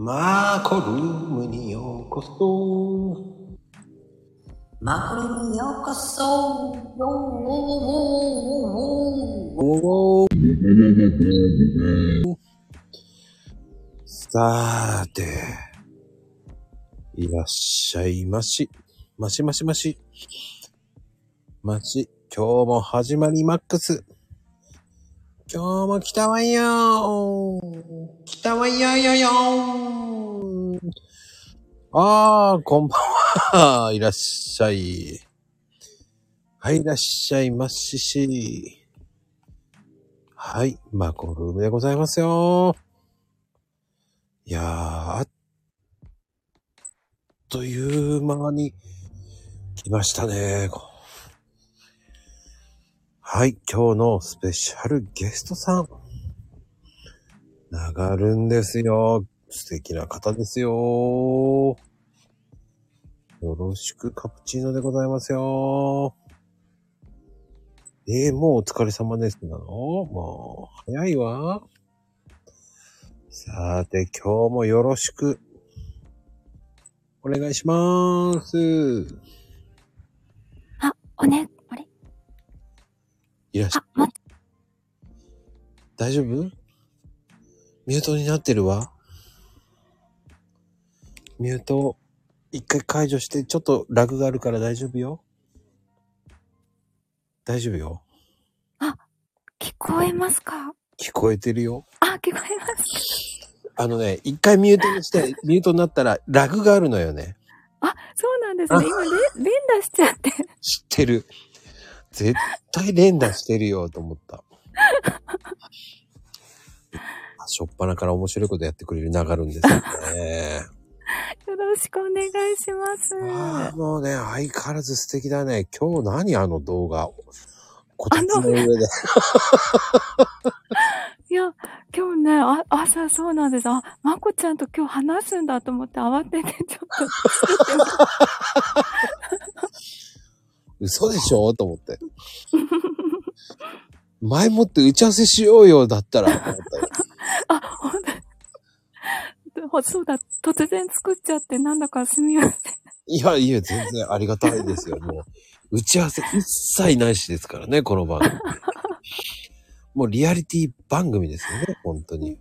マコルームにようこそ。マコルームにようこそ。さーて、いらっしゃいまし。ましましまし。まし、今日も始まりマックス。今日も来たわよー。来たわよよよー。こんばんは。いらっしゃい。はい、いらっしゃいましし。はい、マコルームでございますよ。いやー、あっという間に来ましたね。はい、今日のスペシャルゲストさん。流るんですよ。素敵な方ですよ。よろしくカプチーノでございますよ。もうお疲れ様ですなの？もう、早いわ。さて、今日もよろしく。お願いしまーす。あ、あれ？いらっしゃい。あ、待って。大丈夫？ミュートになってるわ。ミュート、一回解除して、ちょっとラグがあるから大丈夫よ。大丈夫よ。あ、聞こえますか？聞こえてるよ。あ、聞こえます。一回ミュートにして、ミュートになったらラグがあるのよね。あ、そうなんですね。今、連打しちゃって。知ってる。絶対連打してるよ、と思った。しょっぱなから面白いことやってくれる流るんですよね。よろしくお願いします。もうね、相変わらず素敵だね。今日何あの動画。こたつの上で。いや、今日ね、朝そうなんです。あ、まこちゃんと今日話すんだと思って慌ててちょっと。嘘でしょと思って。前もって打ち合わせしようよだったらと思った。あ、ほんとそうだ、突然作っちゃって、なんだかすみません。いや、全然ありがたいですよ。もう、打ち合わせ一切ないしですからね、この番組。もうリアリティ番組ですよね、本当に。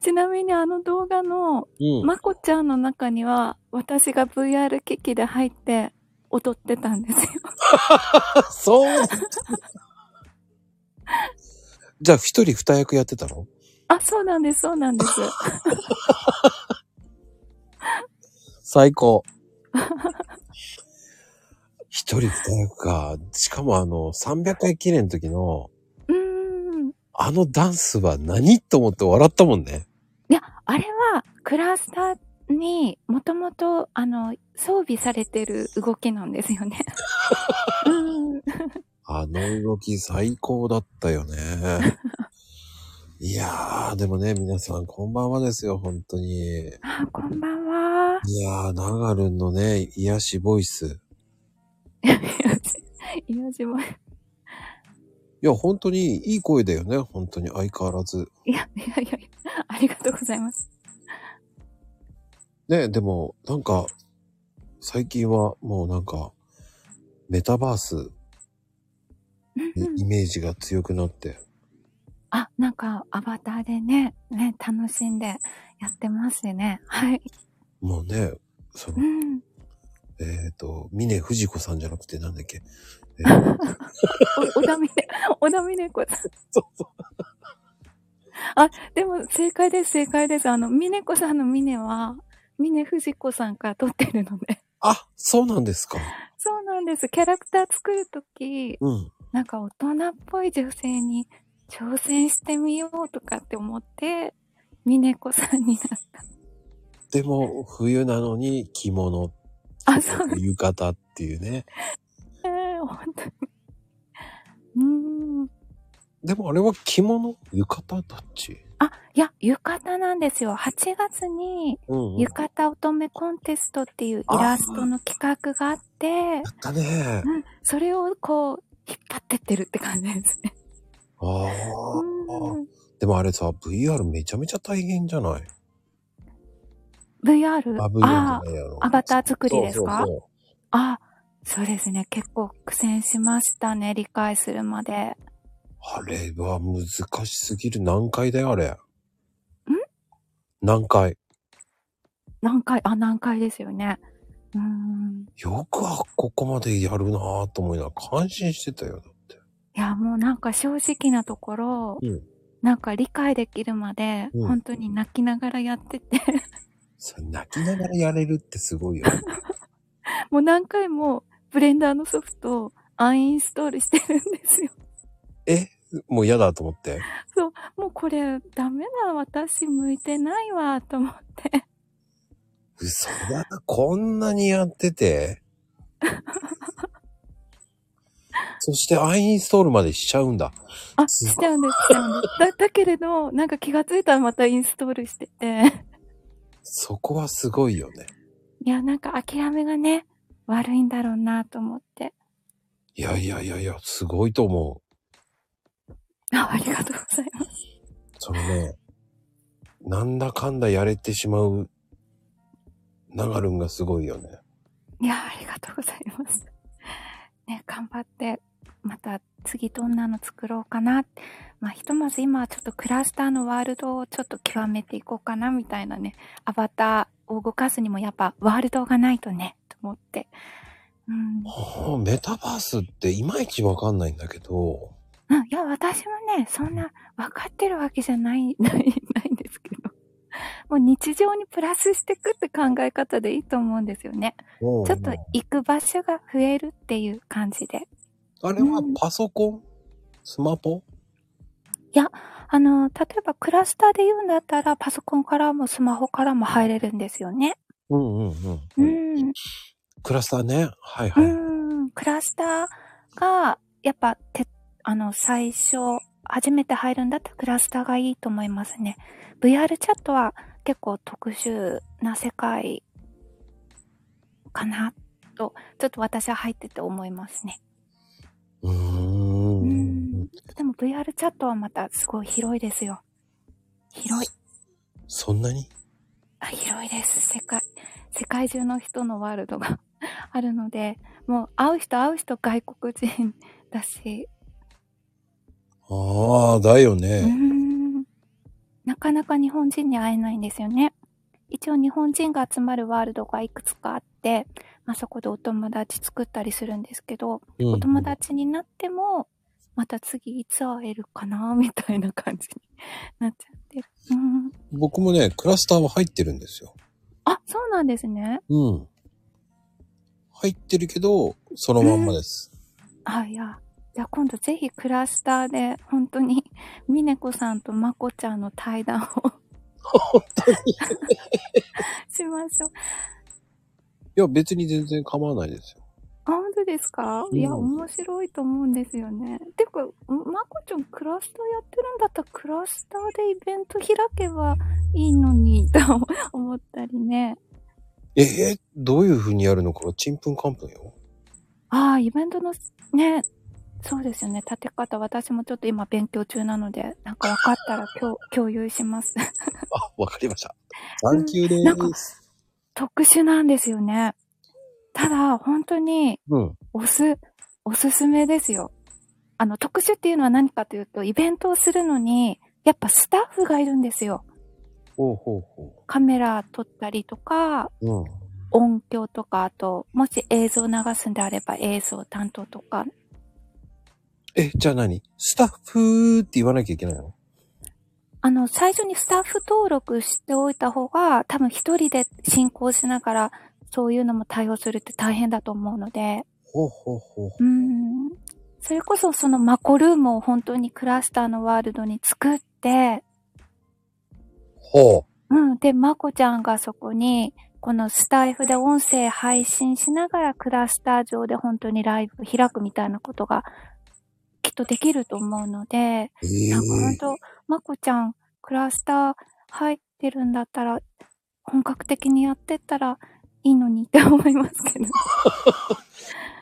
ちなみにあの動画の、まこちゃんの中には、私が VR 機器で入って踊ってたんですよ。そうじゃあ、一人二役やってたの？あ、そうなんです。最高。一人二役か。しかも300回記念の時の、あのダンスは何と思って笑ったもんね。いや、あれはクラスターにもともと、装備されてる動きなんですよね。あの動き最高だったよね。いやー、でもね、皆さん、こんばんはですよ、本当に。あ、こんばんは。いやー、ながるんのね、癒しボイス。癒しボイス。いや、本当にいい声だよね、本当に、相変わらず。いや、ありがとうございます。ね、でも、なんか、最近はもうなんか、メタバース、イメージが強くなって。あ、なんか、アバターでね、楽しんでやってますね。はい。もうね、峰富士子さんじゃなくてなんだっけ。小田峰子さん。そう。あ、でも正解です。峰子さんの峰は、峰富士子さんから撮ってるので。あ、そうなんですか。そうなんです。キャラクター作るとき、なんか大人っぽい女性に、挑戦してみようとかって思って、みねこさんになった。でも、冬なのに着物、浴衣っていうね。本当に。でもあれは着物？浴衣どっち？あ、いや、浴衣なんですよ。8月に、浴衣乙女コンテストっていうイラストの企画があって、やったね。それをこう、引っ張ってってるって感じですね。でもあれさ、VR めちゃめちゃ大変じゃない？ VR? アバター作りですか？そうそうそう、あ、そうですね。結構苦戦しましたね。理解するまで。あれは難しすぎる。難解だよ、あれ。ん？難解、あ、難解ですよね。よくここまでやるなぁと思いながら感心してたよ、だって。いや、もうなんか正直なところ、なんか理解できるまで、本当に泣きながらやってて。そう、泣きながらやれるってすごいよね。もう何回もブレンダーのソフトをアンインストールしてるんですよ。え？もう嫌だと思って。そう、もうこれダメだ、私向いてないわと思って。嘘だ、こんなにやってて。そしてアンインストールまでしちゃうんだ。あ、しちゃうんです、しちゃうんです。だけれど、なんか気がついたらまたインストールしてて。そこはすごいよね。いや、なんか諦めがね、悪いんだろうなと思って。いや、すごいと思う。ありがとうございます。そのね、なんだかんだやれてしまう、流るんがすごいよね。いや、ありがとうございます。ね、頑張って、また次どんなの作ろうかな。まあ、ひとまず今はちょっとクラスターのワールドをちょっと極めていこうかな、みたいなね、アバター、を動かすにもやっぱワールドがないとねと思って、メタバースっていまいちわかんないんだけど、いや私もねそんなわかってるわけじゃないんですけど、もう日常にプラスしていくって考え方でいいと思うんですよね。ちょっと行く場所が増えるっていう感じで。あれはパソコン、スマホ？いや、例えばクラスターで言うんだったら、パソコンからもスマホからも入れるんですよね。クラスターね。はいはい。クラスターが、やっぱ、最初、初めて入るんだったらクラスターがいいと思いますね。VR チャットは結構特殊な世界かなと、ちょっと私は入ってて思いますね。でも VR チャットはまたすごい広いですよ。広い。そんなに？あ、広いです。世界中の人のワールドがあるので、もう会う人外国人だし。ああ、だよね。なかなか日本人に会えないんですよね。一応日本人が集まるワールドがいくつかあって、まあ、そこでお友達作ったりするんですけど、お友達になっても、また次いつ会えるかなみたいな感じになっちゃってる。僕もね、クラスターは入ってるんですよ。あ、そうなんですね。入ってるけど、そのまんまです。あ、いや。じゃあ今度ぜひクラスターで、本当に、みねこさんとまこちゃんの対談を。本当にしましょう。いや、別に全然構わないですよ。本当ですか？いや、面白いと思うんですよね。てか、まこちゃんクラスターやってるんだったらクラスターでイベント開けばいいのに、と思ったりね。どういう風にやるのかがちんぷんかんぷんよ。ああ、イベントの、ね、そうですよね。立て方、私もちょっと今勉強中なので、なんか分かったら共有します。あ、わかりました。サンキューです。なんか特殊なんですよね。ただ、本当に、おすすめですよ。特殊っていうのは何かというと、イベントをするのに、やっぱスタッフがいるんですよ。ほうほうほう。カメラ撮ったりとか、音響とか、あと、もし映像流すんであれば映像担当とか。じゃあ何？スタッフって言わなきゃいけないの？最初にスタッフ登録しておいた方が、多分一人で進行しながら、そういうのも対応するって大変だと思うので。ほうほうほう。それこそそのマコルームを本当にクラスターのワールドに作って。ほう。で、マコちゃんがそこに、このスタイフで音声配信しながらクラスター上で本当にライブ開くみたいなことがきっとできると思うので。なんか本当、マコちゃんクラスター入ってるんだったら、本格的にやってったら、いいのにって思いますけ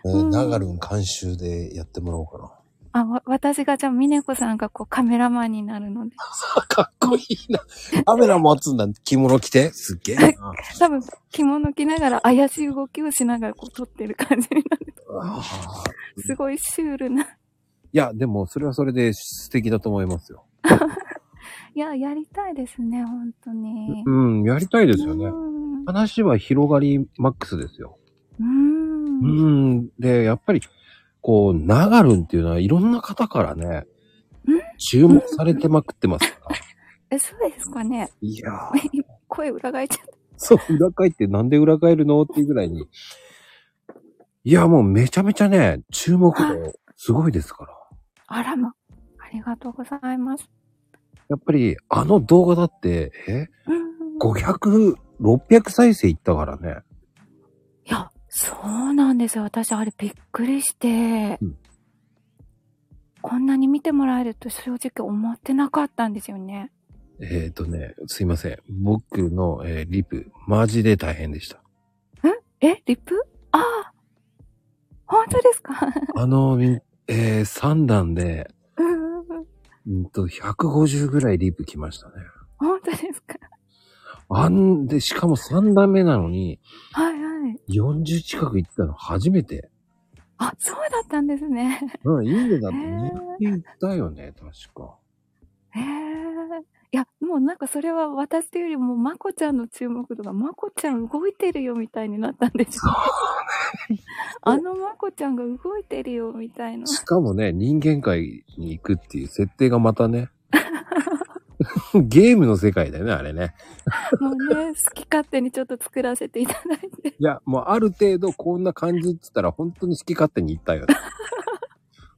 ど。ナガルン監修でやってもらおうかな。あ、私がじゃあ峰子さんがこうカメラマンになるので。かっこいいな。カメラ持つんだ。着物着て。すっげえな。多分着物着ながら怪しい動きをしながらこう撮ってる感じになる。すごいシュールな。いや、でもそれはそれで素敵だと思いますよ。いや、やりたいですね、本当に。うん、やりたいですよね。話は広がりマックスですよ。で、やっぱり、こう、ナガルンっていうのはいろんな方からね、注目されてまくってますから。そうですかね。いやー。声裏返っちゃった。そう、裏返ってなんで裏返るのっていうぐらいに。いや、もうめちゃめちゃね、注目度すごいですから。あらま、ありがとうございます。やっぱり、あの動画だって、500、600再生いったからね。いや、そうなんですよ。私、あれびっくりして、こんなに見てもらえると正直思ってなかったんですよね。すいません。僕の、リプ、マジで大変でした。リプ？ああ。本当ですか？3段で、150ぐらいリープ来ましたね。本当ですか？しかも3段目なのに、40近く行ったの初めて。あ、そうだったんですね。インドだと2回だよね、確か。いや、もうなんかそれは私というよりも、まこちゃんの注目度が、まこちゃん動いてるよみたいになったんですよ。そうね。あのまこちゃんが動いてるよみたいな。しかもね、人間界に行くっていう設定がまたね。ゲームの世界だよね、あれね。もうね、好き勝手にちょっと作らせていただいて。いや、もうある程度こんな感じって言ったら本当に好き勝手に行ったよね。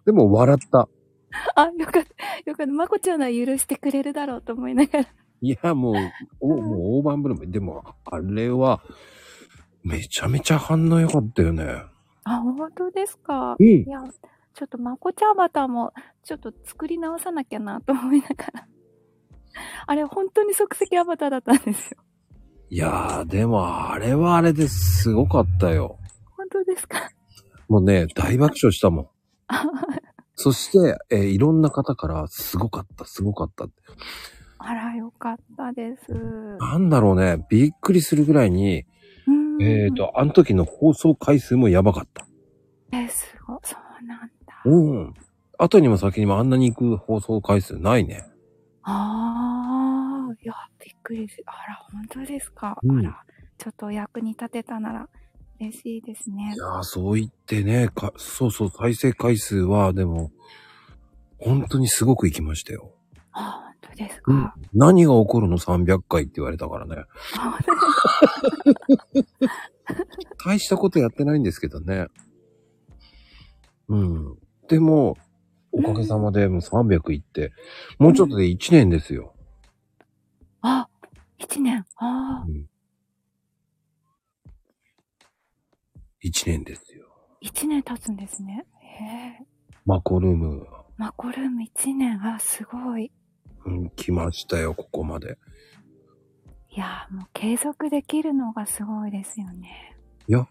でも笑った。あ、よかった。よかった。まこちゃんは許してくれるだろうと思いながら。いや、もう大盤振る舞い。でも、あれは、めちゃめちゃ反応良かったよね。あ、本当ですか。いや、ちょっとまこちゃんバターも、ちょっと作り直さなきゃなと思いながら。あれ、本当に即席アバターだったんですよ。いやー、でも、あれはあれですごかったよ。本当ですか？もうね、大爆笑したもん。そして、いろんな方から、すごかった、すごかったって。あら、よかったです。なんだろうね、びっくりするぐらいに、あの時の放送回数もやばかった。すごい、そうなんだ。後にも先にもあんなに行く放送回数ないね。ああ、いや、びっくりする。あら、本当ですか。あら、ちょっとお役に立てたなら嬉しいですね。いや、そう言ってね、そう、再生回数は、でも、本当にすごくいきましたよ。ああ、本当ですか。何が起こるの300回って言われたからね。大したことやってないんですけどね。でも、おかげさまでもう300いって、もうちょっとで1年ですよ。あ、1年。ああ、1年ですよ。1年経つんですね。へえ。マコルーム。マコルーム1年。あ、すごい。来ましたよ、ここまで。いやー、もう継続できるのがすごいですよね。いや、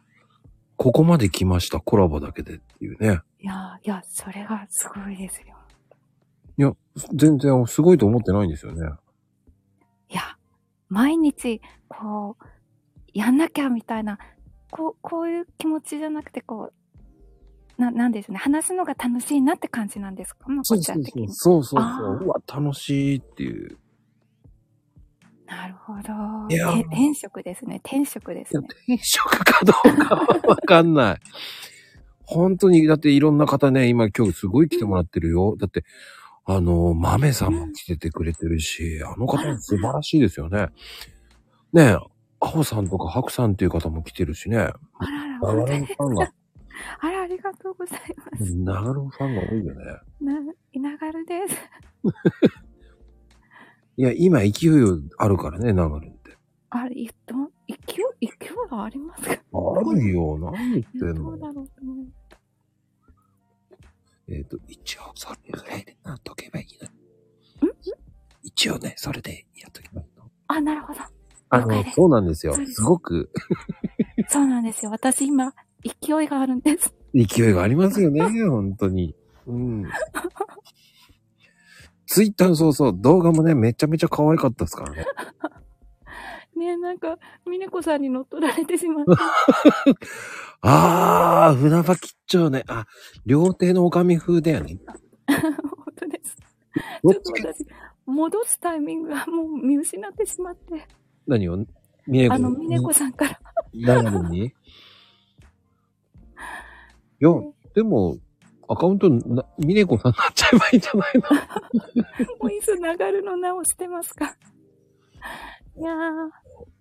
ここまで来ました、コラボだけでっていうね。いや、それがすごいですよ。いや、全然すごいと思ってないんですよね。いや、毎日、こう、やんなきゃみたいな、こういう気持ちじゃなくて、こう、なんですね、話すのが楽しいなって感じなんですか？まこちゃん的に。そう。うわ、楽しいっていう。なるほど。いや、転職ですね。いや、転職かどうかはわかんない。本当に、だっていろんな方ね、今日すごい来てもらってるよ。だって、豆さんも来ててくれてるし、あの方も素晴らしいですよね。ねえ、アホさんとかハクさんっていう方も来てるしね。あら、ありがとうございます。ナガルンファンが多いよね。ナガルです。いや、今勢いあるからね、ナガルンって。あれ、勢いがありますか？あるよ、何言ってんの。一応、それぐらいでやっとけばいいな。一応ね、それでやっとけばいいの。あ、なるほど。そうなんですよ。すごく。そうなんですよ。私今、勢いがあるんです。勢いがありますよね、本当に。うん。ツイッター、そうそう、動画もね、めちゃめちゃ可愛かったですからね。ね、なんか、みねこさんに乗っ取られてしまった。あー、船場吉兆ね。あ、料亭のおかみ風だよね。本当です。ちょっと私、戻すタイミングがもう見失ってしまって。何をみねこさん。みねこさんから。何に？いや、でも、アカウント、みねこさんになっちゃえばいいんじゃないの？もういつ流るの直してますか？いやー、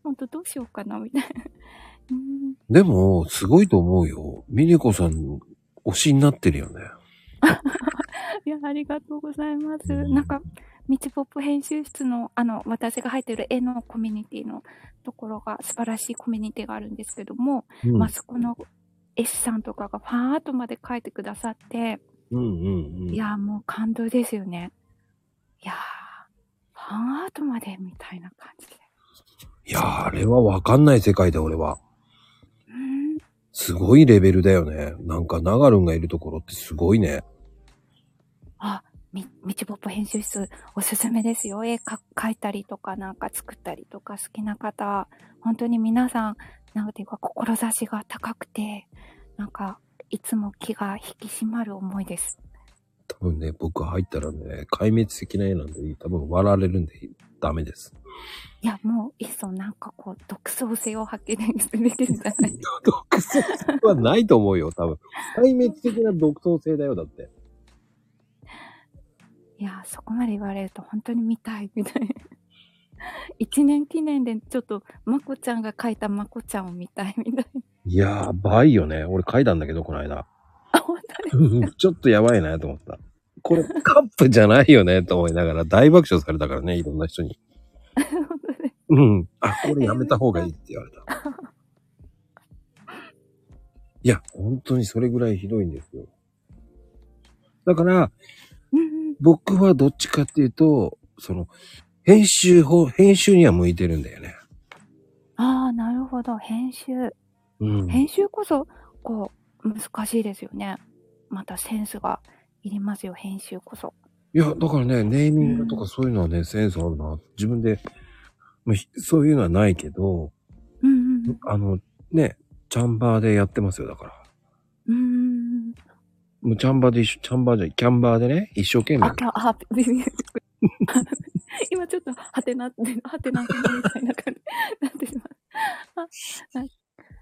ほんとどうしようかな、みたいな。でも、すごいと思うよ。みねこさん、推しになってるよね。いや、ありがとうございます。なんか、みちポップ編集室の、私が入ってる絵のコミュニティのところが、素晴らしいコミュニティがあるんですけども、まあ、そこの絵師さんとかがファーッとまで描いてくださって、いや、もう感動ですよね。いやー、ファンアートまで、みたいな感じで。いや、あれはわかんない世界だ、俺は。すごいレベルだよね。なんか、ナガルンがいるところってすごいね。あ、みちぼっぽ編集室おすすめですよ。絵描いたりとか、なんか作ったりとか好きな方、本当に皆さん、なんていうか、志が高くて、なんか、いつも気が引き締まる思いです。多分ね、僕入ったらね、壊滅的な絵なんで、多分割られるんでダメです。いや、もう、いっそなんかこう、独創性を発揮すべきじゃない。独創性はないと思うよ、多分。壊滅的な独創性だよ、だって。いや、そこまで言われると本当に見たい、みたいな。一年記念でちょっと、まこちゃんが描いたまこちゃんを見たい、みたいな。いやー、倍よね。俺描いたんだけど、この間。ちょっとやばいなと思った。これカップじゃないよねと思いながら大爆笑されたからね、いろんな人に。うん。あ、これやめた方がいいって言われた。いや、本当にそれぐらいひどいんですよ。だから、僕はどっちかっていうと、その、編集には向いてるんだよね。ああ、なるほど。編集。うん、編集こそ、こう、難しいですよね。またセンスがいりますよ、編集こそ。いや、だからね、ネーミングとかそういうのはね、センスあるな。自分で、そういうのはないけど、ね、チャンバーでやってますよ、だから。もうキャンバーでね、一生懸命。今ちょっと、はてなみたいな感じになってしまう。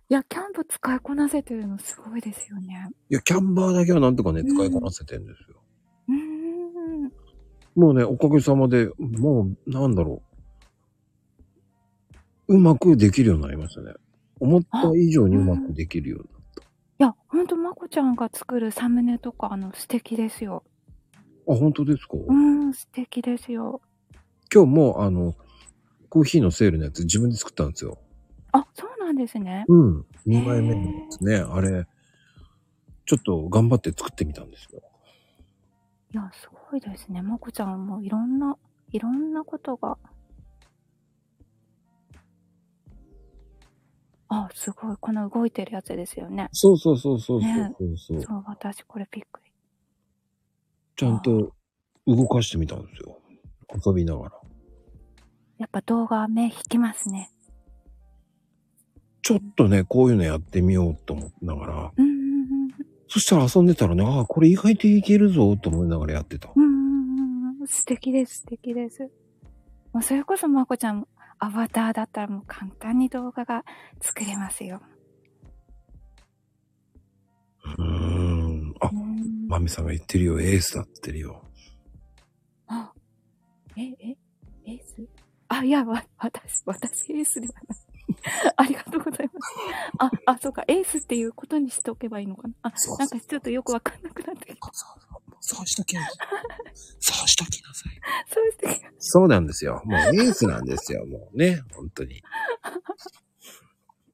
いや、キャンバー使いこなせてるのすごいですよね。いや、キャンバーだけはなんとかね、使いこなせてるんですよ。もうね、おかげさまで、もう、なんだろう。うまくできるようになりましたね。思った以上にうまくできるようになった。いや、ほんと、まこちゃんが作るサムネとか、素敵ですよ。あ、本当ですか？素敵ですよ。今日も、コーヒーのセールのやつ自分で作ったんですよ。あ、そうなんですね。うん。2枚目のですね。あれ、ちょっと頑張って作ってみたんですよ。いや、すごいですね。まこちゃんはもういろんなことが。あ、すごい。この動いてるやつですよね。そうそうそうそうそう。そう、私これびっくり。ちゃんと動かしてみたんですよ。遊びながら。やっぱ動画は目引きますね。ちょっとね、こういうのやってみようと思いながら、そしたら遊んでたらね、ああ、これ意外といけるぞと思いながらやってた。素敵です、素敵です。もうそれこそまこちゃん、アバターだったらもう簡単に動画が作れますよ。あ、まみさんが言ってるよ、エースだってるよ。あ、エース？あ、いや、私エースではない。ありがとうございます。あ、そうか、エースっていうことにしておけばいいのかな。あ、そうそう、なんかちょっとよくわかんなくなってきた。そうしときなさい。そうしときなさい。そうしときなさい。そうなんですよ。もうエースなんですよ。もうね、本当に。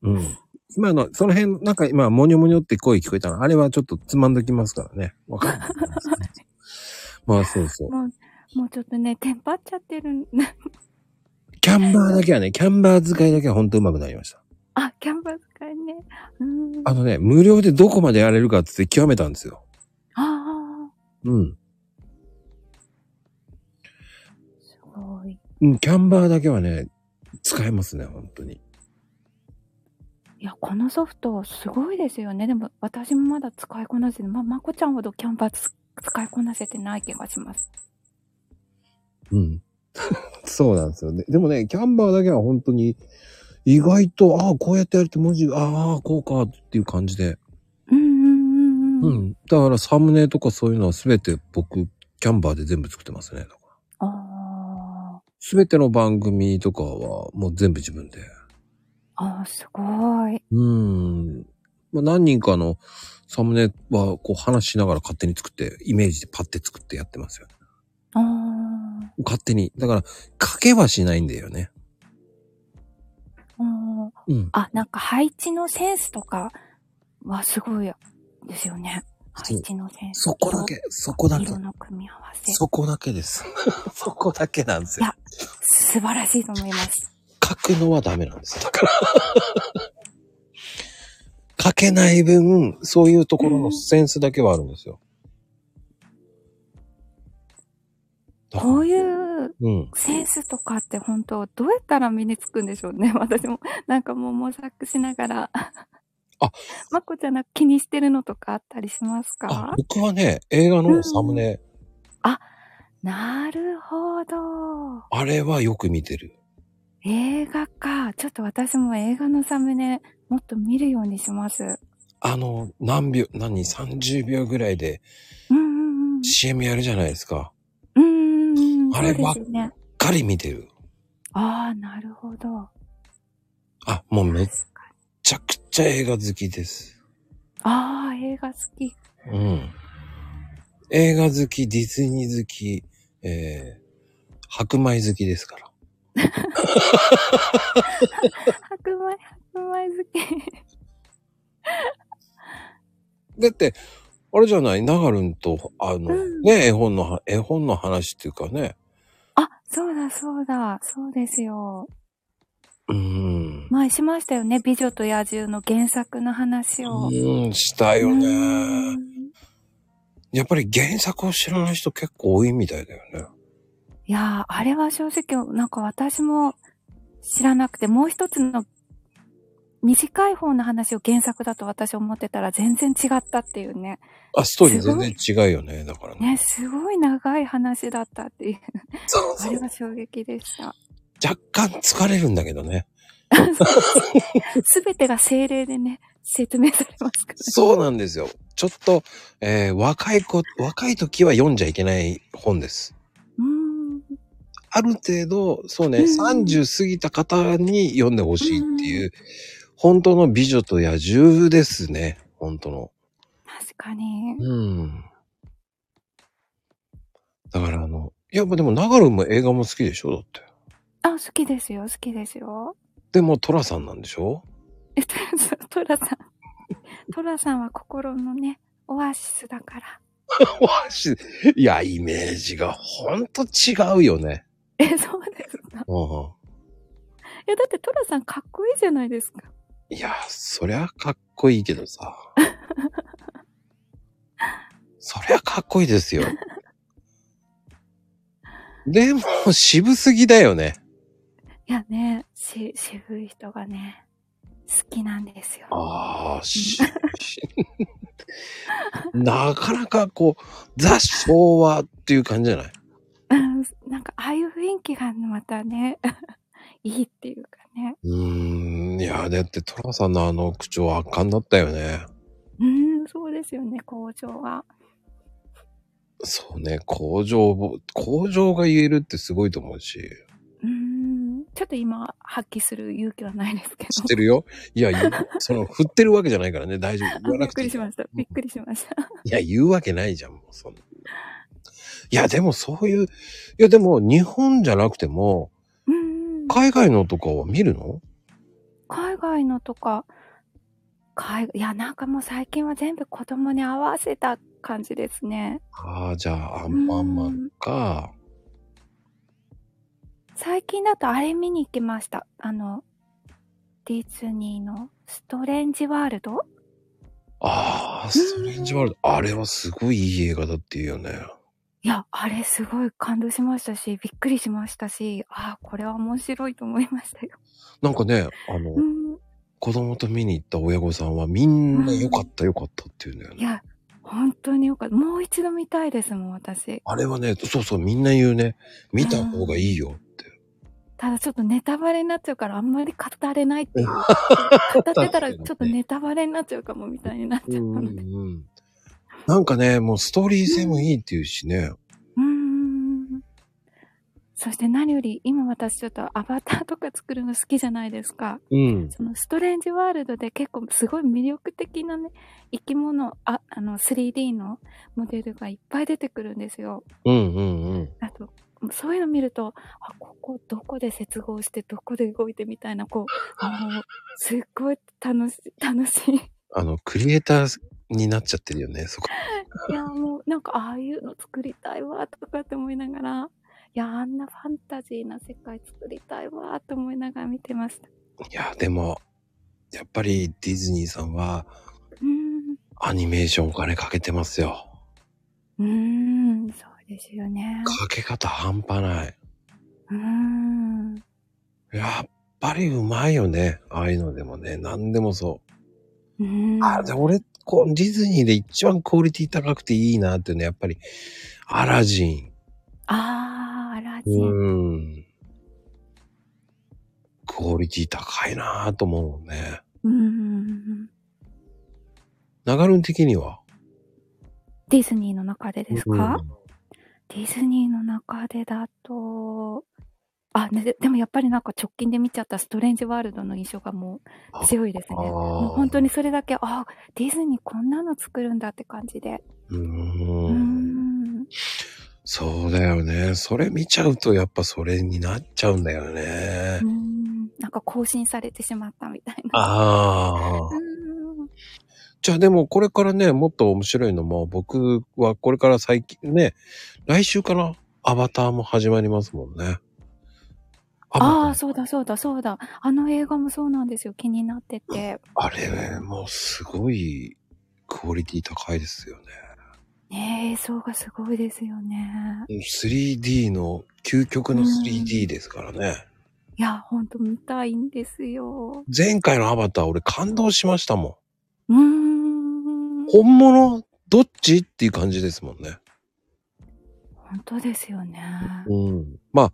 うん。今の、その辺、なんか今、もにょもにょって声聞こえたの。あれはちょっとつまんどきますからね。わかんないですね。まあ、そうそう。もうちょっとね、テンパっちゃってる。キャンバーだけはね、キャンバー使いだけはほんと上手くなりました。あ、キャンバー使いね。無料でどこまでやれるかって極めたんですよ。ああ。うん。すごい。うん、キャンバーだけはね、使えますね、本当に。いや、このソフトすごいですよね。でも私もまだ使いこなせて、まこちゃんほどキャンバー使いこなせてない気がします。うん。そうなんですよね。でもね、キャンバーだけは本当に意外と、ああ、こうやってやると文字、ああ、こうかっていう感じで。うん。だからサムネとかそういうのは全て僕、キャンバーで全部作ってますね。だからああ。全ての番組とかはもう全部自分で。ああ、すごい。まあ、何人かのサムネはこう話しながら勝手に作って、イメージでパッて作ってやってますよね。ああ。勝手に。だから、書けはしないんだよね。うん。あ、なんか配置のセンスとかはすごいですよね。配置のセンス。そこだけ。色の組み合わせ。そこだけです。そこだけなんですよ。いや、素晴らしいと思います。書くのはダメなんです。だから。書けない分、そういうところのセンスだけはあるんですよ。こういうセンスとかって本当、どうやったら身につくんでしょうね。私も、なんかもう模索しながら。あ、まこちゃんなんか気にしてるのとかあったりしますか？あ、僕はね、映画のサムネ。あ、なるほど。あれはよく見てる。映画か。ちょっと私も映画のサムネもっと見るようにします。30秒ぐらいで CM やるじゃないですか。あればっかり見てる。ああ、なるほど。あ、もうめっちゃくちゃ映画好きです。ああ、映画好き。うん。映画好き、ディズニー好き、白米好きですから。白米好き。だってあれじゃない、ながるんとね、絵本の話っていうかね。あ、そうだそうですよ。前しましたよね、美女と野獣の原作の話を。したよね。やっぱり原作を知らない人結構多いみたいだよね。いやー、あれは正直なんか私も知らなくて、もう一つの短い方の話を原作だと私思ってたら全然違ったっていうね。あ、ストーリー全然違うよね。だからね、すごい長い話だったっていう。そうあれは衝撃でした。若干疲れるんだけどね。すべてが精霊でね、説明されますから、ね。そうなんですよ。ちょっと、若い時は読んじゃいけない本です。ある程度、そうね、30過ぎた方に読んでほしいっていう、本当の美女と野獣ですね、本当の。確かに。だからやっぱでも、流も映画も好きでしょ、だって。あ、好きですよ。でも、寅さんなんでしょ？寅さんは心のね、オアシスだから。オアシス、いや、イメージがほんと違うよね。そうですか。いや、だってトラさんかっこいいじゃないですか。いや、そりゃかっこいいけどさ。そりゃかっこいいですよ。でも渋すぎだよね。いやね、渋い人がね、好きなんですよ。ああ、なかなかこう、ザ・昭和っていう感じじゃない？なんかああいう雰囲気がまたね、いいっていうかね。いや、だってトラさんの口調圧巻だったよね。そうですよね、工場は。そうね、工場が言えるってすごいと思うし。ちょっと今発揮する勇気はないですけど。知ってるよ。いや、振ってるわけじゃないからね、大丈夫。言わなくていい。びっくりしました。いや、言うわけないじゃん、もうそんな。いや、でもそういう、いや、でも日本じゃなくても、海外のとかは見るの？海外のとか、いや、なんかもう最近は全部子供に合わせた感じですね。ああ、じゃあ、アンパンマンか。最近だとあれ見に行きました。ディズニーのストレンジワールド？ああ、ストレンジワールド。あれはすごいいい映画だっていうよね。いや、あれすごい感動しましたし、びっくりしましたし、ああ、これは面白いと思いましたよ。なんかね、子供と見に行った親御さんはみんな良かった良かったっていうんだよね。いや、本当に良かった。もう一度見たいですもん、私。あれはね、そうそう、みんな言うね。見た方がいいよって。ただちょっとネタバレになっちゃうからあんまり語れないっていう。語ってたらちょっとネタバレになっちゃうかもみたいになっちゃったので。うん。なんかね、もうストーリー性もいいっていうしね。そして何より、今私ちょっとアバターとか作るの好きじゃないですか。うん。そのストレンジワールドで結構すごい魅力的なね、生き物、3D のモデルがいっぱい出てくるんですよ。うんうんうん。あと、そういうの見ると、あ、ここどこで接合してどこで動いてみたいな、こう、すっごい楽しい。クリエイターになっちゃってるよね、そこ。いや、もうなんかああいうの作りたいわ、とかって思いながら。いや、あんなファンタジーな世界作りたいわと思いながら見てました。いや、でも、やっぱりディズニーさんは、アニメーションお金かけてますよ。そうですよね。かけ方半端ない。やっぱりうまいよね。ああいうのでもね、なんでもそう。あ、で、俺、ディズニーで一番クオリティ高くていいなっていうのは、やっぱり、アラジン。ああ、アラジン。クオリティ高いなぁと思うもんね。流れ的にはディズニーの中でですか、ディズニーの中でだと、でもやっぱりなんか直近で見ちゃったストレンジワールドの印象がもう強いですね。もう本当にそれだけ、ディズニーこんなの作るんだって感じで。そうだよね。それ見ちゃうとやっぱそれになっちゃうんだよね。なんか更新されてしまったみたいな。じゃあでもこれからね、もっと面白いのも、僕はこれから最近ね、来週からアバターも始まりますもんね。そうだ。あの映画もそうなんですよ。気になってて。あれね、もうすごいクオリティ高いですよね。映像がすごいですよね。3D の究極の 3D ですからね。いや、ほんと見たいんですよ。前回のアバター、俺感動しましたもん。本物どっちっていう感じですもんね。本当ですよね。まあ、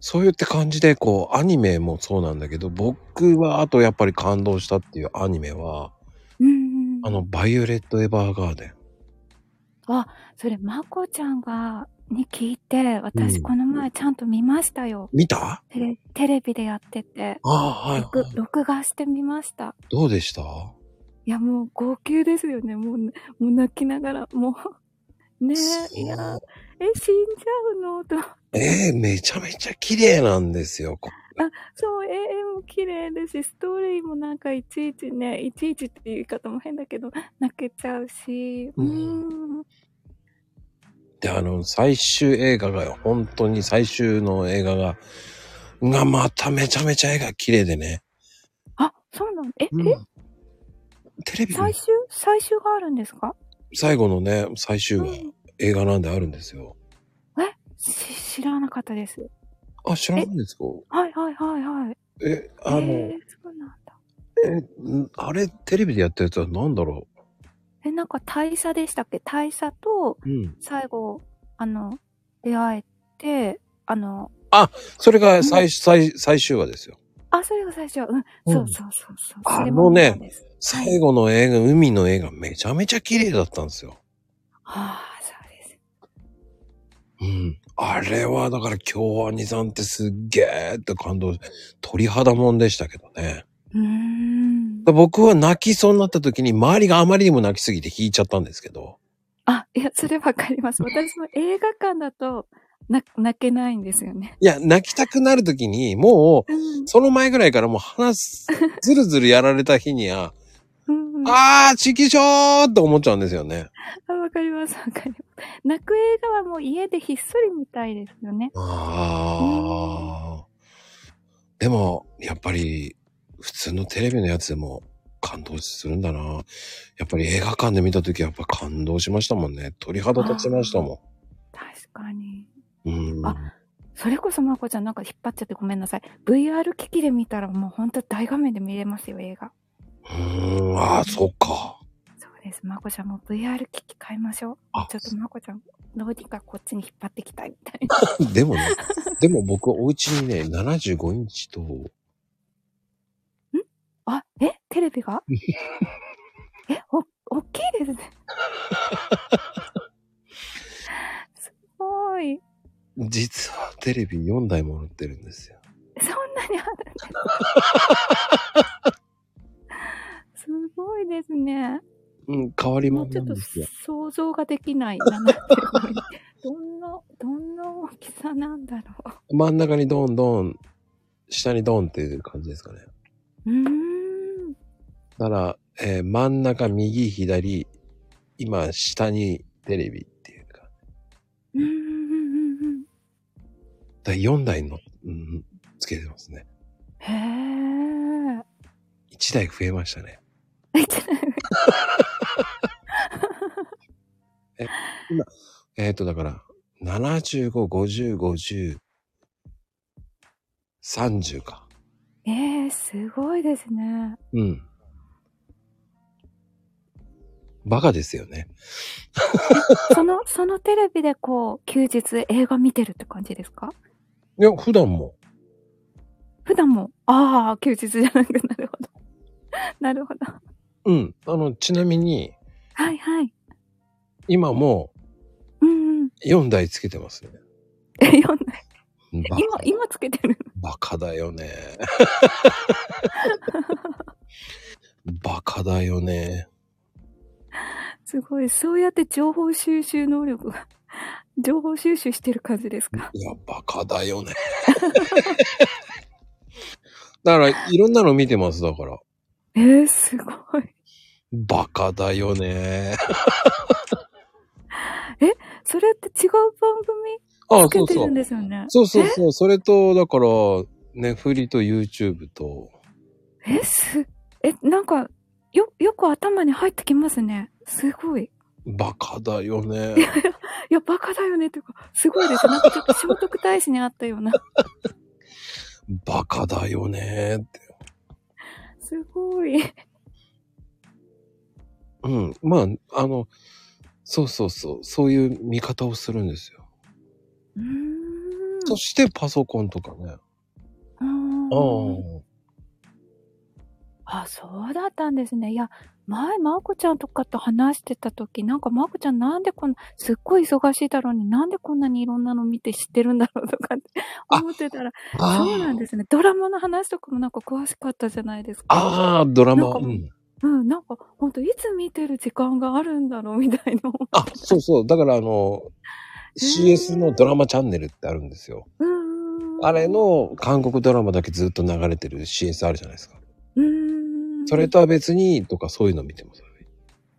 そういった感じで、こう、アニメもそうなんだけど、僕はあとやっぱり感動したっていうアニメは、バイオレット・エヴァーガーデン。それ、まこちゃんに聞いて、私この前ちゃんと見ましたよ。見た？テレビでやってて。録画してみました。どうでした？いや、もう号泣ですよね。もう泣きながら、もう。ねえ、いや、死んじゃうのと。めちゃめちゃ綺麗なんですよ。そう、も綺麗ですし、ストーリーもなんかいちいちって言い方も変だけど、泣けちゃうし。で、本当に最終の映画がまためちゃめちゃ絵が綺麗でね。そうなの？テレビ最終があるんですか？最後のね、最終が映画なんであるんですよ。知らなかったです。知らないんですか？はい。そうなんだ。あれ、テレビでやったやつは何だろう？なんか大佐でしたっけ？大佐と、最後、出会えて、それが最終話ですよ。それが最終話。そう。最後の映画、海の映画、めちゃめちゃ綺麗だったんですよ。あれはだから京アニさんってすっげーって感動、鳥肌もんでしたけどね。僕は泣きそうになった時に周りがあまりにも泣きすぎて引いちゃったんですけど。いや、それわかります。私も映画館だと泣けないんですよね。いや、泣きたくなる時にもう、その前ぐらいからもうずるずるやられた日には、ちきしょーって思っちゃうんですよね。わかります。泣く映画はもう家でひっそり見たいですよね。でも、やっぱり、普通のテレビのやつでも、感動するんだな。やっぱり映画館で見たときやっぱ感動しましたもんね。鳥肌立ちましたもん。確かに。うん。あ、それこそまこちゃんなんか引っ張っちゃってごめんなさい。VR 機器で見たらもう本当大画面で見れますよ、映画。ああ、そっか。そうです。まこちゃんも VR 機器買いましょう。ちょっとまこちゃん、どうにかこっちに引っ張ってきたみたいな。でもね、でも僕お家にね、75インチと、あ、え、テレビがえ、おっきいですね。すごい。実はテレビ4台も持ってるんですよ。そんなにあるんですか？すごいですね。うん、変わり者なんですよ。ちょっと想像ができないな。どんな大きさなんだろう。真ん中にドンドン、下にドンっていう感じですかね。だから、真ん中、右、左、今、下にテレビっていうか。第4台の、つけてますね。へぇー。1台増えましたね。今、だから、75、50、50、30か。すごいですね。うん。バカですよね。そのテレビでこう休日映画見てるって感じですか？いや、普段もああ、休日じゃなくなるほど。なるほど。うん、ちなみに、はいはい。今も4台つけてますね。4台。今つけてる。バカだよね。バカだよね。すごい、そうやって情報収集能力が、情報収集してる感じですか？いや、バカだよね。だから、いろんなの見てます、だから。すごい。バカだよね。それって違う番組？つけてるんですよね。そうそう。それと、だから、ね、フリと YouTube と。なんか、よく頭に入ってきますね。すごい。バカだよね。いや、バカだよねっていうか、すごいです。なんかちょっと聖徳太子にあったような。バカだよねって。すごい。うん。まあ、そう。そういう見方をするんですよ。そしてパソコンとかね。あ、そうだったんですね。いや、前、まこちゃんとかと話してたとき、なんかまこちゃんなんでこんな、すっごい忙しいだろうに、なんでこんなにいろんなの見て知ってるんだろうとかって思ってたら、そうなんですね。ドラマの話とかもなんか詳しかったじゃないですか。ああ、ドラマ。なんか、ほんといつ見てる時間があるんだろうみたいな。あ、そう。だからCS のドラマチャンネルってあるんですよ。あれの韓国ドラマだけずっと流れてる CS あるじゃないですか。それとは別にとかそういうの見てますよね。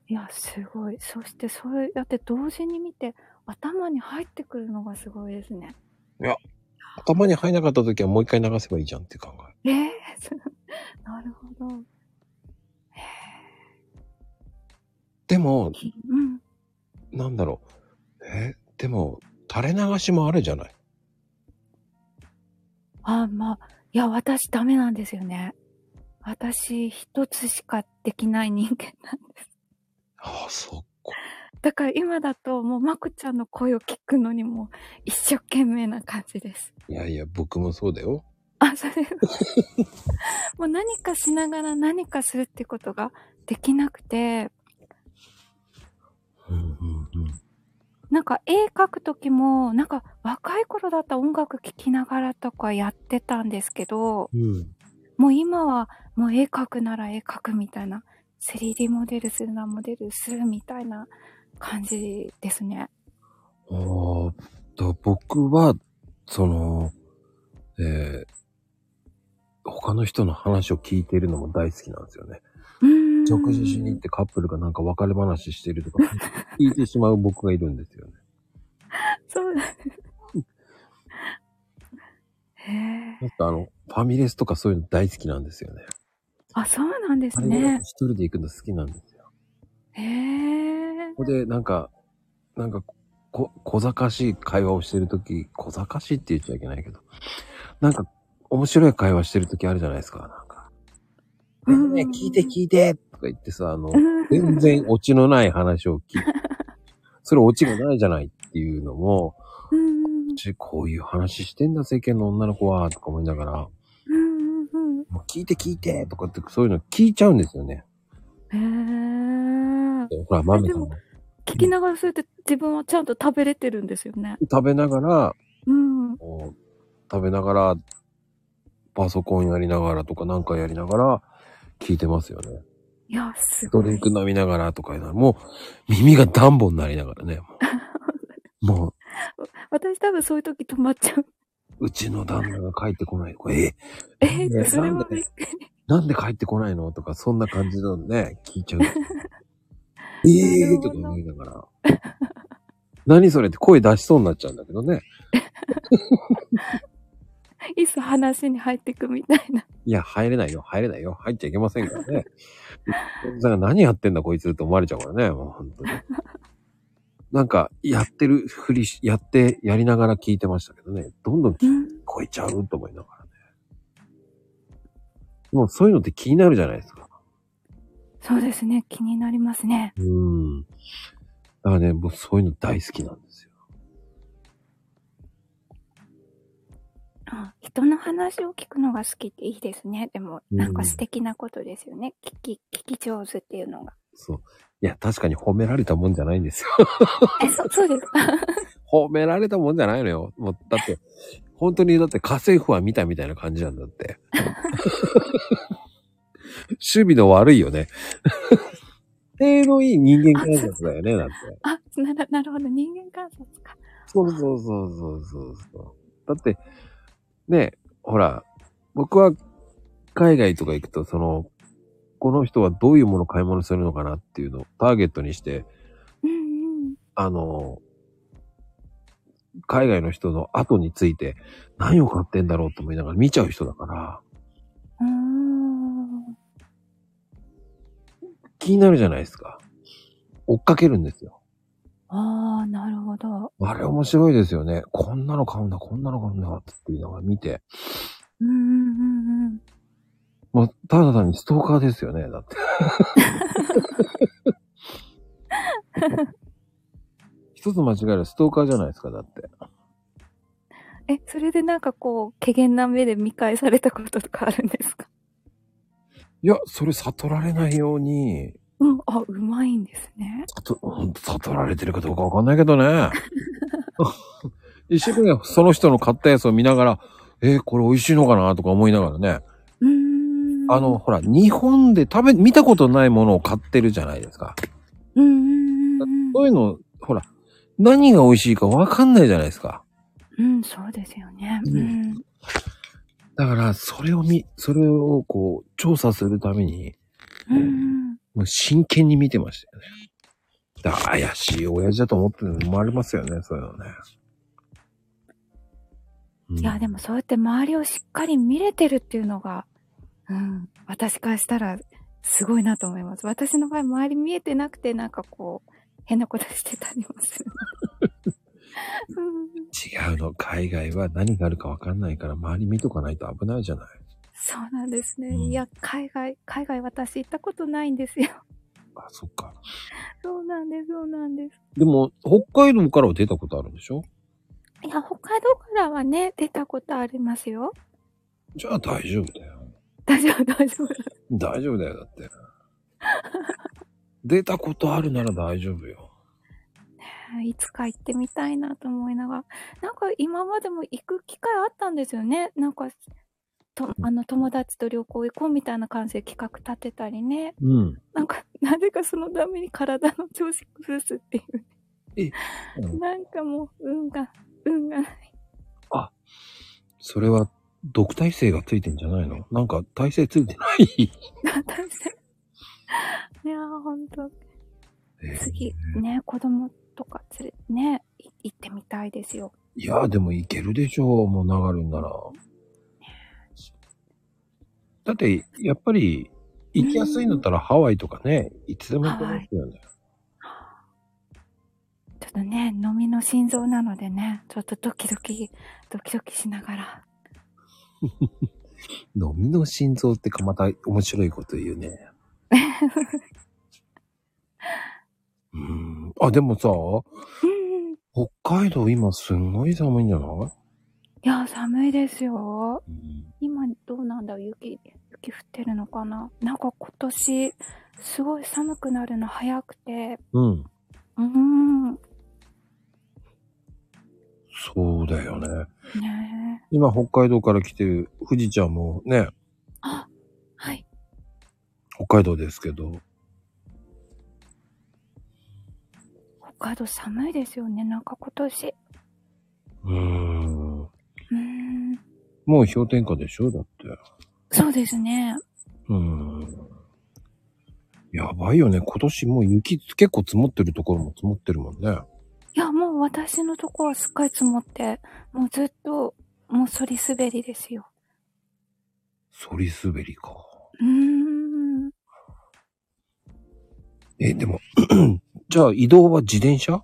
いや、すごい。そしてそうやって同時に見て頭に入ってくるのがすごいですね。いや、頭に入らなかった時はもう一回流せばいいじゃんって考え。なるほど。でも、なんだろう。でも、垂れ流しもあるじゃない。いや、私ダメなんですよね。私、一つしかできない人間なんです。ああ、そっか。だから今だと、もう、まこちゃんの声を聞くのにも、一生懸命な感じです。いやいや、僕もそうだよ。あ、そうです。もう何かしながら何かするってことができなくて、なんか絵描くときも、なんか若い頃だったら音楽聴きながらとかやってたんですけど、もう今はもう絵描くなら絵描くみたいな、3D モデルするならモデルするみたいな感じですね。僕は、他の人の話を聞いてるのも大好きなんですよね。食事しに行ってカップルがなんか別れ話してるとか聞いてしまう僕がいるんですよね。そうなんです。へえ。なんかファミレスとかそういうの大好きなんですよね。あ、そうなんなんですね。一人で行くの好きなんですよ。へえ。ここでなんか小賢しい会話をしてるとき、小賢しいって言っちゃいけないけど、なんか面白い会話してるときあるじゃないですか。なんか、ね、聞いてとか言ってさ、全然オチのない話を聞いて、それオチがないじゃないっていうのも、こういう話してんだ世間の女の子はとか思いながら、もう聞いてとかってそういうの聞いちゃうんですよね。へー。ほら、マメさんも聞きながらそうやって自分はちゃんと食べれてるんですよね。食べながらパソコンやりながらとかなんかやりながら聞いてますよね。いや、すごい。ドリンク飲みながらとかもう耳がダンボになりながらね。もう私多分そういう時止まっちゃう。うちの旦那が帰ってこないとか、それもびっくり。なんで帰ってこないのとか、そんな感じのね、聞いちゃう。とか思いながら。何それって声出しそうになっちゃうんだけどね。いつ話に入ってくみたいな。いや、入れないよ。入っちゃいけませんからね。だから何やってんだこいつって思われちゃうからね、もう本当に。なんか、やりながら聞いてましたけどね。どんどん聞こえちゃうと思いながらね。もうそういうのって気になるじゃないですか。そうですね。気になりますね。だからね、もうそういうの大好きなんですよ。あ、人の話を聞くのが好きっていいですね。でも、なんか素敵なことですよね。聞き上手っていうのが。そう。いや、確かに褒められたもんじゃないんですよ。そうですか。褒められたもんじゃないのよ。もう、だって、本当に、だって家政婦は見たみたいな感じなんだって。趣味の悪いよね。手のいい人間観察だよね、だって。なるほど、人間観察か。そう。だって、ね、ほら、僕は海外とか行くと、この人はどういうものを買い物するのかなっていうのをターゲットにして、海外の人の後について何を買ってんだろうと思いながら見ちゃう人だから、気になるじゃないですか。追っかけるんですよ。ああ、なるほど。あれ面白いですよね。こんなの買うんだって言いながら見て。まあ、ただ単にストーカーですよね、だって。一つ間違えるストーカーじゃないですか、だって。それでなんかこう、怪訝な目で見返されたこととかあるんですか？いや、それ悟られないように。あ、うまいんですね。悟られてるかどうかわかんないけどね。一生懸命その人の買ったやつを見ながら、これ美味しいのかなとか思いながらね。ほら、日本で見たことないものを買ってるじゃないですか。そういうの、ほら、何が美味しいかわかんないじゃないですか。そうですよね。だから、それをこう、調査するために、もう真剣に見てましたよね。だから、怪しい親父だと思ってるのもありますよね、そういうのね。いや、でもそうやって周りをしっかり見れてるっていうのが、私からしたらすごいなと思います。私の場合、周り見えてなくて、なんかこう、変なことしてたりもする。違うの。海外は何があるかわかんないから、周り見とかないと危ないじゃない。そうなんですね。いや、海外私行ったことないんですよ。あ、そっか。そうなんです。でも、北海道からは出たことあるんでしょ？いや、北海道からはね、出たことありますよ。じゃあ大丈夫だよ、だって。出たことあるなら大丈夫よ。いつか行ってみたいなと思いながら。なんか今までも行く機会あったんですよね。なんか、友達と旅行行こうみたいな感じで企画立てたりね。なんか、なぜかそのために体の調子崩すっていう。なんかもう、運がない。あ、それは、毒耐性がついてんじゃないの？なんか耐性ついてない。耐性。いやー、ほんと。次ね、子供とか連れね、行ってみたいですよ。いやー、でも行けるでしょう、もう流るんなら。だってやっぱり行きやすいんだったらハワイとかね、いつでも行けますよね。ちょっとね、飲みの心臓なのでね、ちょっとドキドキしながら。飲みの心臓ってかまた面白いこと言うね。あ、でもさ、北海道今すんごい寒いんじゃない？いや、寒いですよ。今どうなんだろう、雪降ってるのかな。なんか今年すごい寒くなるの早くて。そうだよね。ね、今北海道から来てる富士ちゃんもね。あ、はい。北海道ですけど。北海道寒いですよね。なんか今年。もう氷点下でしょだって。そうですね。やばいよね。今年もう雪結構積もってるところも積もってるもんね。いや、もう私のとこはすっかり積もって、もうずっと、もうそり滑りですよ。そり滑りか。でも、じゃあ移動は自転車？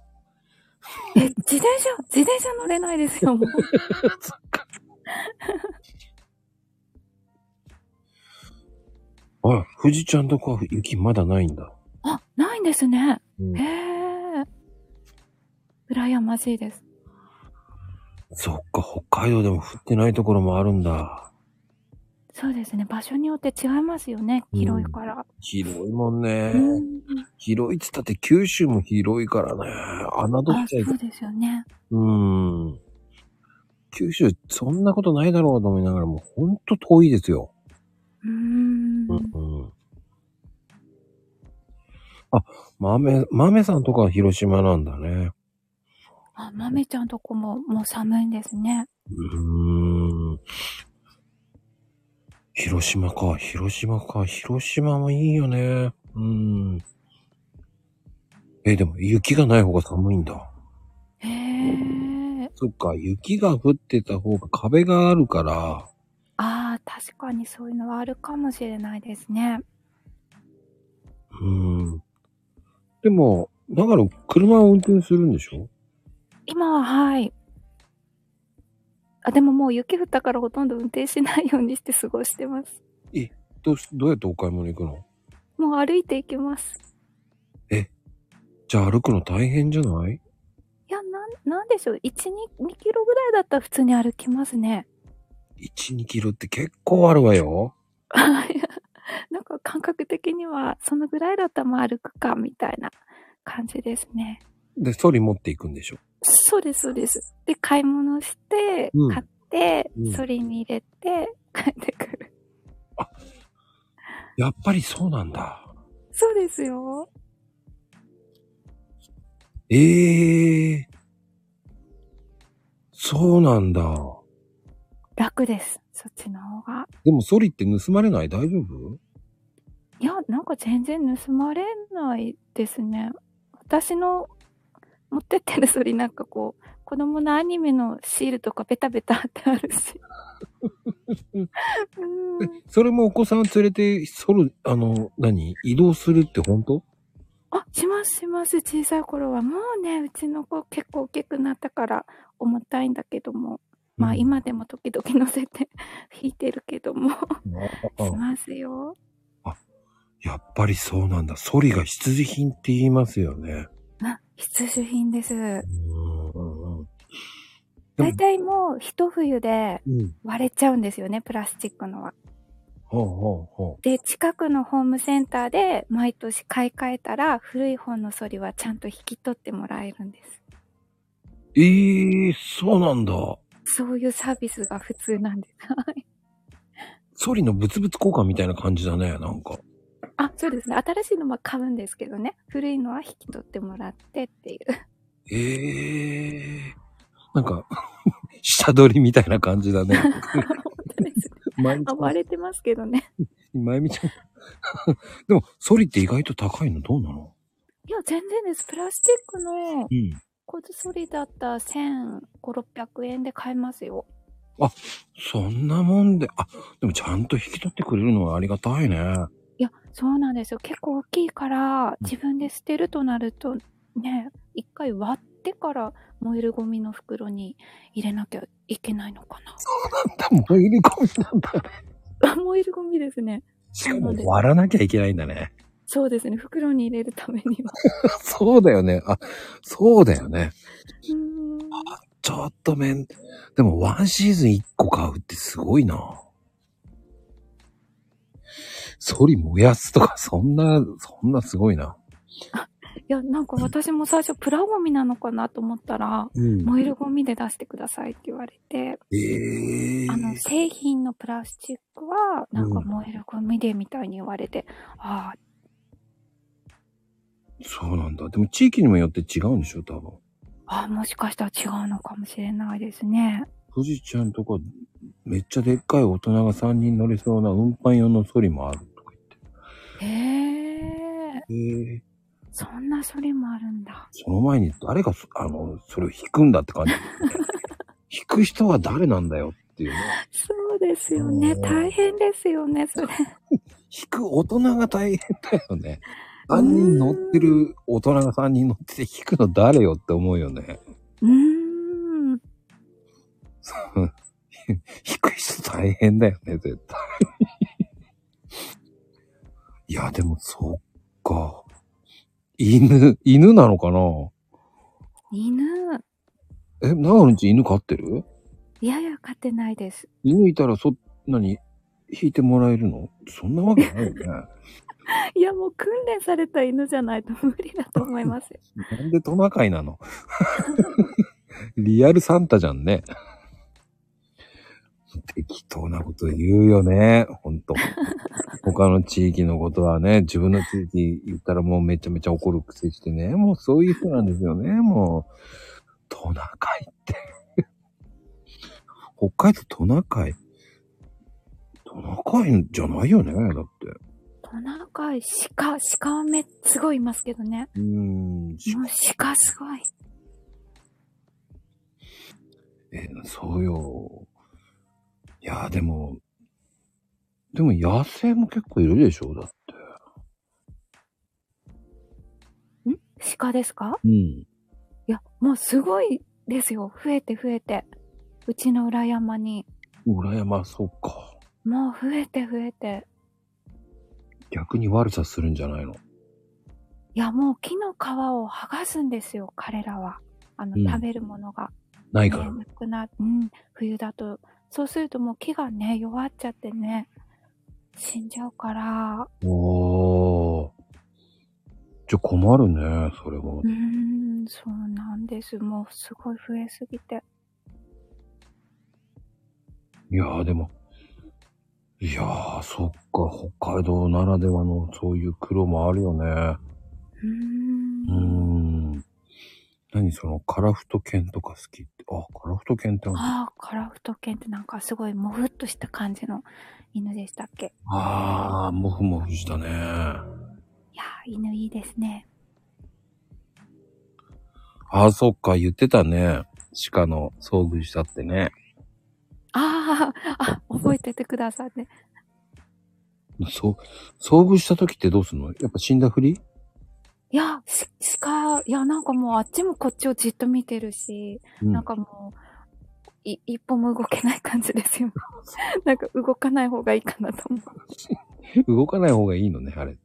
自転車乗れないですよ、もう。そっか。あら、富士ちゃんとこは雪まだないんだ。あ、ないんですね。へぇ。羨ましいです。そっか、北海道でも降ってないところもあるんだ。そうですね、場所によって違いますよね、広いから。広いもんね。広いっつったって九州も広いからね。侮っちゃいけない。そうですよね。九州、そんなことないだろうと思いながらも、ほんと遠いですよ。あ、豆さんとかは広島なんだね。あ、豆ちゃんとこももう寒いんですね。広島もいいよね。でも雪がない方が寒いんだ。へえ。そっか、雪が降ってた方が壁があるから。ああ、確かにそういうのはあるかもしれないですね。でも、だから車を運転するんでしょ？今は、はい。あ、でももう雪降ったからほとんど運転しないようにして過ごしてます。え、どうやってお買い物行くの？もう歩いて行きます。え、じゃあ歩くの大変じゃない？いや、なんでしょう。2キロぐらいだったら普通に歩きますね。1、2キロって結構あるわよ。なんか感覚的には、そのぐらいだったらまあ歩くか、みたいな感じですね。で、そり持っていくんでしょ？そうです、そうです。で、買い物して、買って、そりに入れて、帰ってくる。あ、やっぱりそうなんだ。そうですよ。そうなんだ。楽です。そっちの方が。でもソリって盗まれない？大丈夫？いや、なんか全然盗まれないですね。私の持ってってるソリなんかこう、子供のアニメのシールとかベタベタってあるし。それもお子さんを連れて移動するって本当？あ、します。小さい頃はもうね、うちの子結構大きくなったから重たいんだけども。まあ今でも時々乗せて弾いてるけどもしますよ。あ、やっぱりそうなんだ。ソリが必需品って言いますよね。あ、必需品です。だいたいもう一冬で割れちゃうんですよね、プラスチックのは。で、近くのホームセンターで毎年買い替えたら古い方のソリはちゃんと引き取ってもらえるんです。そうなんだ。そういうサービスが普通なんです。ソリのブツブツ交換みたいな感じだね、なんか。あ、そうですね。新しいのは買うんですけどね。古いのは引き取ってもらってっていう。なんか、下取りみたいな感じだね。本当ですね。暴れてますけどね。まゆみちゃん。でも、ソリって意外と高いのどうなの？いや、全然です。プラスチックの。こずそりだったら1,500〜1,600円で買えますよ。あ、そんなもんで、あ、でもちゃんと引き取ってくれるのはありがたいね。いや、そうなんですよ。結構大きいから、自分で捨てるとなると、ね、一回割ってから燃えるゴミの袋に入れなきゃいけないのかな。そうなんだ、燃えるゴミなんだね。燃えるゴミですね。しかも割らなきゃいけないんだね。そうですね、袋に入れるためには。そうだよね。あ、そうだよね。あ、ちょっとでもワンシーズン1個買うってすごいな。そり燃やすとか、そんなすごいな。いや、なんか私も最初プラゴミなのかなと思ったら、燃えるゴミで出してくださいって言われて、製品のプラスチックはなんか燃えるゴミでみたいに言われて、ああ。そうなんだ。でも地域にもよって違うんでしょ、多分。ああ、もしかしたら違うのかもしれないですね。富士ちゃんとか、めっちゃでっかい大人が3人乗れそうな運搬用のソリもあるとか言って。そんなソリもあるんだ。その前に誰がそれを引くんだって感じ。引く人は誰なんだよっていうね。そうですよね。大変ですよね、それ。引く大人が大変だよね。3人乗ってる大人が3人乗ってて引くの誰よって思うよね。引く人大変だよね、絶対。いや、でもそっか。犬なのかな？犬。長野んち犬飼ってる？いやいや、飼ってないです。犬いたら引いてもらえるの？そんなわけないよね。いや、もう訓練された犬じゃないと無理だと思いますよ。なんでトナカイなの？リアルサンタじゃんね。適当なこと言うよね、ほんと。他の地域のことはね、自分の地域言ったらもうめちゃめちゃ怒るくせしてね、もうそういう人なんですよね、もう。トナカイって。北海道トナカイ。トナカイじゃないよね、だって。トナカイ、鹿はすごいいますけどね。鹿すごい。そうよ。いや、でも野生も結構いるでしょ、だって。鹿ですか？いや、もうすごいですよ。増えて。うちの裏山に。裏山、そうか。もう増えて。逆に悪さするんじゃないの？いや、もう木の皮を剥がすんですよ、彼らは。食べるものが。ないから。冬だと。そうするともう木がね、弱っちゃってね、死んじゃうから。おー。じゃ困るね、それは。そうなんです。もうすごい増えすぎて。いやー、でも、いやー、そっか、北海道ならではのそういう苦労もあるよね。何そのカラフト犬とか好きって。あ、カラフト犬ってカラフト犬ってなんかすごいモフっとした感じの犬でしたっけ？ああ、モフモフしたね。いや、犬いいですね。あ、そっか、言ってたね、鹿の遭遇したってね。あ、覚えててくださいね。遭遇した時ってどうすんの？やっぱ死んだふり？いや、なんかもうあっちもこっちをじっと見てるし、なんかもう、一歩も動けない感じですよ。なんか動かない方がいいかなと思う。動かない方がいいのね、あれ。い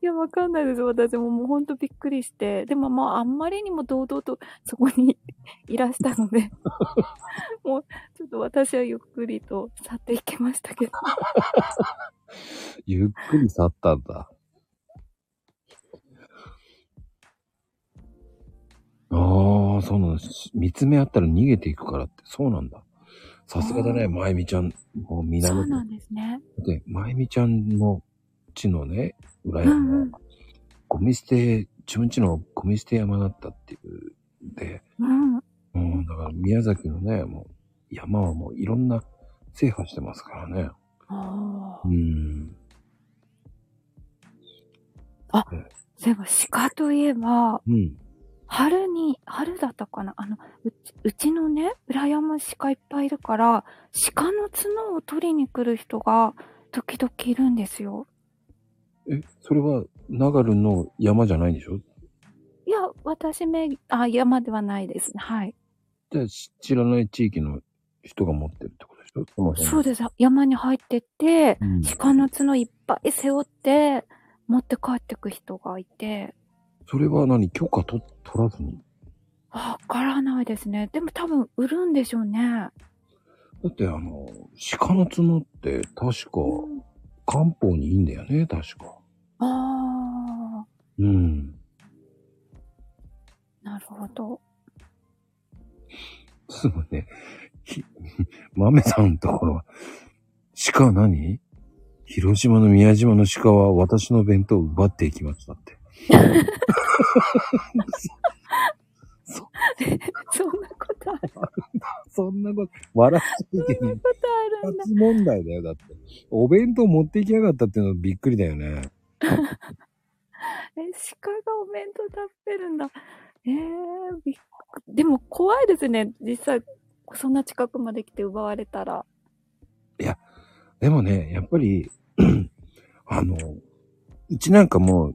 や、わかんないです。私ももうほんとびっくりして。でもまあ、あんまりにも堂々とそこにいらしたので、もうちょっと私はゆっくりと去っていきましたけど。ゆっくり去ったんだ。ああ、そうなんです。見つめ合ったら逃げていくからって、そうなんだ。さすがだね、まゆみちゃん。もうそうなんですね。で、まゆみちゃんの家のね、裏山、ゴミ捨て、自分家のゴミ捨て山だったっていう。で、だから宮崎のね、もう山はもういろんな制覇してますからね。あ、そういえば鹿といえば、春だったかな、うちのね、裏山鹿いっぱいいるから、鹿の角を取りに来る人が時々いるんですよ。それは長野の山じゃないんでしょ？いや、山ではないです。はい。じゃあ知らない地域の人が持ってるってことでしょ？そうです。山に入ってって、うん、鹿の角いっぱい背負って持って帰ってく人がいて。それは何？許可取らずに？わからないですね。でも多分売るんでしょうね。だって鹿の角って確か、うん、漢方にいいんだよね、確か。ああ。うん。なるほど。すごいね。豆さんのところは、鹿は何？広島の宮島の鹿は私の弁当を奪っていきましたって。そんなことあるそんなこと、笑っちゃいけない。二つ問題だよ、だって。お弁当持っていきやがったっていうのびっくりだよね。鹿がお弁当食べるんだ。でも怖いですね、実際。そんな近くまで来て奪われたら。いや、でもね、やっぱり、うちなんかもう、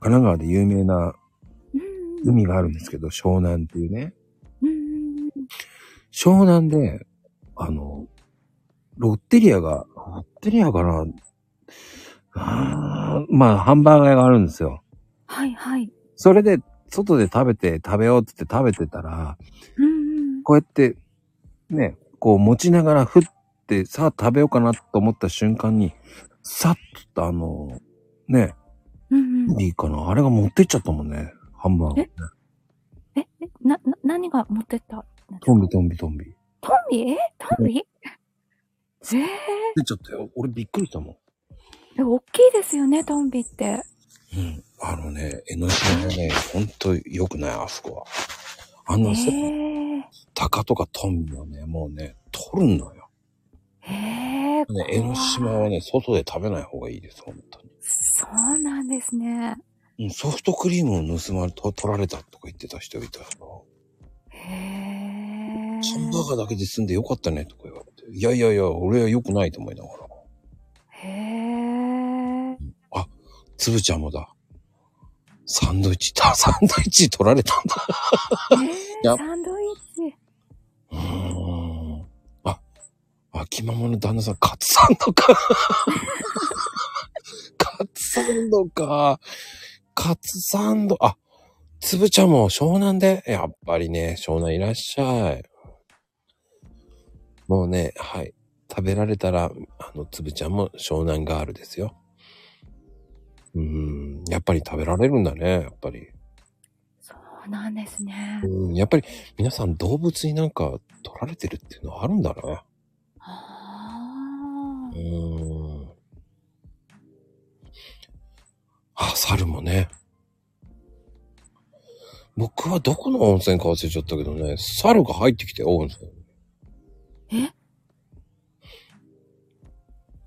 神奈川で有名な、海があるんですけど、湘南っていうね。湘南で、ロッテリアかなまあ、ハンバーガーがあるんですよ。はいはい。それで、外で食べようって言って食べてたら、こうやって、ね、こう持ちながらふって、さあ食べようかなと思った瞬間に、さっとね、いいかなあれが持ってっちゃったもんね。ハンバーガー、ね。何が持ってった？トンビ。トンビ？出ちゃったよ。俺びっくりしたもん。大きいですよね、トンビって。うん。江ノ島はね、ほんと良くない、あそこは。タカとかトンビはね、もうね、取るのよ。江ノ島はね、外で食べない方がいいです、ほんとに。そうなんですね。ソフトクリームを取られたとか言ってた人いたから。ハンバーガーだけで済んでよかったねとか言われて。いやいやいや、俺は良くないと思いながら。あ、つぶちゃんもだ。サンドイッチ取られたんだ。サンドイッチ。あ、秋ママの旦那さん、カツサンドか。カツサンド。あ、つぶちゃんも湘南で、やっぱりね、湘南いらっしゃい。もうね、はい。食べられたら、つぶちゃんも湘南ガールですよ。やっぱり食べられるんだね、やっぱり。そうなんですね。やっぱり皆さん動物になんか取られてるっていうのはあるんだね。あ、猿もね。僕はどこの温泉か忘れちゃったけどね、猿が入ってきて、温泉。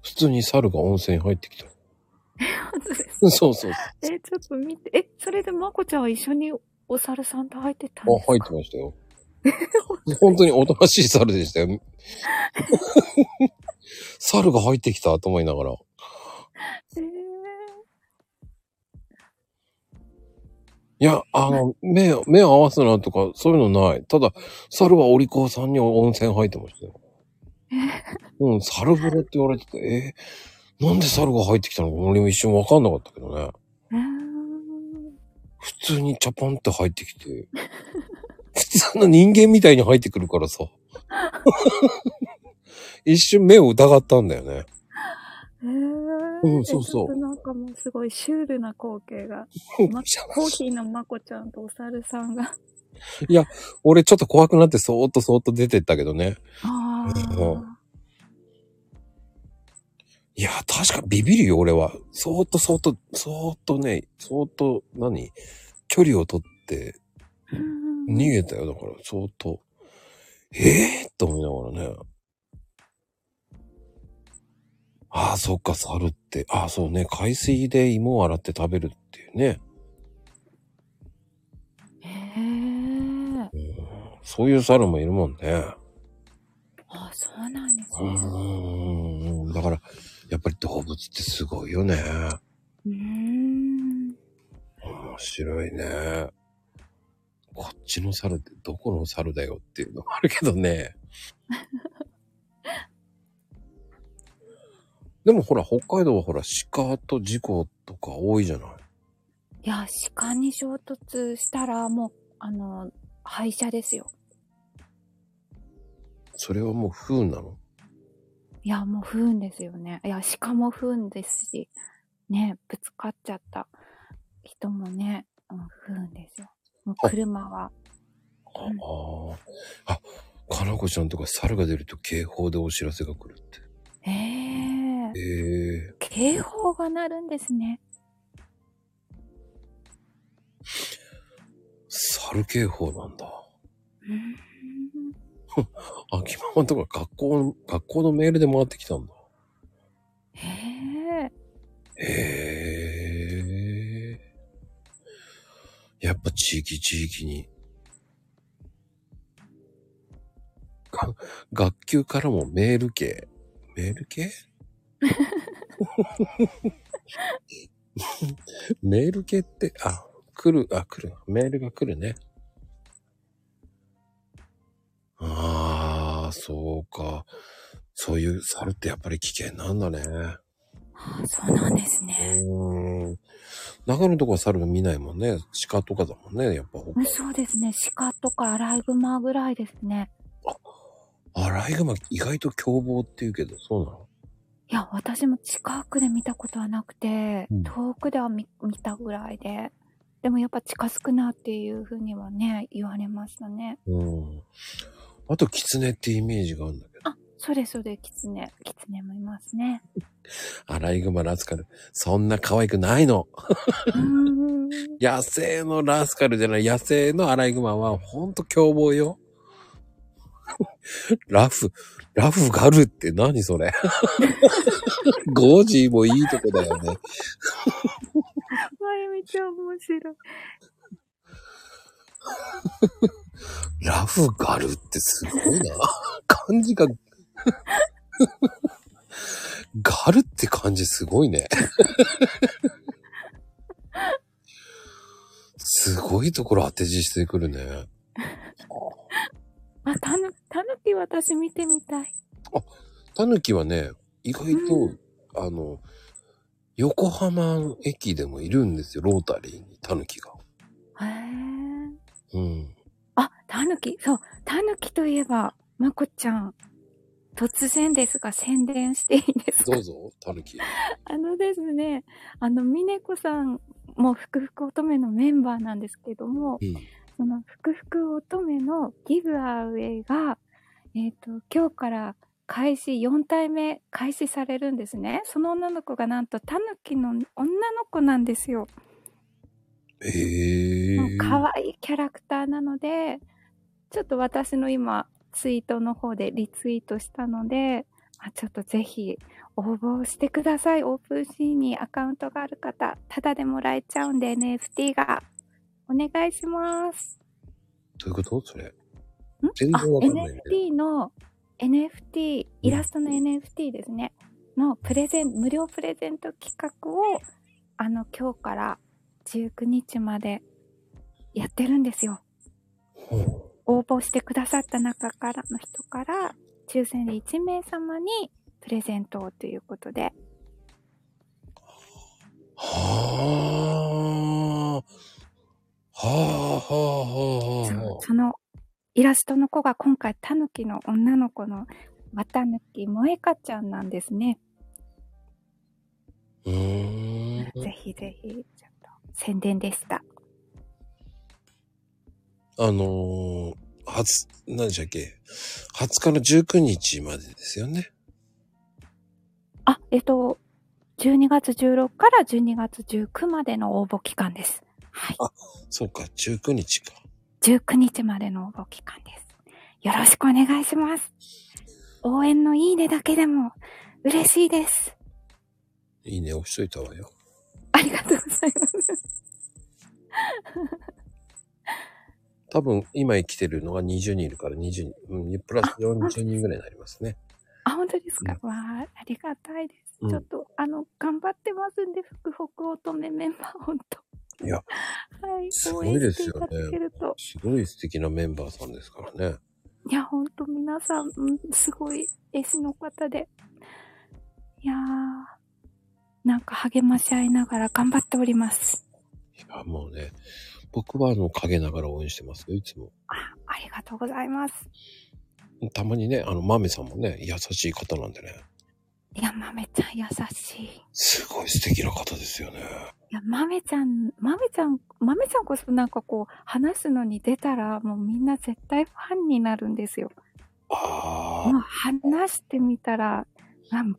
普通に猿が温泉入ってきた。本当ですか？そう。ちょっと見て。それでまこちゃんは一緒にお猿さんと入ってたんですか？あ、入ってましたよ。本当におとなしい猿でしたよ。猿が入ってきたと思いながら。いや、目を合わすなとか、そういうのない。ただ、猿はお利口さんに温泉入ってましたよ。猿風呂って言われてて、なんで猿が入ってきたのか、俺も一瞬わかんなかったけどね。普通にチャポンって入ってきて、普通の人間みたいに入ってくるからさ。一瞬目を疑ったんだよね。そう。なんかもうすごいシュールな光景が。コーヒーのまこちゃんとお猿さんが。いや、俺ちょっと怖くなってそーっと出てったけどね。いや、確かビビるよ、俺は。そーっと距離を取って、逃げたよ、だから、そーっと。と思いながらね。ああ、そっか、猿って。ああ、そうね。海水で芋を洗って食べるっていうね。そういう猿もいるもんね。ああ、そうなんですね。だから、やっぱり動物ってすごいよね。面白いね。こっちの猿ってどこの猿だよっていうのもあるけどね。でもほら、北海道はほら、鹿と事故とか多いじゃない。いや、鹿に衝突したらもう、廃車ですよ。それはもう不運なの？いや、もう不運ですよね。いや、鹿も不運ですし、ね、ぶつかっちゃった人もね、うん、不運ですよ。もう車は。あ、かなこちゃんとか猿が出ると警報でお知らせが来るって。警報が鳴るんですね。猿警報なんだ。秋ママとか学校のメールで回ってきたんだ。やっぱ地域に学級からもメール系メール系って、来る、メールが来るね。ああ、そうか。そういう猿ってやっぱり危険なんだね。そうなんですね。長野とかは猿見ないもんね。鹿とかだもんね、やっぱ。そうですね。鹿とかアライグマぐらいですね。アライグマ意外と凶暴って言うけど、そうなの？いや、私も近くで見たことはなくて、遠くでは 見たぐらいで、でもやっぱ近づくなっていうふうにはね、言われましたね。あと、キツネってイメージがあるんだけど。あ、そうです、そうです、キツネもいますね。アライグマ、ラスカル、そんな可愛くないの。野生のラスカルじゃない、野生のアライグマはほんと凶暴よ。ラフがあるって何それ。ゴジーもいいとこだよね。まゆみちゃん面白い。ラフがあるってすごいな。漢字がガルって漢字すごいね。すごいところ当て字してくるね。あ、タヌキ私見てみたい。あ、タヌキはね、意外と、横浜駅でもいるんですよ、ロータリーにタヌキが。へぇー。あ、タヌキ、そう、タヌキといえば、まこちゃん、突然ですが、宣伝していいですか？どうぞ、タヌキ。ですね、みねこさんもふくふく乙女のメンバーなんですけども、そのふくふく乙女のギブアウェイが、今日から4体目開始されるんですね。その女の子がなんとタヌキの女の子なんですよ。かわいいキャラクターなので、ちょっと私の今ツイートの方でリツイートしたので、ちょっとぜひ応募してください。オープンシーにアカウントがある方、ただでもらえちゃうんで NFT が。お願いします。どういうこと？それ。全然わかんないね。NFT、イラストの NFT ですね。の無料プレゼント企画を、今日から19日までやってるんですよ。応募してくださった中からの人から、抽選で1名様にプレゼントをということで。はぁ。そのイラストの子が今回タヌキの女の子のワタヌキ萌えかちゃんなんですね。ぜひぜひちょっと宣伝でした。何でしたっけ？20日の19日までですよね。あ、12月16から12月19までの応募期間です。はい。あ、そうか、19日か。19日までの応募期間です。よろしくお願いします。応援のいいねだけでも嬉しいです。いいね押しといたわよ。ありがとうございます。多分、今来てるのが20人いるから、プラス40人ぐらいになりますね。本当ですか。わあ、ありがたいです。うんちょっと、頑張ってますんで、福北乙女メンバー、本当。いや、はい、すごいですよね。すごい素敵なメンバーさんですからね。いや、本当皆さん、すごい絵師の方で。いやー、なんか励まし合いながら頑張っております。いや、もうね、僕は陰ながら応援してますよ、いつも。ありがとうございます。たまにね、マメさんもね、優しい方なんでね。いや、マメちゃん優しい。すごい素敵な方ですよね。いや、マメちゃんこそなんかこう、話すのに出たら、もうみんな絶対ファンになるんですよ。ああ。もう話してみたら、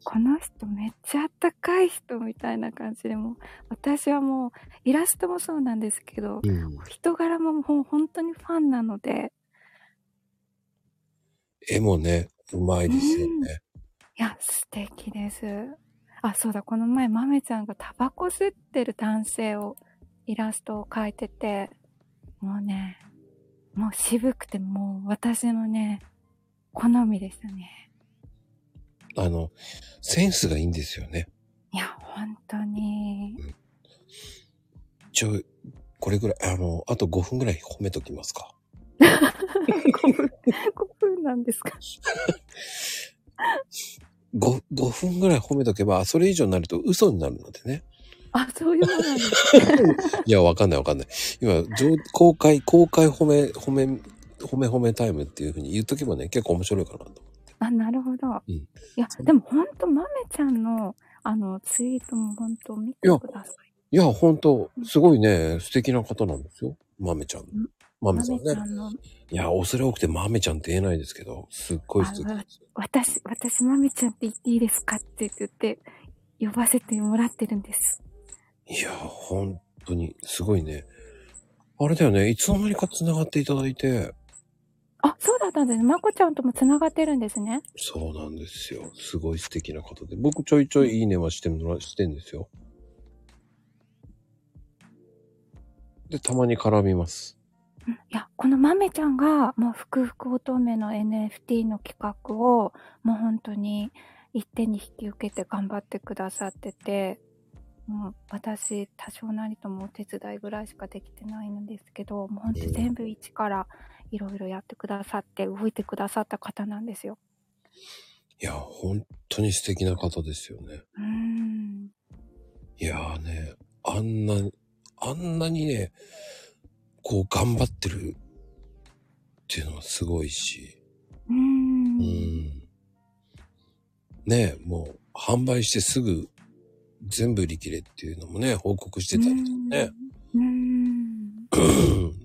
この人めっちゃあったかい人みたいな感じで、もう私はもうイラストもそうなんですけど、うん、人柄ももう本当にファンなので。絵もね、うまいですよね。うん、いや、素敵です。あ、そうだ、この前、まめちゃんがタバコ吸ってる男性を、イラストを描いてて、もうね、もう渋くて、もう私のね、好みでしたね。センスがいいんですよね。いや、本当に。うん、これぐらい、あと5分ぐらい褒めときますか。5分なんですか。5分ぐらい褒めとけば、それ以上になると嘘になるのでね。あ、そういうものなんですね。いや、わかんない。今、公開褒めタイムっていうふうに言っとけばね、結構面白いかなと。あ、なるほど。いや、でもほんと、まめちゃんの、ツイートもほんと見てください。いや、ほんと、すごいね、素敵な方なんですよ。まめちゃん。まめさんね。いや、恐れ多くてまめちゃんって言えないですけど、すっごい素敵です。私まめちゃんって言っていいですかって言って、呼ばせてもらってるんです。いや、ほんとに、すごいね。あれだよね、いつの間にか繋がっていただいて。あ、そうだったんですね。まこちゃんとも繋がってるんですね。そうなんですよ。すごい素敵な方で。僕ちょいちょいいいねはしてんですよ。で、たまに絡みます。いや、このまめちゃんが、もう福々乙女の NFT の企画を、もう本当に一手に引き受けて頑張ってくださってて、もう私、多少なりともお手伝いぐらいしかできてないんですけど、もう本当全部一から、いろいろやってくださって動いてくださった方なんですよ。いや、本当に素敵な方ですよね。いやーね、あんなにね、こう頑張ってるっていうのはすごいし、ね、もう販売してすぐ全部売り切れっていうのもね、報告してたりとかね。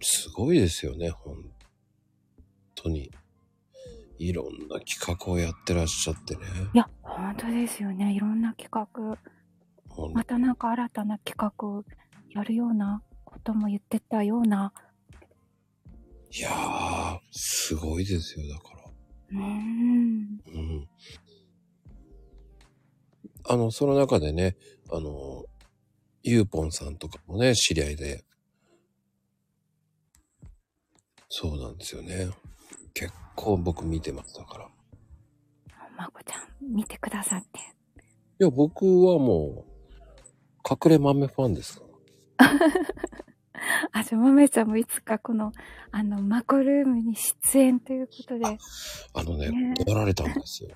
すごいですよね、本当にいろんな企画をやってらっしゃってね。いや、本当ですよね。いろんな企画、またなんか新たな企画をやるようなことも言ってたような。いやー、すごいですよ。だからその中でね、ゆうぽんさんとかもね、知り合いで。そうなんですよね。結構僕見てますだから。まこちゃん見てくださって。いや、僕はもう隠れ豆ファンですから。あ、じゃあ豆ちゃんもいつかこのまこルームに出演ということで。ね、断られたんですよ。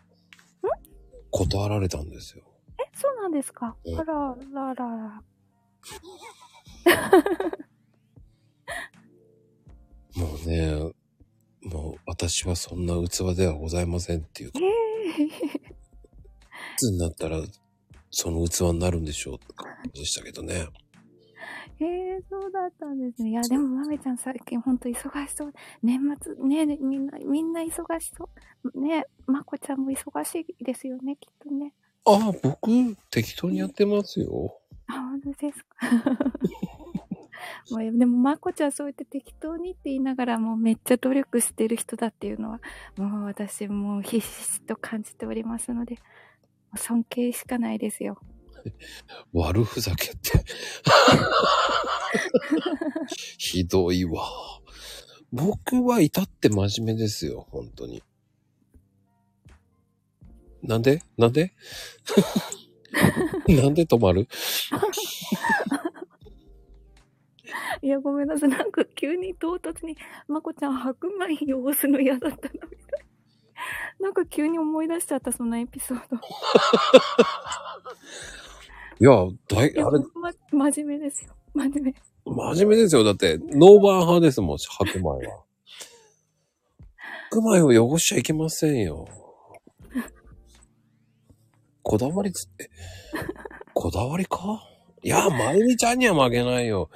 え、そうなんですか。あららら。もうね、もう私はそんな器ではございませんっていうか、いつになったらその器になるんでしょうって感じでしたけどね。そうだったんですね。いや、でもまめちゃん最近ほんと忙しそう。年末ね、みんな忙しそうね。まこちゃんも忙しいですよね、きっとね。ああ、僕適当にやってますよ。あ、本当ですか。でもまこちゃんそうやって適当にって言いながらもうめっちゃ努力してる人だっていうのはもう私もうひしひしと感じておりますので、尊敬しかないですよ。悪ふざけってひどいわ。僕は至って真面目ですよ、本当に。なんでなんで止まるいや、ごめんなさい。なんか急に唐突に、まこちゃん白米汚すの嫌だったな、みたいな。なんか急に思い出しちゃった、そのエピソード。いや、あれ、真面目ですよ。真面目ですよ。だって、ノーバー派ですもん、白米は。白米を汚しちゃいけませんよ。こだわりか？いや、まゆみちゃんには負けないよ。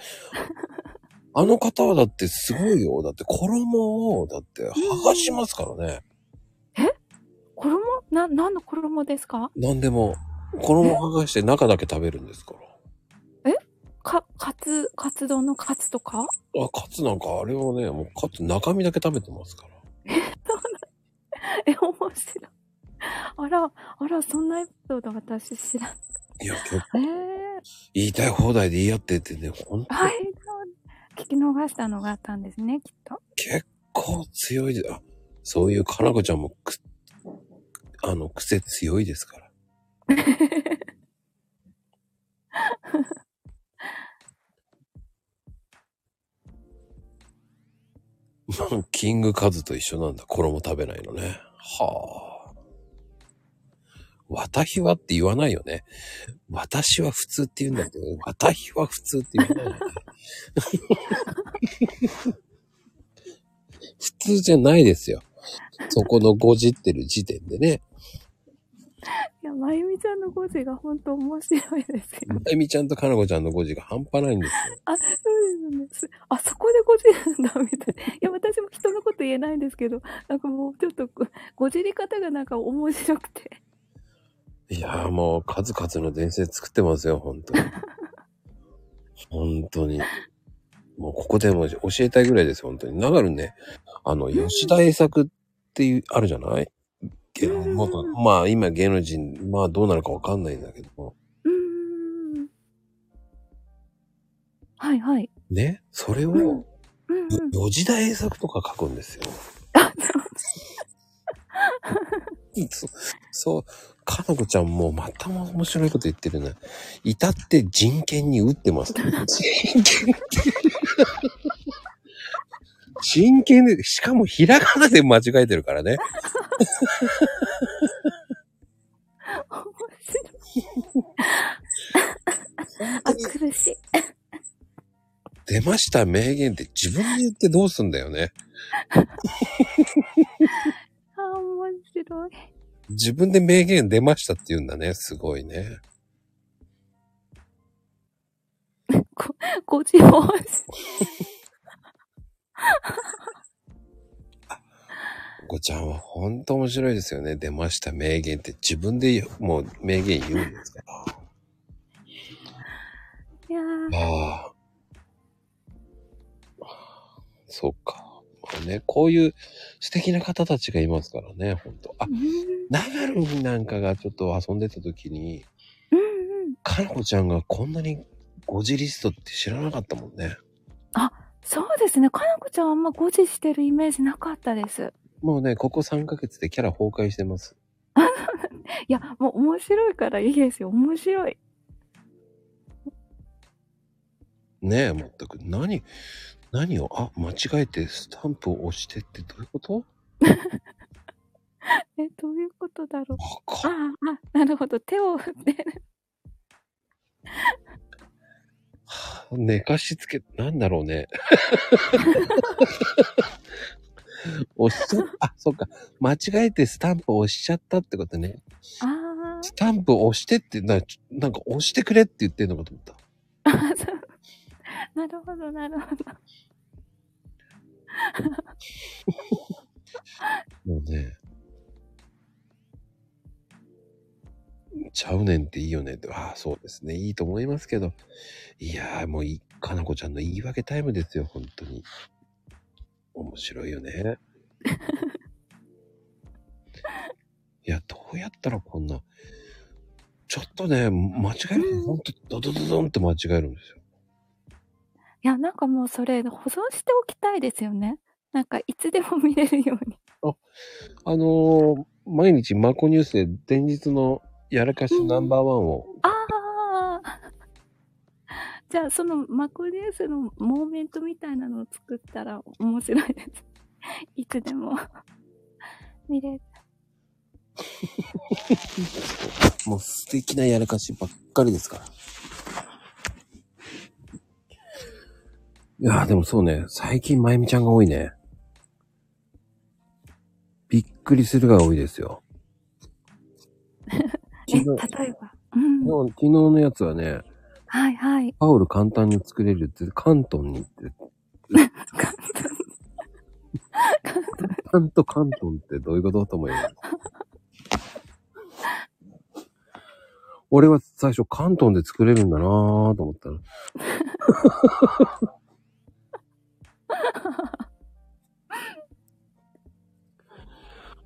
あの方はだってすごいよ。だって衣を、だって剥がしますからね。え？衣？何の衣ですか？何でも。衣剥がして中だけ食べるんですから。え？カツ丼のカツとか？あ、カツなんかあれはね、もうカツ中身だけ食べてますから。え、面白い。あら、そんなエピソード私知らん。いや、結構。言いたい放題で言い合っててね、ほんと。はい、聞き逃したのがあったんですね、きっと。結構強いで、あ、そういうかなこちゃんも癖強いですから。キングカズと一緒なんだ、衣食べないのね。はぁ。私はって言わないよね。私は普通って言うんだけど、私は普通って言わないよね。普通じゃないですよ。そこの誤字ってる時点でね。いや、まゆみちゃんの誤字が本当面白いですよ。まゆみちゃんとかなこちゃんの誤字が半端ないんですよ。あ、そうですね。あそこで誤字なんだみたいな。いや、私も人のこと言えないんですけど、なんかもうちょっと誤字り方がなんか面白くて。いやーもう数々の伝説作ってますよ、本当に。本当に。もうここでも教えたいぐらいです、本当に。流るね、吉田栄作っていう、あるじゃないけど、まあ今芸能人、まあどうなるかわかんないんだけど。はいはい。ね、それを、吉田栄作とか書くんですよ。あ、そう、かなこちゃんもまたも面白いこと言ってるね。至って人権に打ってます。人権で、しかもひらがなで間違えてるからね。あ、苦しい。出ました、名言って自分で言ってどうすんだよね。面白い。自分で名言出ましたって言うんだね。すごいね。ご自分。ごちゃんはほんと面白いですよね。出ました名言って自分でもう名言言うんですから。いやー。そうか。ね、こういう素敵な方たちがいますからね、ほんと。あ、流る日なんかがちょっと遊んでた時に、かなこちゃんがこんなに誤字リストって知らなかったもんね。あ、そうですね。かなこちゃんはあんま誤字してるイメージなかったです。もうね、ここ3ヶ月でキャラ崩壊してます。いや、もう面白いからいいですよ。面白い。ねえ、まったく何を、あ、間違えてスタンプを押してってどういうこと？どういうことだろう。あ、なるほど。手を振ってる。寝かしつけ、なんだろうね。あ、そっか。間違えてスタンプを押しちゃったってことね。あ、スタンプを押してって、なんか押してくれって言ってるのかと思った。あ、そう、なるほどなるほど。もうね、ちゃうねんっていいよねって、ああそうですね、いいと思いますけど、いやーもうかなこちゃんの言い訳タイムですよ、本当に面白いよね。いや、どうやったらこんなちょっとね間違える、本当ドドドドンって間違えるんですよ。いや、なんかもうそれ保存しておきたいですよね。なんかいつでも見れるように。あ、毎日マコニュースで前日のやらかしナンバーワンを、ああ、じゃあそのマコニュースのモーメントみたいなのを作ったら面白いです。いつでも見れる。もう素敵なやらかしばっかりですから。いやーでもそうね、最近まゆみちゃんが多いね。びっくりするが多いですよ。え、例えば、うん、昨日のやつはね、はいはい。タオル簡単に作れるって、関東に行って。関東に。関東、関東ってどういうことと思います。俺は最初関東で作れるんだなぁと思ったら。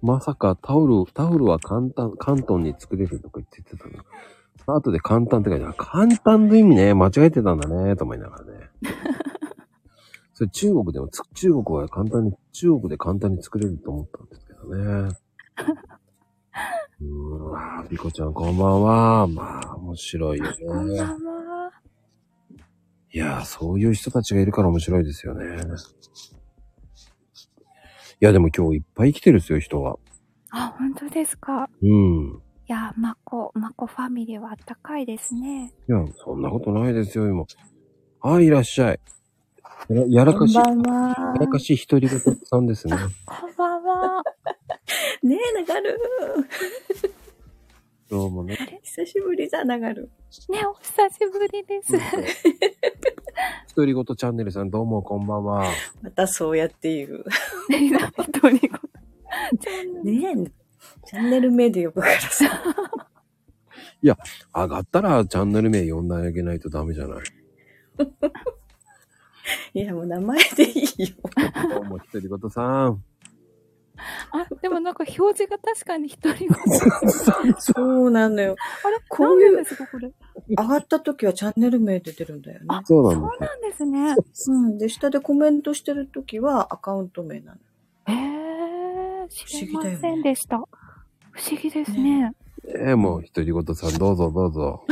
まさかタオルは簡単、関東に作れるとか言ってたの。あとで簡単って書いてある。簡単の意味ね、間違えてたんだね、と思いながらね。それ中国で簡単に作れると思ったんですけどね。うわぁ、ピコちゃんこんばんは。まあ、面白いよね。いやぁ、そういう人たちがいるから面白いですよね。いやでも今日いっぱい来てるっすよ、人は。あ、本当ですか。うん。いや、マコファミリーはあったかいですね。いや、そんなことないですよ、今。はい、いらっしゃい。やらかし一人ごとさんですね。こんばんは。ねえ、ながる。どうもね。あれ、久しぶりじゃ、ながる。ねえ、お久しぶりです。独り言チャンネルさん、どうもこんばんは。またそうやって言う。独り言チャンネル。ねえ、チャンネル名で呼ぶからさ。いや、上がったらチャンネル名呼んであげないとダメじゃない。いや、もう名前でいいよ。どうも独り言さん。あ、でもなんか表示が確かに独り言。そうなのよ。あれ、こういうなんですかこれ。上がった時はチャンネル名出てるんだよね。あ、そうなんですね。うん。で、下でコメントしてる時はアカウント名なの。知りませんでした。不思議ですね。もう独り言さんどうぞどうぞ。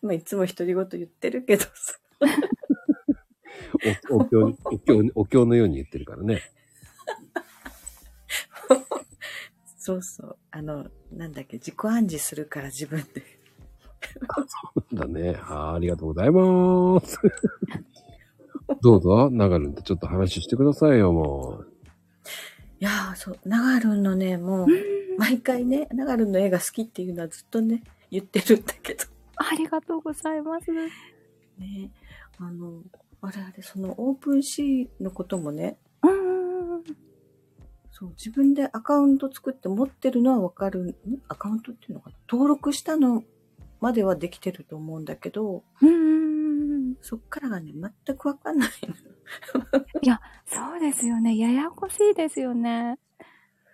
まあいつも独り言言ってるけどさ。お経のように言ってるからね。そうそう。なんだっけ、自己暗示するから自分で。そうだね。ありがとうございます。どうぞ、ながるんってちょっと話してくださいよ、もう。いやー、そう、ながるんのね、もう、毎回ね、ながるんの絵が好きっていうのはずっとね、言ってるんだけど。ありがとうございます。ね、あれ、そのオープンシーのこともね、そう、自分でアカウント作って持ってるのはわかる。アカウントっていうのかな、登録したのまではできてると思うんだけど、そっからがね、全くわかんない。いや、そうですよね。ややこしいですよね。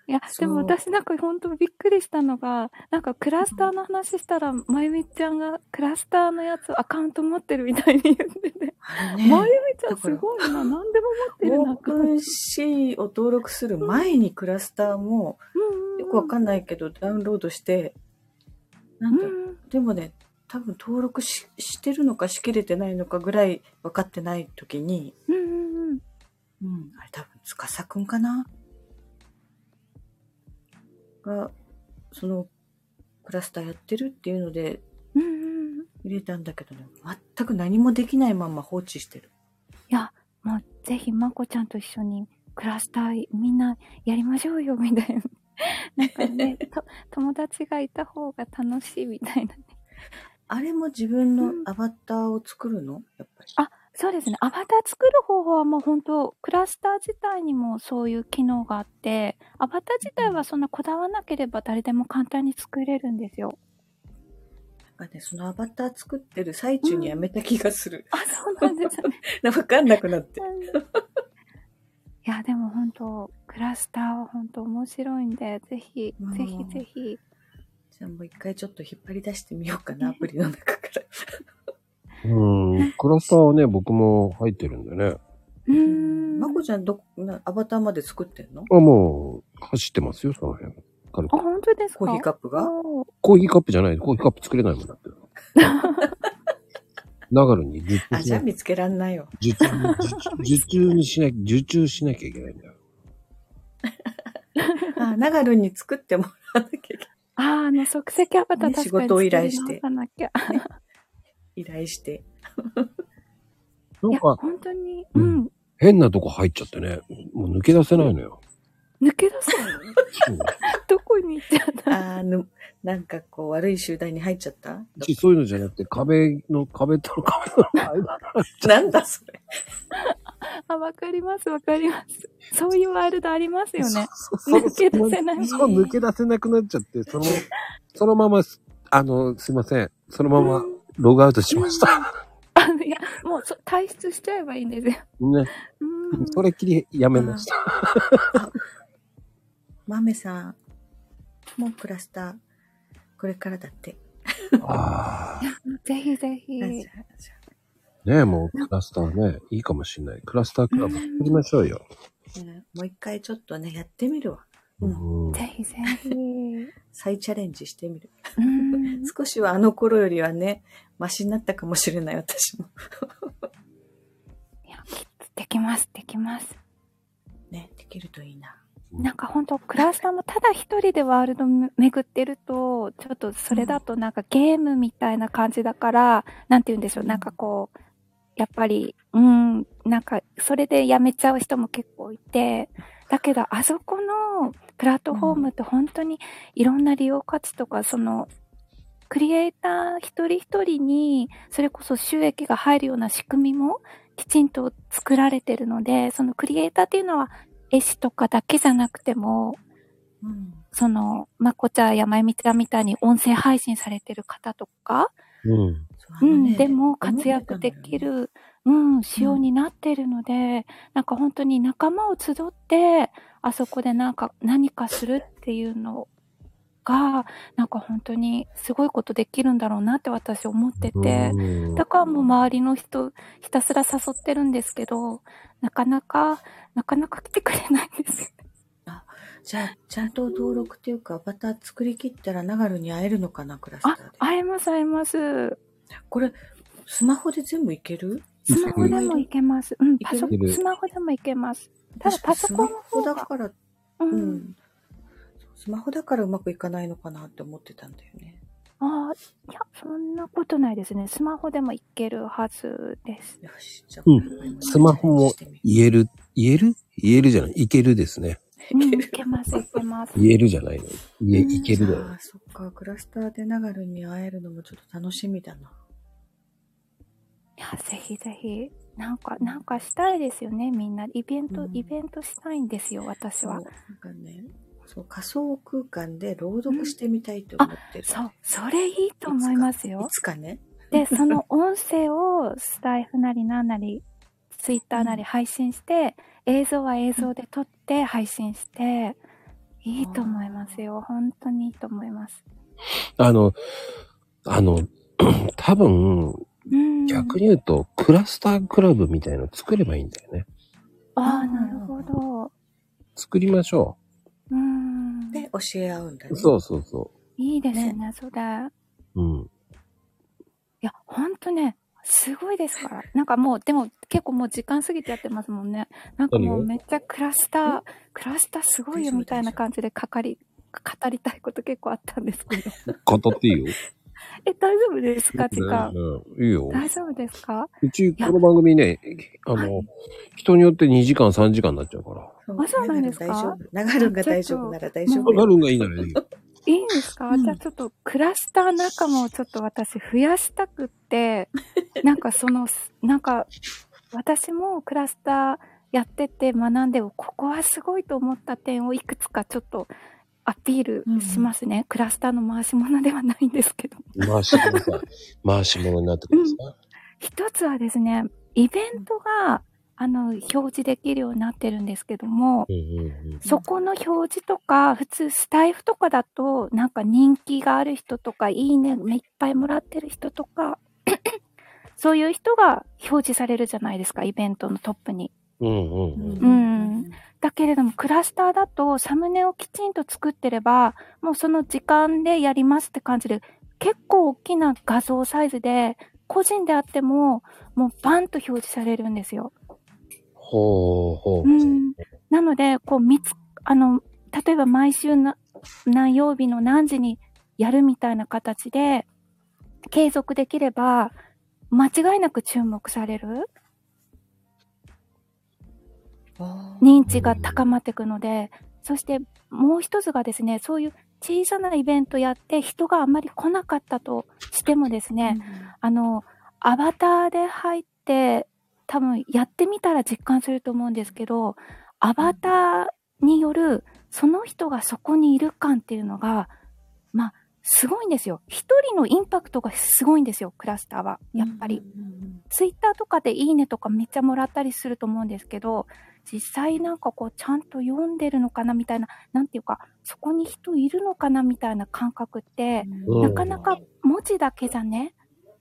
いや、でも私なんか本当びっくりしたのが、なんかクラスターの話したら、まゆみちゃんがクラスターのやつアカウント持ってるみたいに言ってて、まゆみちゃんすごいな、何でも持ってるな。オープンシーを登録する前にクラスターも、よくわかんないけどダウンロードして、なんだ、でもね、多分登録 してるのかしきれてないのかぐらい分かってない時に、あれ多分司くんかなが、そのクラスターやってるっていうので入れたんだけどね、全く何もできないまま放置してる。いや、もうぜひまこちゃんと一緒にクラスターみんなやりましょうよみたいな。なんかね、友達がいた方が楽しいみたいなね。あれも自分のアバターを作るの？やっぱり。あ、そうですね。アバター作る方法はもう本当、クラスター自体にもそういう機能があって、アバター自体はそんなこだわなければ誰でも簡単に作れるんですよ。なんかね、そのアバター作ってる最中にやめた気がする。あ、そうなんですね。わかんなくなって。いや、でも本当、クラスターは本当面白いんで、ぜひ、ぜひぜひ。じゃあもう一回ちょっと引っ張り出してみようかな、アプリの中から。クラスターはね、僕も入ってるんでね。まこちゃんアバターまで作ってんの？あ、もう、走ってますよ、その辺。軽く。あ、本当ですか？コーヒーカップが？コーヒーカップじゃない。コーヒーカップ作れないもんだって。ながるに受注しなきゃ。あ、じゃあ見つけらんないよ。受注しなきゃいけないんだよ。あ、ながるに作ってもらわなきゃいけない。あ、即席アバター確かに仕事を依頼して。依頼して。なんか本当に、うん、変なとこ入っちゃってね、もう抜け出せないのよ。抜け出せないのどこに行っちゃったなんかこう悪い集団に入っちゃったそういうのじゃなくて、壁とのなんだそれ。あ、わかりますわかります。そういうワールドありますよね。抜け出せない。そう、抜け出せなくなっちゃって、そのまま、すいません。そのままログアウトしました。いや、もう退出しちゃえばいいんですよ。ね。それっきりやめました。豆さん、もうクラスター、これからだって。あぜひぜひ。ねえ、もうクラスターね、いいかもしれない。クラスタークラブ作りましょうよ。もう一回ちょっとね、やってみるわ。うん、ぜひぜひ。再チャレンジしてみる。少しはあの頃よりはね、マシになったかもしれない、私も。いや、できます。ね、できるといいな。なんかほんと、クラスターもただ一人でワールド巡ってると、ちょっとそれだとなんかゲームみたいな感じだから、なんて言うんでしょう、なんかこう、やっぱり、なんかそれでやめちゃう人も結構いて、だけどあそこのプラットフォームって本当にいろんな利用価値とか、そのクリエイター一人一人にそれこそ収益が入るような仕組みもきちんと作られてるので、そのクリエイターっていうのは絵師とかだけじゃなくても、そのまこちゃんやまゆみちゃんみたいに音声配信されてる方とか、でも活躍できる、仕様になってるので、なんか本当に仲間を集って、あそこでなんか何かするっていうのが、なんか本当にすごいことできるんだろうなって私思ってて、だからもう周りの人ひたすら誘ってるんですけど、なかなか来てくれないんです。じゃあ、ちゃんと登録っていうか、アバター作り切ったら、ながるに会えるのかな、クラスターで。あ、会えます。これ、スマホで全部いける？スマホでもいけます。スマホでもいけます。ただ、パソコンの方が。スマホだからうまくいかないのかなって思ってたんだよね。いや、そんなことないですね。スマホでもいけるはずです。よし、じゃあ、スマホも言えるじゃない。いけるですね。いけます。言えるじゃないの。いけるだよ。あ、そっか。クラスターでながるに会えるのもちょっと楽しみだな。いや、ぜひぜひ。なんかしたいですよね、みんな。イベントしたいんですよ、私は。なんかね、そう、仮想空間で朗読してみたいと思ってる。そう、それいいと思いますよ。いつかね。で、その音声をスタイフなりなんなり、ツイッターなり配信して、映像は映像で撮って配信して、いいと思いますよ。本当にいいと思います。多分、逆に言うと、クラスタークラブみたいの作ればいいんだよね。ああ、なるほど。作りましょう。で、教え合うんだね。そう。いいですね、それ。いや、ほんとね。すごいですから。なんかもう、でも結構もう時間過ぎてやってますもんね。なんかもうめっちゃクラスターすごいよみたいな感じで語りたいこと結構あったんですけど。語っていいよ。大丈夫ですか、時間。いいよ。大丈夫ですか？うち、この番組ね、人によって2時間、3時間になっちゃうから。そうなんですか？ながるんが大丈夫なら大丈夫。ながるんがいいならいいよ。いいんですか？じゃあちょっとクラスター仲間をちょっと私増やしたくって、私もクラスターやってて学んで、ここはすごいと思った点をいくつかちょっとアピールしますね。クラスターの回し物ではないんですけど。回し物になってくるんですか？一つはですね、イベントが、表示できるようになってるんですけども、そこの表示とか、普通スタイフとかだと、なんか人気がある人とか、いいねいっぱいもらってる人とか、そういう人が表示されるじゃないですか、イベントのトップに。だけれどもクラスターだとサムネをきちんと作ってればもうその時間でやりますって感じで結構大きな画像サイズで個人であってももうバンと表示されるんですよ。ほうほう。うん、なのでこう例えば毎週何曜日の何時にやるみたいな形で継続できれば間違いなく注目される認知が高まっていくので、そしてもう一つがですね、そういう小さなイベントやって人があまり来なかったとしてもですね、アバターで入って多分やってみたら実感すると思うんですけど、アバターによるその人がそこにいる感っていうのがまあすごいんですよ。一人のインパクトがすごいんですよ、クラスターは。やっぱりツイッターとかでいいねとかめっちゃもらったりすると思うんですけど、実際なんかこうちゃんと読んでるのかなみたいな、なんていうかそこに人いるのかなみたいな感覚って、なかなか文字だけじゃね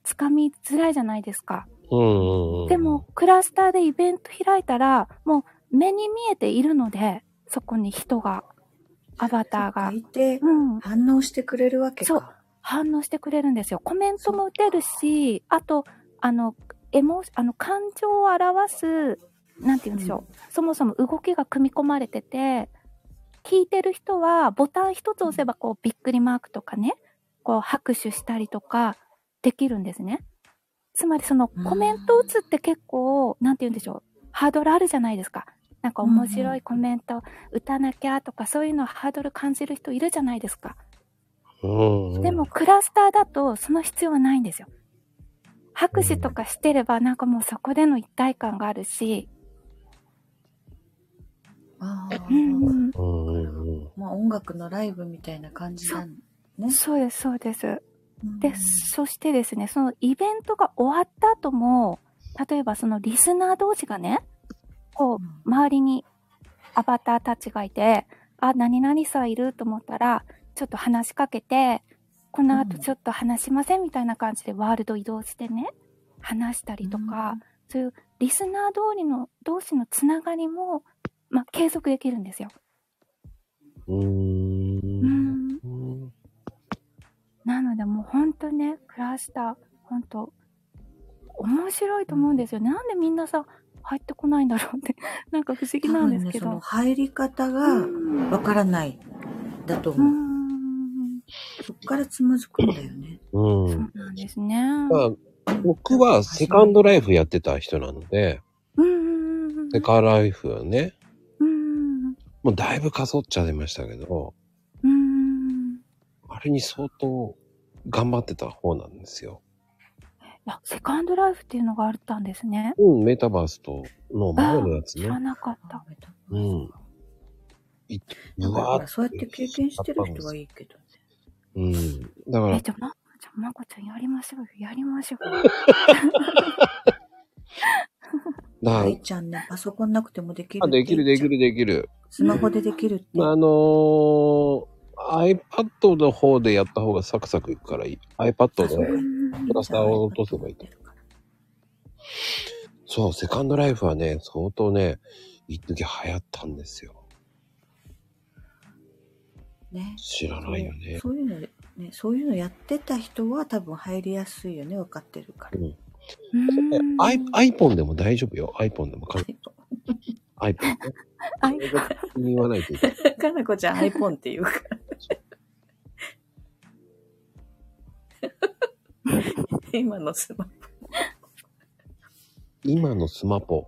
つかみづらいじゃないですか。でもクラスターでイベント開いたらもう目に見えているので、そこに人がアバターがいて、反応してくれるわけか。そう、反応してくれるんですよ。コメントも打てるし、あと感情を表す、なんて言うんでしょう、そもそも動きが組み込まれてて、聞いてる人はボタン一つ押せばこうびっくりマークとかね、こう拍手したりとかできるんですね。つまりそのコメント打つって結構、なんて言うんでしょう、ハードルあるじゃないですか。なんか面白いコメント打たなきゃとか、そういうのハードル感じる人いるじゃないですか。でもクラスターだとその必要はないんですよ。拍手とかしてればなんかもうそこでの一体感があるし、まあ音楽のライブみたいな感じなんね。そうですそうです。で、そしてですね、そのイベントが終わった後も、例えばそのリスナー同士がね、こう周りにアバターたちがいて、あ、何々さんいると思ったらちょっと話しかけて、この後ちょっと話しませんみたいな感じでワールド移動してね、話したりとか、そういうリスナー同士のつながりも、まあ、継続できるんですよ。なのでもう本当ね、クラスター本当面白いと思うんですよ。なんでみんなさ入ってこないんだろうってなんか不思議なんですけど、ね、その入り方がわからないだと思う。そっからつまずくんだよね。そうなんですね。まあ、僕はセカンドライフやってた人なので、セカンドライフはね、もうだいぶかそっちゃ出ましたけど、あれに相当頑張ってた方なんですよ。セカンドライフっていうのがあったんですね。メタバースとの前のやつね。知らなかった。だからそうやって経験してる人はいいけどね。だから。まこちゃんやりましょうよ、やりましょうよ。愛ちゃんね、パソコンなくてもできる。できる。スマホでできるって。iPad の方でやった方がサクサクいくからいい。iPad でクラスターを落とせばいいと。そう、セカンドライフはね、相当ね、一時流行ったんですよ。ね、知らないよね。そういうの、ね、そういうのやってた人は多分入りやすいよね、分かってるから。iPhone でも大丈夫よ。iPhone でもか。iPhone 言わないといけない。かなこちゃん iPhone って言うから。今のスマホ。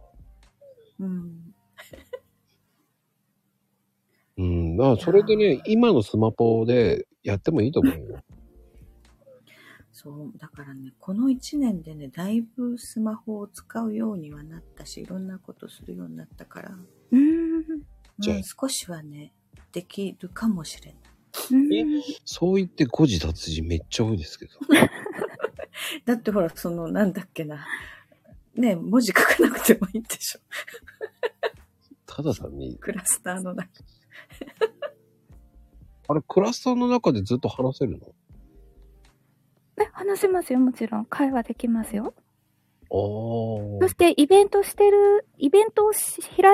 まあそれでね、今のスマホでやってもいいと思うよ。そうだからね、この1年でね、だいぶスマホを使うようにはなったし、いろんなことするようになったから、少しはねできるかもしれない。そう言って誤字脱字めっちゃ多いですけど。だってほら、そのなんだっけな、ね、文字書かなくてもいいんでしょ。ただ単にクラスターの中あれ、クラスターの中でずっと話せるの？話せますよ、もちろん会話できますよ。そしてイベントを開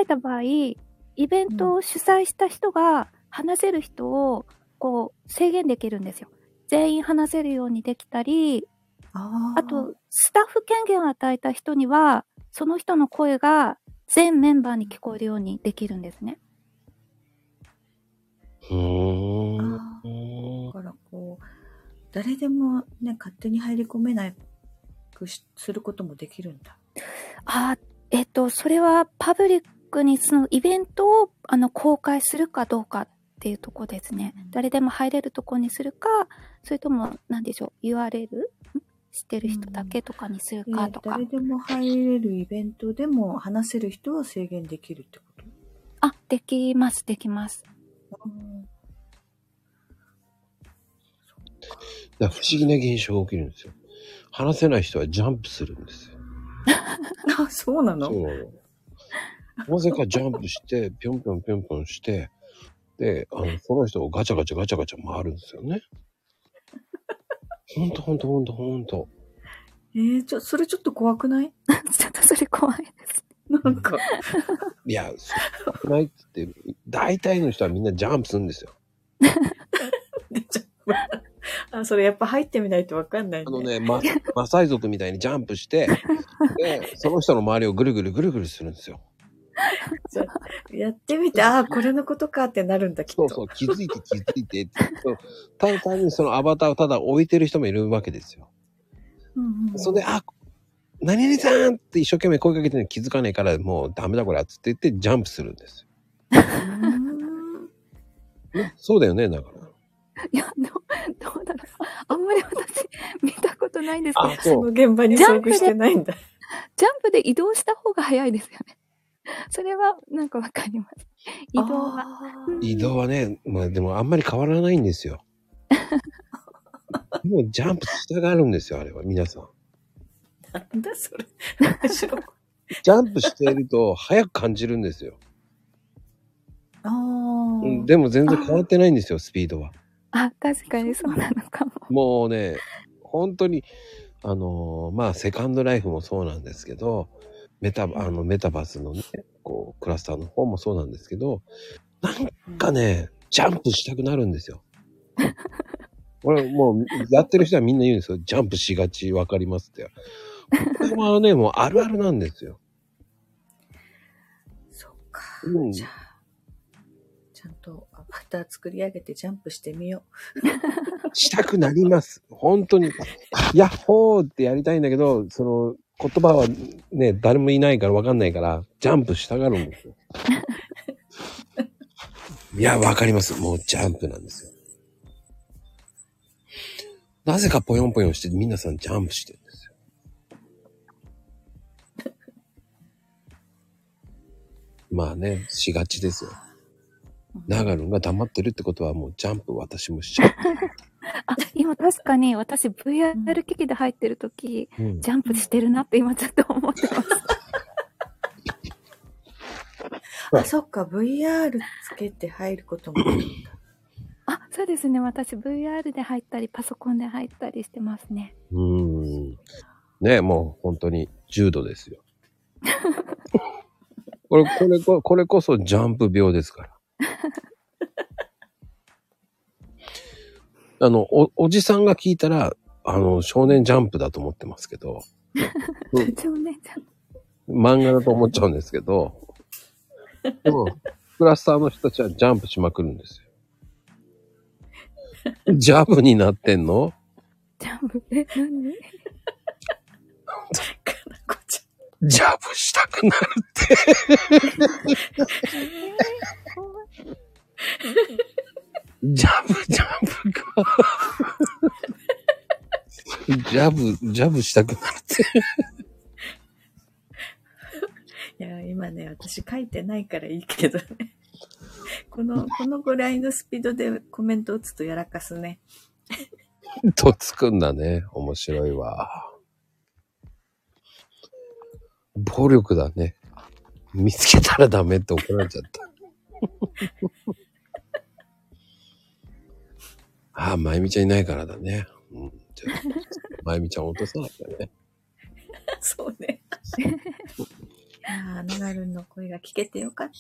いた場合、イイベントを主催した人が話せる人をこう制限できるんですよ。全員話せるようにできたり、あとスタッフ権限を与えた人にはその人の声が全メンバーに聞こえるようにできるんですね。だからこう誰でもね勝手に入り込めなくすることもできるんだ。それはパブリックにそのイベントを公開するかどうかっていうとこですね。誰でも入れるとこにするか、それとも何でしょう URL 知ってる人だけとかにするかとか。誰でも入れるイベントでも話せる人は制限できるってこと？できますできます。だ不思議な現象が起きるんですよ。話せない人はジャンプするんですよ。そうなの？そう。なぜかジャンプしてピョンピョンピョンピョンしてでその人をガチャガチャガチャガチャ回るんですよね。ほんとほんとほんとほんと。それちょっと怖くない？ちょっとそれ怖いです。なんかいやそう怖くないって言って大体の人はみんなジャンプするんですよ。それやっぱ入ってみないと分かんないね。マサイ族みたいにジャンプしてでその人の周りをぐるぐるぐるぐるするんですよ。やってみてこれのことかってなるんだきっと。そうそう気づいてただ単にそのアバターをただ置いてる人もいるわけですよ。それで何々さんって一生懸命声かけてるの気づかないからもうダメだこれつって言ってジャンプするんですよ。そうだよね。だからいやどうだろう、あんまり私見たことないんですけど、その現場に遭遇してないんだ。ジャンプで移動した方が早いですよね。それはなんかわかります。移動はね、まあでもあんまり変わらないんですよ。もうジャンプ下があるんですよあれは。皆さんなんだそれ。ジャンプしていると早く感じるんですよ。でも全然変わってないんですよスピードは。確かにそうなのかも。もうね本当にセカンドライフもそうなんですけど、メタバースのねこうクラスターの方もそうなんですけど、なんかねジャンプしたくなるんですよ。俺もうやってる人はみんな言うんですよ。ジャンプしがちわかりますって。これはねもうあるあるなんですよ。そっか、じゃあちゃんとアバター作り上げてジャンプしてみよう。したくなります。本当に。ヤッホーってやりたいんだけど、その言葉はね、誰もいないから分かんないから、ジャンプしたがるんですよ。いや、分かります。もうジャンプなんですよ。なぜかポヨンポヨンして皆さんジャンプしてるんですよ。まあね、しがちですよ。長野が黙ってるってことはもうジャンプ私もしちゃう。今確かに私 VR 機器で入ってるとき、ジャンプしてるなって今ちょっと思ってます。そっか VR つけて入ることもあるんだ。そうですね、私 VR で入ったりパソコンで入ったりしてますね。ね、もう本当に重度ですよ。これこそジャンプ病ですから。おじさんが聞いたら少年ジャンプだと思ってますけど、少年ジャンプ漫画だと思っちゃうんですけど、でもクラスターの人たちはジャンプしまくるんですよ。ジャブになってんの？ジャブって何？ジャブしたくなるってジャブかジャブしたくなるっていや今ね私書いてないからいいけどね、このぐらいのスピードでコメント打つとやらかすね。とつくんだね。面白いわ。暴力だね。見つけたらダメって怒られちゃった。まゆみちゃんいないからだね。まゆみちゃん落とさなきゃね。そうね。ナガルンの声が聞けてよかった。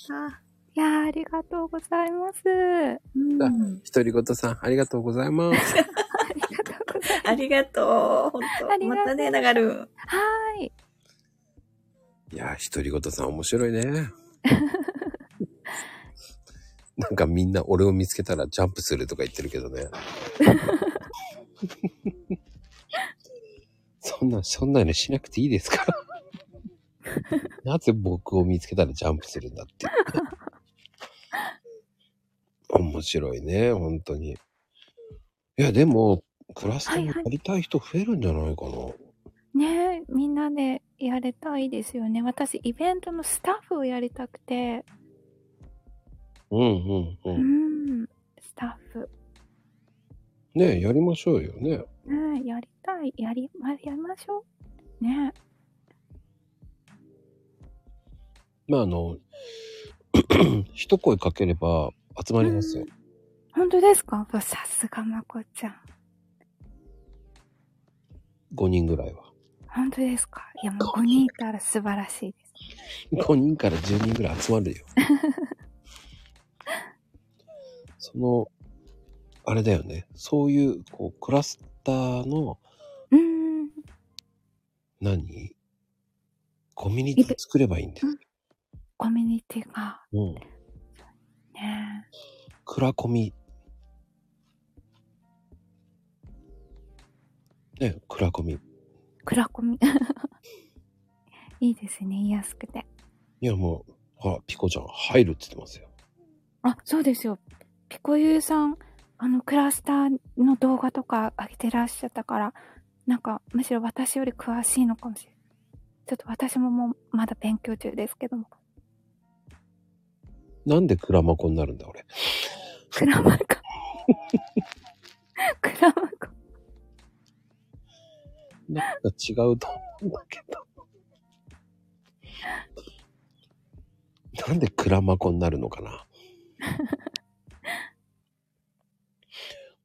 いや、ありがとうございます。独り言さん、ありがとうございます。ありがとう。本当。またね、流る。はい。いや、独り言さん面白いね。なんかみんな俺を見つけたらジャンプするとか言ってるけどね。そんなのしなくていいですから。なぜ僕を見つけたらジャンプするんだって。面白いね、本当に。いや、でも、クラスターやりたい人増えるんじゃないかな。はいはい、ねえ、みんなでやれたいですよね。私、イベントのスタッフをやりたくて。スタッフ。ねえ、やりましょうよね。ねえ、やりたい。やりましょう。ねえ。まあ、一声かければ集まりますよ。本当ですか？さすがまこちゃん。5人ぐらいは。本当ですか？いや、もう5人いたら素晴らしいです。5人から10人ぐらい集まるよ。その、あれだよね。そういう、こう、クラスターの、コミュニティ作ればいいんですよ。コミュニティが。ねえ。クラコミ。ねえ、クラコミ。クラコミ。いいですね、言いやすくて。いや、もう、ほら、ピコちゃん入るって言ってますよ。あ、そうですよ。ピコユーさん、クラスターの動画とか上げてらっしゃったから、なんか、むしろ私より詳しいのかもしれない。ちょっと私ももう、まだ勉強中ですけども。なんでクラマコになるんだ俺。クラマコ。クラマコ。なんか違うと思うんだけど。なんでクラマコになるのかな。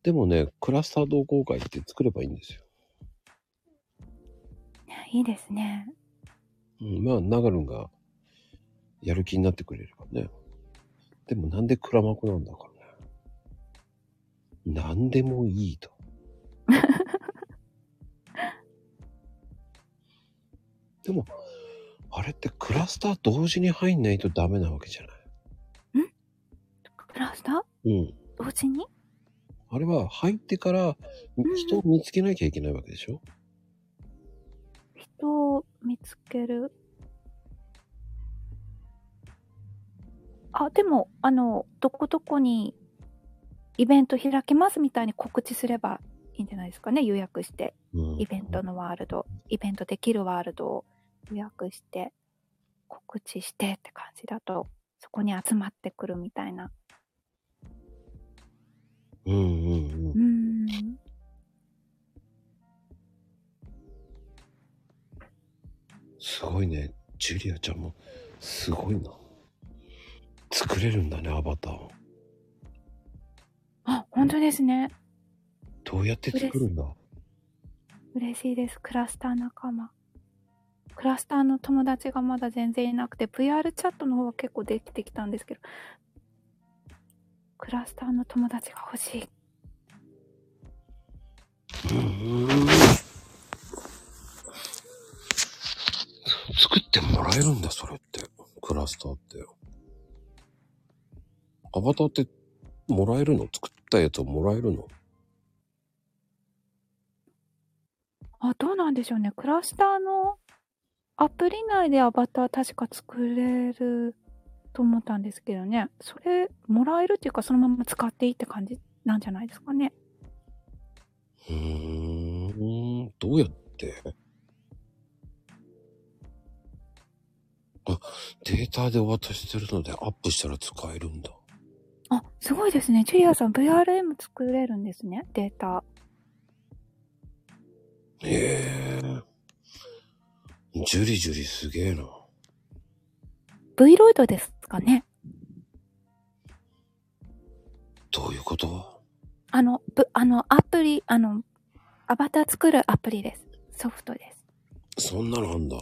でもね、クラスター同好会って作ればいいんですよ。いいですね。まあ、ナガルンがやる気になってくれればね。でもなんでクラマコなんだからね。なんでもいいと。でも、あれってクラスター同時に入んないとダメなわけじゃない？ん？クラスター？同時に？あれは入ってから人を見つけなきゃいけないわけでしょ？人を見つける。あ、でも、どこどこにイベント開けますみたいに告知すればいいんじゃないですかね、予約して。イベントのワールド、イベントできるワールドを予約して、告知してって感じだと、そこに集まってくるみたいな。すごいね、ジュリアちゃんも、すごいな。作れるんだね、アバターを。あ、本当ですね。どうやって作るんだ？嬉しいです。クラスター仲間。クラスターの友達がまだ全然いなくて、VR チャットの方は結構できてきたんですけど、クラスターの友達が欲しい。作ってもらえるんだ、それって。クラスターって。アバターってもらえるの？作ったやつをもらえるの？あ、どうなんでしょうね。クラスターのアプリ内でアバター確か作れると思ったんですけどね。それもらえるっていうか、そのまま使っていいって感じなんじゃないですかね。どうやって？あ、データでお渡しするのでアップしたら使えるんだ。あ、すごいですね。ジュリアさん、VRM 作れるんですね、データ。へえ。ジュリジュリすげえな。V ロイドですかね。どういうこと？アプリ、アバター作るアプリです。ソフトです。そんなのあんだ。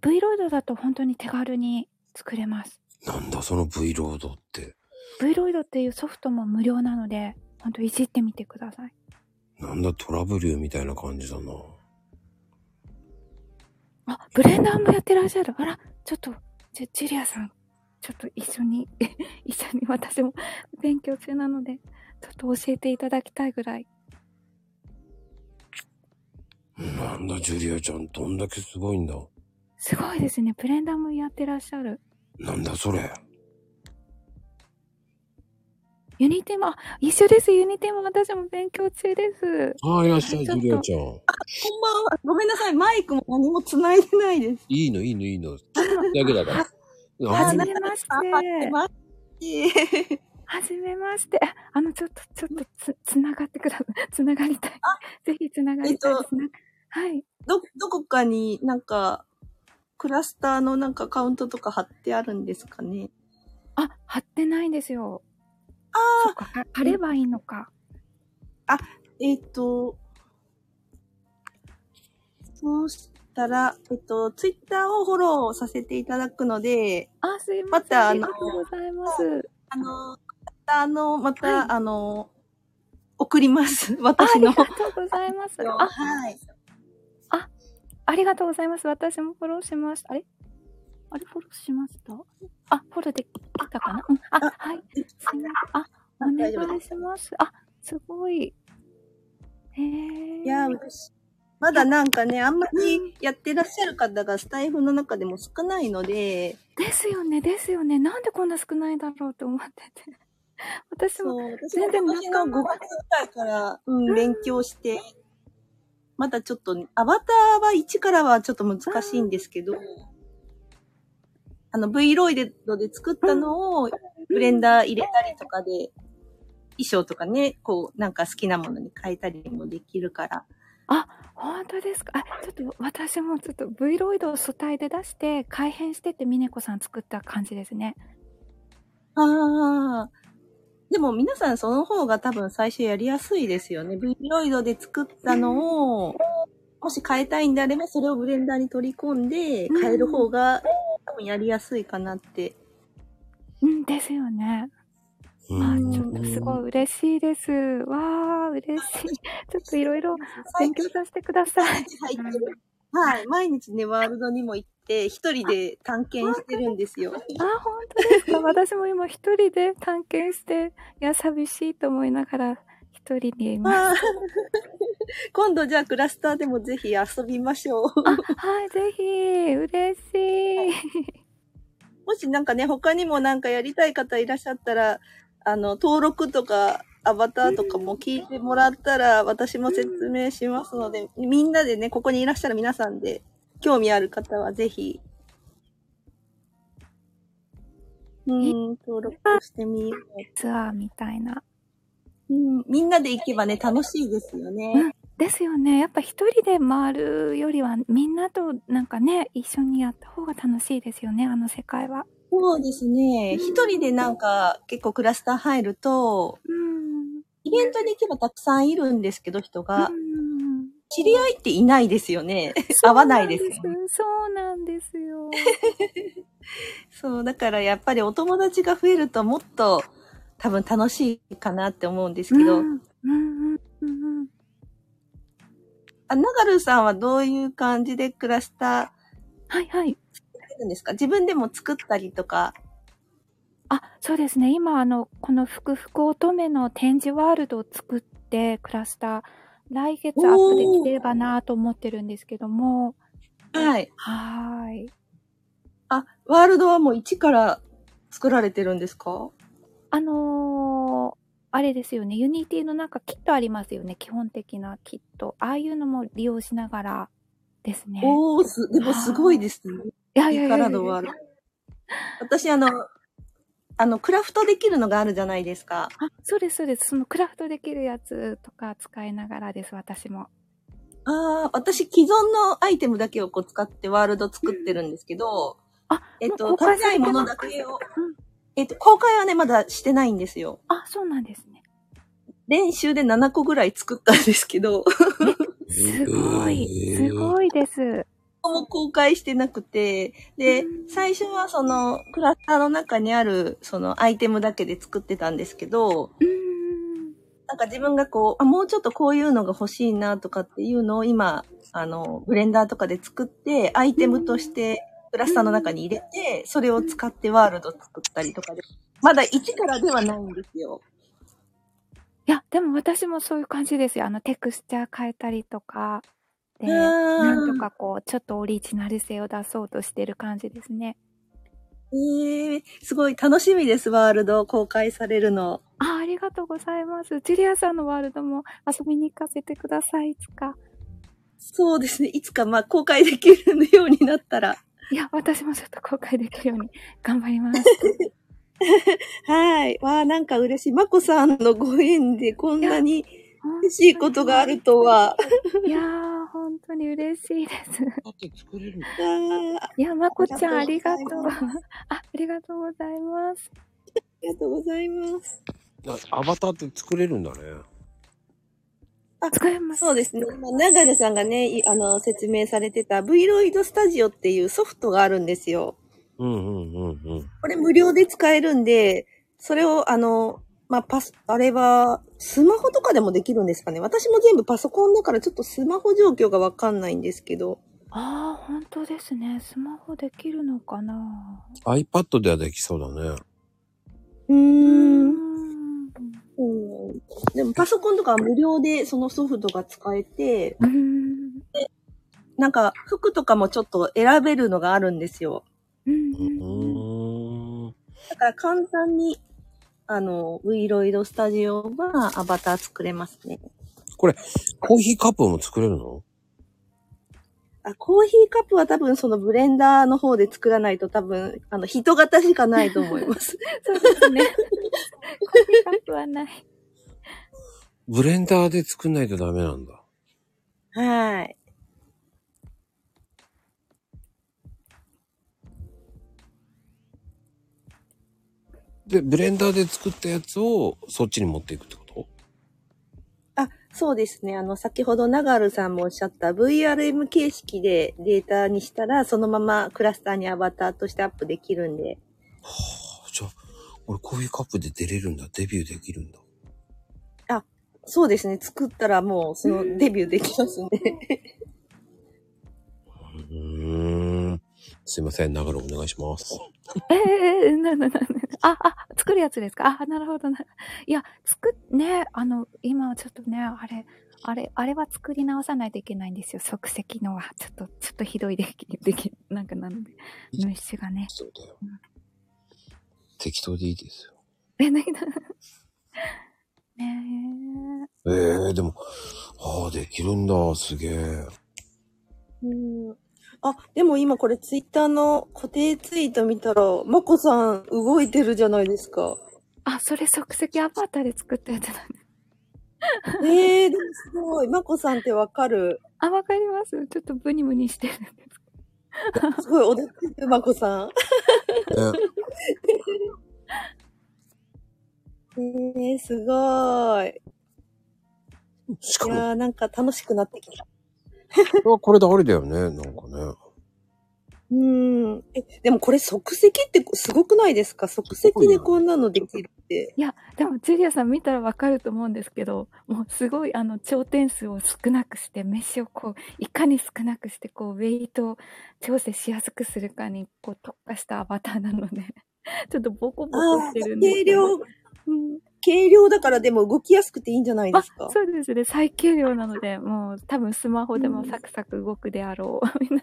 V ロイドだと本当に手軽に作れます。なんだその Vload って。Vload っていうソフトも無料なので、ほんといじってみてください。なんだトラブルみたいな感じだな。あ、ブレンダーもやってらっしゃる。あら、ちょっと、ジュリアさん、ちょっと一緒に私も勉強中なので、ちょっと教えていただきたいぐらい。なんだジュリアちゃん、どんだけすごいんだ。すごいですね。ブレンダーもやってらっしゃる。なんだそれ。ユニティも、一緒です。ユニティも私も勉強中です。ああ、いらっしゃい、ジュリアちゃん。あ、こんばんは。ごめんなさい。マイクも何も繋いでないです。いいの。だけだから。はじめまして。はじめまして。ちょっとつながってください。つながりたい。ぜひつながりたいですね。はい。どこかになんか、クラスターのなんかカウントとか貼ってあるんですかね？あ、貼ってないんですよ。ああ、貼ればいいのか。あ、そうしたら、ツイッターをフォローさせていただくので、あ、すいません。また、ありがとうございます。また、はい、送ります。私の。ありがとうございます。あ、はい。ありがとうございます。私もフォローしました。あれフォローしました。あ、フォローできたかな。うん、あ、はい。すいません。あ、お願いします。あ、すごい。いや、まだなんかね、あんまりやってらっしゃる方がスタイフの中でも少ないので。ですよね。なんでこんな少ないだろうと思ってて。私も全然昔の5月ぐらいから、勉強して。まだちょっと、ね、アバターは1からはちょっと難しいんですけど、Vloid で作ったのをブレンダー入れたりとかで、衣装とかね、こう、なんか好きなものに変えたりもできるから。あ、本当ですか。あ、ちょっと私もちょっと Vloid を素体で出して、改変してってミネコさん作った感じですね。ああ。でも皆さんその方が多分最初やりやすいですよね。Vloid で作ったのを、もし変えたいんであればそれをブレンダーに取り込んで変える方が多分やりやすいかなって。うんですよね。あ、ちょっとすごい嬉しいです。わー、嬉しい。ちょっといろいろ勉強させてください。はい、毎日ね、ワールドにも行って、一人で探検してるんですよ。あ、本当ですか。私も今一人で探検して、いや、寂しいと思いながら、一人でいます。今度じゃあ、クラスターでもぜひ遊びましょう。あ、はい、ぜひ、嬉しい。もしなんかね、他にもなんかやりたい方いらっしゃったら、登録とか、アバターとかも聞いてもらったら私も説明しますので、みんなでね、ここにいらっしゃる皆さんで興味ある方はぜひ登録してみよう。ツアーみたいな。みんなで行けばね、楽しいですよね。うん、ですよね。やっぱ一人で回るよりはみんなとなんかね、一緒にやった方が楽しいですよね、あの世界は。そうですね。一人でなんか結構クラスター入ると、イベントに行けばたくさんいるんですけど、人が。知り合いっていないですよね。合わないですよね。そうなんですよ。そう、だからやっぱりお友達が増えるともっと多分楽しいかなって思うんですけど。あ、ナガルさんはどういう感じでクラスター？はいはい。ですか？自分でも作ったりとか。あ、そうですね。今、このふくふく乙女の展示ワールドを作って、クラスター、来月アップできればなぁと思ってるんですけども。はい。はい。あ、ワールドはもう一から作られてるんですか？あれですよね。ユニティのなんかキットありますよね。基本的なキット。ああいうのも利用しながらですね。おー、でもすごいですね。いや。私、クラフトできるのがあるじゃないですか。あ、そうです。そのクラフトできるやつとか使いながらです、私も。ああ、私既存のアイテムだけをこう使ってワールド作ってるんですけど、食べたいものだけを、公開はね、まだしてないんですよ。あ、そうなんですね。練習で7個ぐらい作ったんですけど。すごいです。も公開してなくて、で、最初はそのクラスターの中にあるそのアイテムだけで作ってたんですけど、なんか自分がこう、もうちょっとこういうのが欲しいなとかっていうのを今、ブレンダーとかで作って、アイテムとしてクラスターの中に入れて、それを使ってワールド作ったりとかで、まだ一からではないんですよ。いや、でも私もそういう感じですよ。テクスチャー変えたりとか、で、なんとかこう、ちょっとオリジナル性を出そうとしてる感じですね。すごい楽しみです、ワールド公開されるの。ありがとうございます。ジュリアさんのワールドも遊びに行かせてください、いつか。そうですね、いつかまあ公開できるようになったら。いや、私もちょっと公開できるように頑張ります。はい。わあ、なんか嬉しい。まこさんのご縁でこんなに嬉しいことがあるとは。いやー、本当に嬉しいです。あと作れる。いや、まこちゃんありがとう。ありがとうございます。ありがとうございます。アバターって作れるんだね。使えます。そうですね。長野さんがね、説明されてた Vloid Studio っていうソフトがあるんですよ。これ無料で使えるんで、それをあれは、スマホとかでもできるんですかね。私も全部パソコンだからちょっとスマホ状況がわかんないんですけど。ああ、本当ですね。スマホできるのかな。iPad ではできそうだね。でもパソコンとかは無料でそのソフトが使えて、でなんか服とかもちょっと選べるのがあるんですよ。だから簡単に、Vloid Studio はアバター作れますね。これ、コーヒーカップも作れるの？コーヒーカップは多分そのブレンダーの方で作らないと多分、人型しかないと思います。そうですね。コーヒーカップはない。ブレンダーで作んないとダメなんだ。はい。で、ブレンダーで作ったやつをそっちに持っていくってこと？そうですね。先ほど長るさんもおっしゃった VRM 形式でデータにしたら、そのままクラスターにアバターとしてアップできるんで。はあ、じゃあ、俺こういうカップで出れるんだ。デビューできるんだ。そうですね。作ったらもう、そのデビューできますね。すいません。長るお願いします。作るやつですか？なるほどな。いや、今はちょっとね、あれは作り直さないといけないんですよ。即席のは。ちょっとひどいなので。虫がね。そうだよ。適当でいいですよ。ねえ。でも、できるんだ。すげえ。でも今これツイッターの固定ツイート見たら、まこさん動いてるじゃないですか。それ即席アバターで作ったやつなんだ。でもすごい。まこさんってわかる？わかります。ちょっとブニブニしてるんです。すごい踊ってる、まこさん。すごーい。いやー、なんか楽しくなってきた。これであれだよね、なんかね。でもこれ即席ってすごくないですか？即席でこんなのできるって。いや、でもジュリアさん見たらわかると思うんですけど、もうすごい頂点数を少なくして、メッシュをこう、いかに少なくして、こう、ウェイトを調整しやすくするかに、こう、特化したアバターなので、ちょっとボコボコしてるんですけど。軽量だからでも動きやすくていいんじゃないですか？そうですね。最軽量なので、もう多分スマホでもサクサク動くであろう。い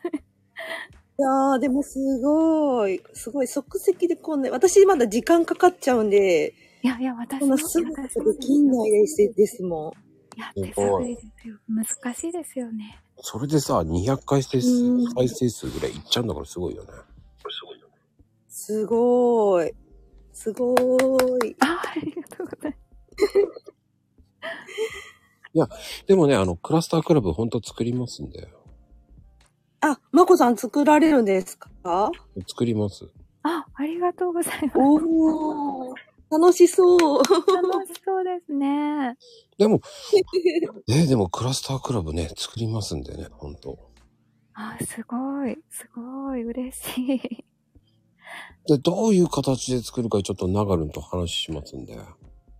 やー、でもすごい即席でこんな、私まだ時間かかっちゃうんで、いや、私もすぐできないですもん。手探りですよ。難しいですよね。それでさ、200回再生数ぐらいいっちゃうんだからすごいよね。すごーい。すごーい。ありがとうございます。いや、でもね、クラスタークラブほんと作りますんで。まこさん作られるんですか？作ります。ありがとうございます。おー、楽しそう。楽しそうですね。でも、でもクラスタークラブね、作りますんでね、ほんと。あ、すごい、すごい、嬉しい。で、どういう形で作るかちょっとナガルンと話しますんで。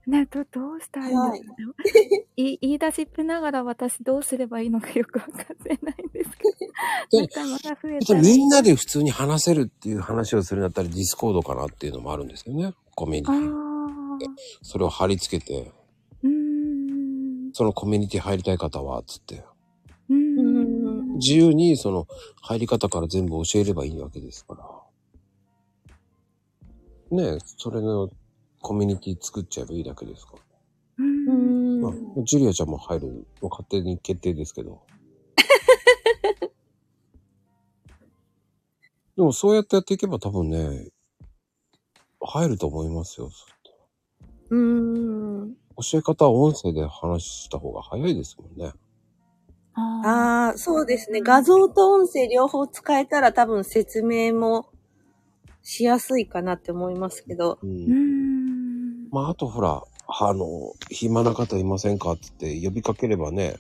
ね、どうしたらいいの、はい、言い出しっぺながら私どうすればいいのかよくわかってないんですけど。みんなで普通に話せるっていう話をするんだったらディスコードかなっていうのもあるんですよね。コミュニティ。それを貼り付けて。そのコミュニティ入りたい方は、つって。自由にその入り方から全部教えればいいわけですから。ねえ、それの、コミュニティ作っちゃえばいいだけですか。まあ、ジュリアちゃんも入る。勝手に決定ですけど。でもそうやってやっていけば多分ね、入ると思いますよ。教え方は音声で話した方が早いですもんね。ああ、そうですね。画像と音声両方使えたら多分説明もしやすいかなって思いますけど。まあ、あとほら、暇な方いませんかって言って、呼びかければね、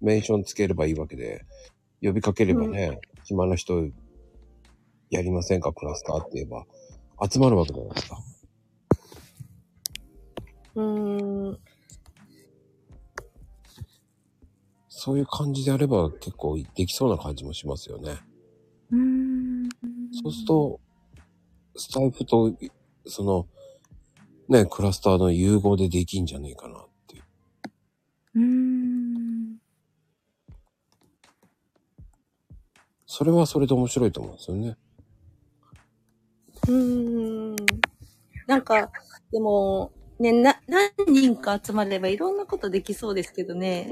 メンションつければいいわけで、呼びかければね、暇な人やりませんか、クラスターって言えば、集まるわけじゃないですか。そういう感じであれば結構できそうな感じもしますよね。そうすると、スタイフと、その、ね、クラスターの融合でできんじゃねえかなっていう。それはそれで面白いと思うんですよね。なんか、でも、ね、何人か集まればいろんなことできそうですけどね。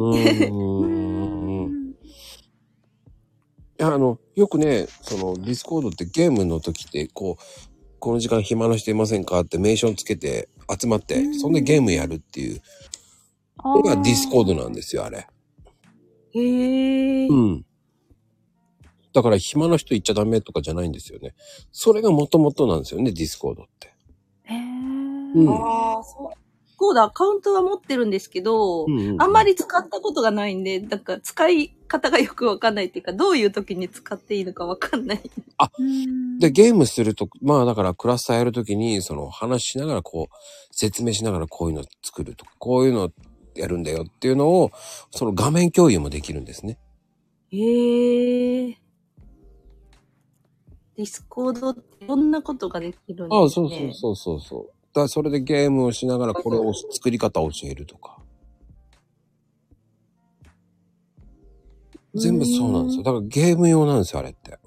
いや、よくね、その、ディスコードってゲームの時って、こう、この時間暇な人いませんかってメンションつけて集まって、そんでゲームやるっていう。これがディスコードなんですよ、あれ。へえ。だから暇な人いっちゃダメとかじゃないんですよね。それが元々なんですよね、ディスコードって。へえ。ああ、そう。コードアカウントは持ってるんですけど、あんまり使ったことがないんで、だから使い方がよくわかんないっていうか、どういう時に使っていいのかわかんない。あ、で、ゲームすると、まあだからクラスターやるときに、その話しながらこう、説明しながらこういうの作るとか、こういうのやるんだよっていうのを、その画面共有もできるんですね。へえ。ディスコードってどんなことができるんですかね。ああ、そう。だそれでゲームをしながらこれを作り方を教えるとか。全部そうなんですよ。だからゲーム用なんですよ、あれって。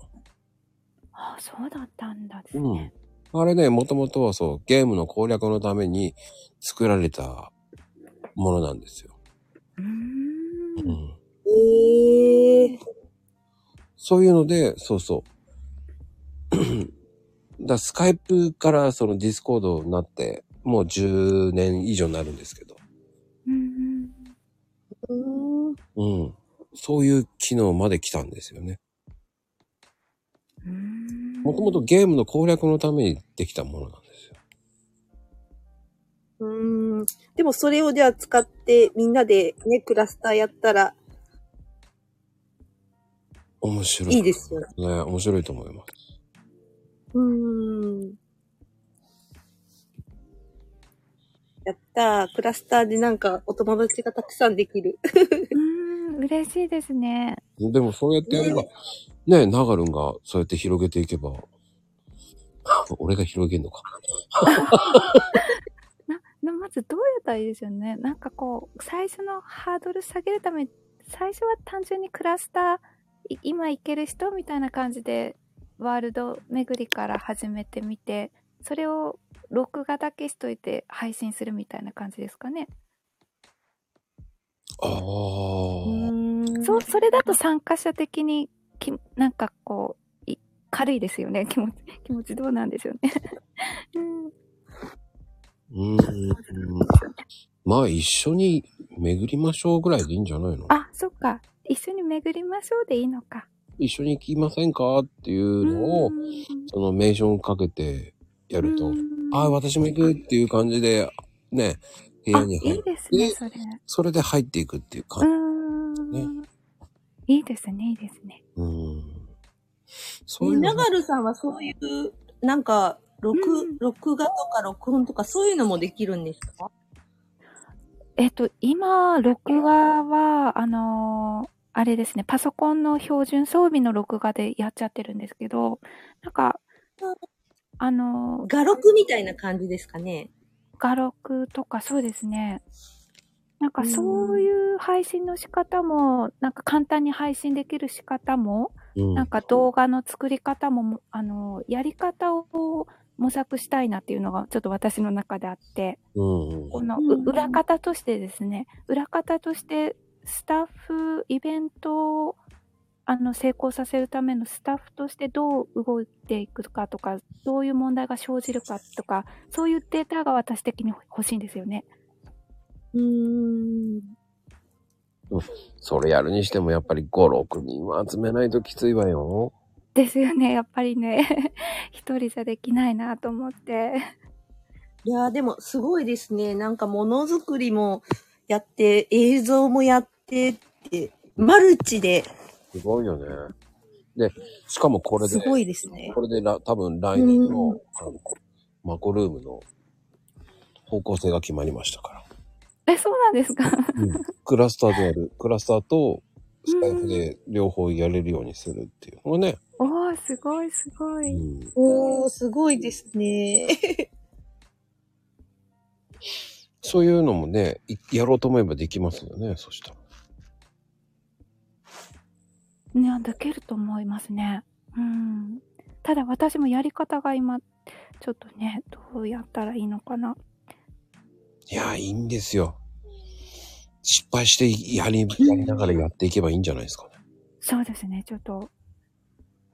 ああ、そうだったんだですね。あれね、もともとはそう、ゲームの攻略のために作られたものなんですよ。そういうので、そうそう。だスカイプからそのディスコードになって、もう10年以上になるんですけど。そういう機能まで来たんですよね。もともとゲームの攻略のためにできたものなんですよ。でもそれをじゃあ使ってみんなでね、クラスターやったら。面白い。いいですよね。面白いと思います。やったー。クラスターでなんかお友達がたくさんできる。嬉しいですね。でもそうやってやれば、ねえ、ナガルンがそうやって広げていけば、俺が広げんのか。まずどうやったらいいですよね。なんかこう、最初のハードル下げるために、最初は単純にクラスター、今行ける人みたいな感じで、ワールド巡りから始めてみて、それを録画だけしといて配信するみたいな感じですかね。ああ。それだと参加者的になんかこう軽いですよね。気持ちどうなんでしょうね。まあ一緒に巡りましょうぐらいでいいんじゃないの？あ、そっか。一緒に巡りましょうでいいのか。一緒に行きませんかっていうのを、そのメンションかけてやると、ああ、私も行くっていう感じで、ね、部屋に入って、いいですね、それで入っていくっていう感じ、ね。いいですね、いいですね。そういうの。流さんはそういう、なんか、録画とか録音とかそういうのもできるんですか？今、録画は、あれですね、パソコンの標準装備の録画でやっちゃってるんですけど、なんか、画録みたいな感じですかね。画録とか、そうですね。なんかそういう配信の仕方も、なんか簡単に配信できる仕方も、なんか動画の作り方も、やり方を模索したいなっていうのがちょっと私の中であって、この裏方としてですね、裏方としてスタッフ、イベントを成功させるためのスタッフとしてどう動いていくかとか、どういう問題が生じるかとか、そういうデータが私的に欲しいんですよね。それやるにしてもやっぱり5、6人は集めないときついわよ。ですよね、やっぱりね。一人じゃできないなと思って。いやーでもすごいですね。なんかものづくりもやって、映像もやってって、マルチで。すごいよね。で、しかもこれで、すごいですね。これで多分来年の、マコルームの方向性が決まりましたから。そうなんですか。クラスターでやる。クラスターとスタイフで両方やれるようにするっていうのがね。おー、すごいすごい。おー、すごいですね。そういうのもね、やろうと思えばできますよね、そしたら。ね、できると思いますね。ただ私もやり方が今、ちょっとね、どうやったらいいのかな。いや、いいんですよ。失敗してやりながらやっていけばいいんじゃないですかね。そうですね、ちょっと。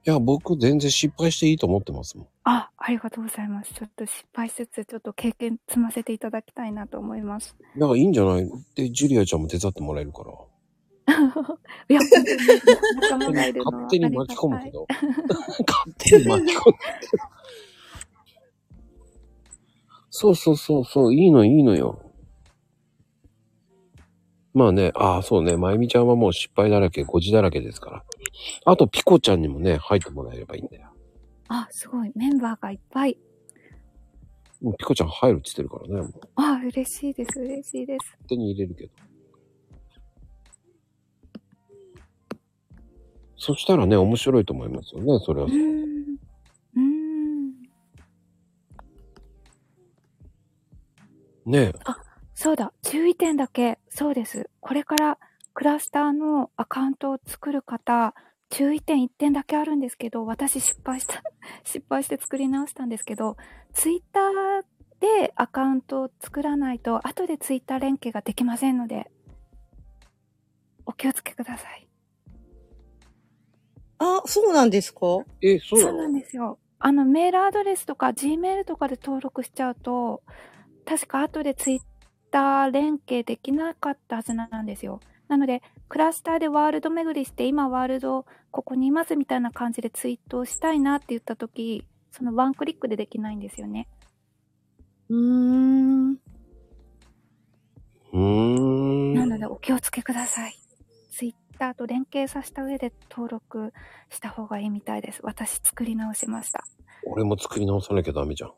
いや、僕全然失敗していいと思ってますもん。ありがとうございます。ちょっと失敗しつつ、ちょっと経験積ませていただきたいなと思います。だからいいんじゃないで、ジュリアちゃんも手伝ってもらえるから。いや、仲間がいるのはありがたい。勝手に巻き込むけど。勝手に巻き込むけど。そうそうそうそう、いいのよ。まあね、そうね、まゆみちゃんはもう失敗だらけ、誤字だらけですから。あと、ピコちゃんにもね、入ってもらえればいいんだよ。すごい、メンバーがいっぱい。もうピコちゃん入るって言ってるからね。嬉しいです、嬉しいです。勝手に入れるけど。そしたらね、面白いと思いますよね、それは。ねえ。そうだ。注意点だけ。そうです。これからクラスターのアカウントを作る方、注意点1点だけあるんですけど、私失敗して作り直したんですけど、ツイッターでアカウントを作らないと、後でツイッター連携ができませんので、お気をつけください。そうなんですか？そうなんですよ。メールアドレスとか Gmail とかで登録しちゃうと、確か後でツイッター連携できなかったはずなんですよ。なので、クラスターでワールド巡りして、今ワールドここにいますみたいな感じでツイートをしたいなって言ったとき、そのワンクリックでできないんですよね。なので、お気をつけください。ツイッターと連携させた上で登録した方がいいみたいです。私、作り直しました。俺も作り直さなきゃダメじゃん。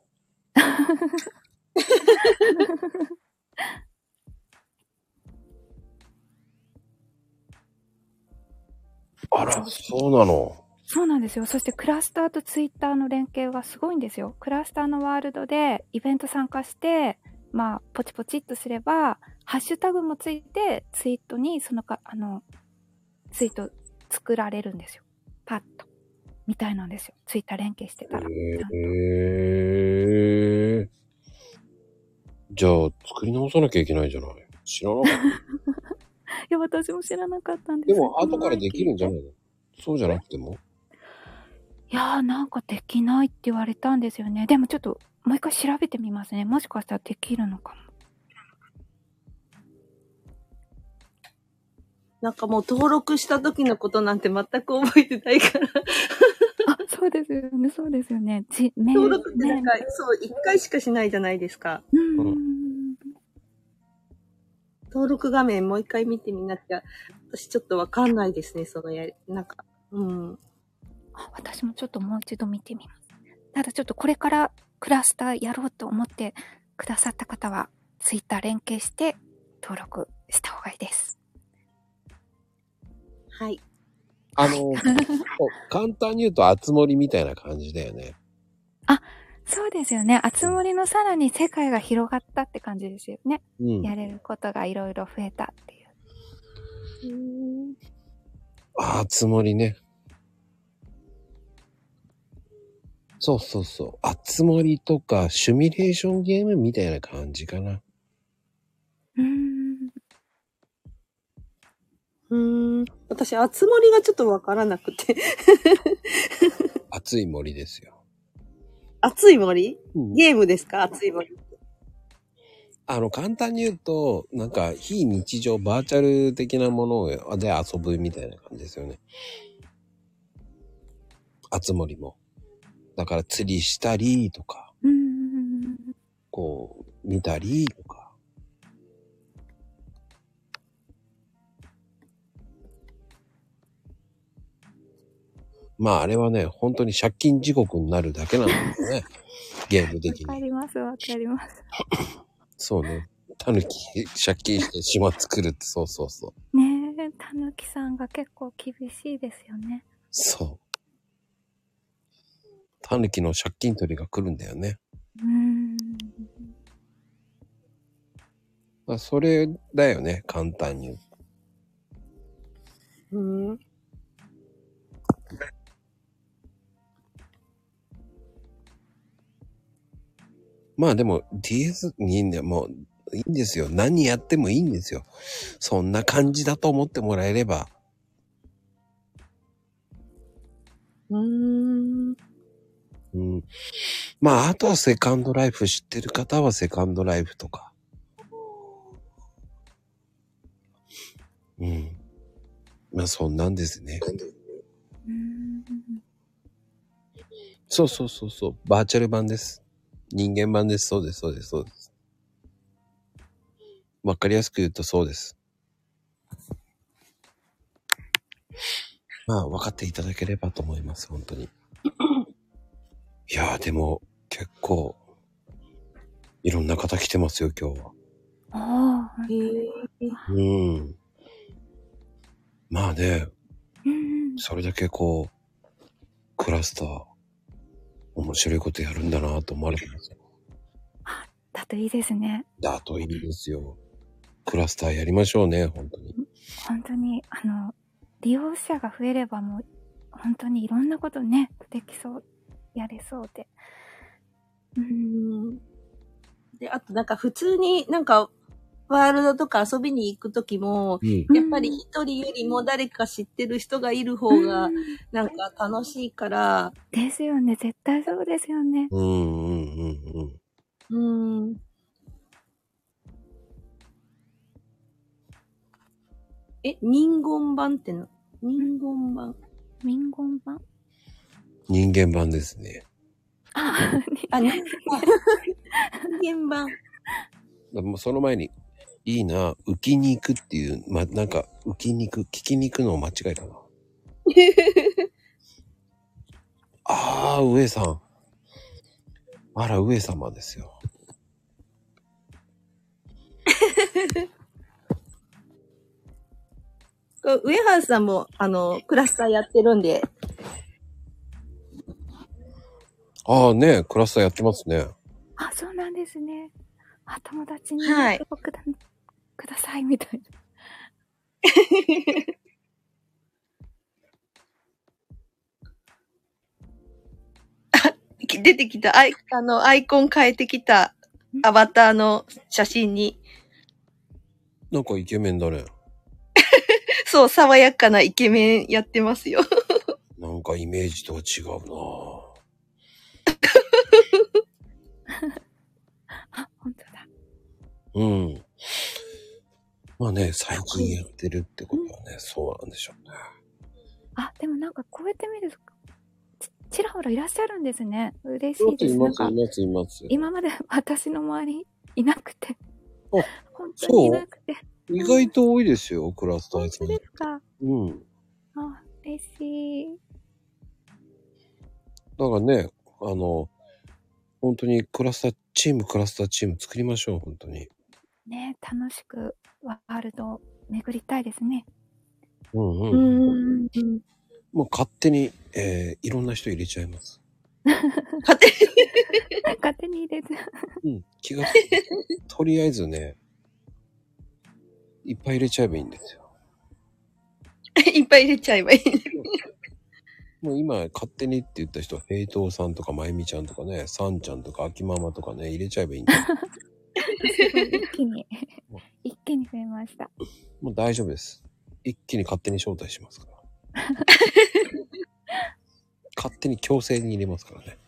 あら、そうなの。そうなんですよ。そしてクラスターとツイッターの連携がすごいんですよ。クラスターのワールドでイベント参加して、ポチポチっとすれば、ハッシュタグもついて、ツイートにツイート作られるんですよ。パッと。みたいなんですよ。ツイッター連携してたら。じゃあ、作り直さなきゃいけないじゃない。知らなかった。いや、私も知らなかったんですけど。でも、後からできるんじゃないの？そうじゃなくても？いやー、なんかできないって言われたんですよね。でも、ちょっと、もう一回調べてみますね。もしかしたらできるのかも。なんかもう、登録した時のことなんて全く覚えてないから。そうですよね、そうですよね。登録ってなんか、そう、1回しかしないじゃないですか。登録画面もう一回見てみなきゃ、私ちょっとわかんないですね、そのやり、なんか、うん。あ、私もちょっともう一度見てみます。ただちょっとこれからクラスターやろうと思ってくださった方は、ツイッター連携して登録した方がいいです。はい。簡単に言うと、あつ森みたいな感じだよね。あ、そうですよね。あつ森のさらに世界が広がったって感じですよね。うん、やれることがいろいろ増えたっていう。あつ森ね。そうそうそう。あつ森とか、シミュレーションゲームみたいな感じかな。私、あつ森がちょっとわからなくて。熱い森ですよ。熱い森？ゲームですか？熱い森。簡単に言うと、なんか、非日常、バーチャル的なもので遊ぶみたいな感じですよね。熱森も。だから、釣りしたりとか、こう、見たりとか。まああれはね、本当に借金地獄になるだけなんですよね。ゲーム的に。わかります、わかります。そうね。タヌキ、借金して島作るって、そうそうそう。ねえ、タヌキさんが結構厳しいですよね。そう。タヌキの借金取りが来るんだよね。まあ、それだよね、簡単に。まあでも DS にいいんだよ。もういいんですよ。何やってもいいんですよ。そんな感じだと思ってもらえれば。まああとはセカンドライフ知ってる方はセカンドライフとか。まあそんなんですね。そうそうそうそう。バーチャル版です。人間版です。そうです、そうです、そうです。わかりやすく言うとそうです。まあ、わかっていただければと思います、本当に。いやー、でも、結構、いろんな方来てますよ、今日は。ああ、まあね、それだけこう、クラスター、面白いことやるんだなぁと思われてますよ。あ、だといいですね。だといいですよ。クラスターやりましょうね、本当に。本当に、利用者が増えればもう、本当にいろんなことね、できそう、やれそうで。で、あとなんか普通になんか、ワールドとか遊びに行くときも、やっぱり一人よりも誰か知ってる人がいる方が、なんか楽しいから。ですよね、絶対そうですよね。人間版っての？人間版。人間版？人間版ですね。人間版。もうその前に、いいな、浮きに行くっていう、なんか、浮きに行く、聞きに行くのを間違えたな。ああ、上さん。あら、上様ですよ。上原さんも、クラスターやってるんで。ああね、クラスターやってますね。あ、そうなんですね。あ、友達にくださいみたいな。あ、出てきた。アイコン変えてきたアバターの写真に。なんかイケメンだね。そう、爽やかなイケメンやってますよ。なんかイメージとは違うなぁ。まあね、最近やってるってことはね、そうなんでしょうね。あ、でもなんかこうやって見ると、ちらほらいらっしゃるんですね。嬉しいです。います。今まで私の周りいなくて。本当にいなくて。意外と多いですよ、クラスタイさん。そうですか。うん。あ、嬉しい。だからね、本当にクラスターチーム作りましょう、本当に。ね、楽しくワールドを巡りたいですね。うんうん。もう勝手に、いろんな人入れちゃいます。勝手に勝手に入れて。うん、気がついて。とりあえずね、いっぱい入れちゃえばいいんですよ。いっぱい入れちゃえばいい。もう今、勝手にって言った人は、平等さんとか、まゆみちゃんとかね、さんちゃんとか、あきママとかね、入れちゃえばいいんですよ。一気に増えました。もう大丈夫です。一気に勝手に招待しますから。勝手に強制に入れますからね。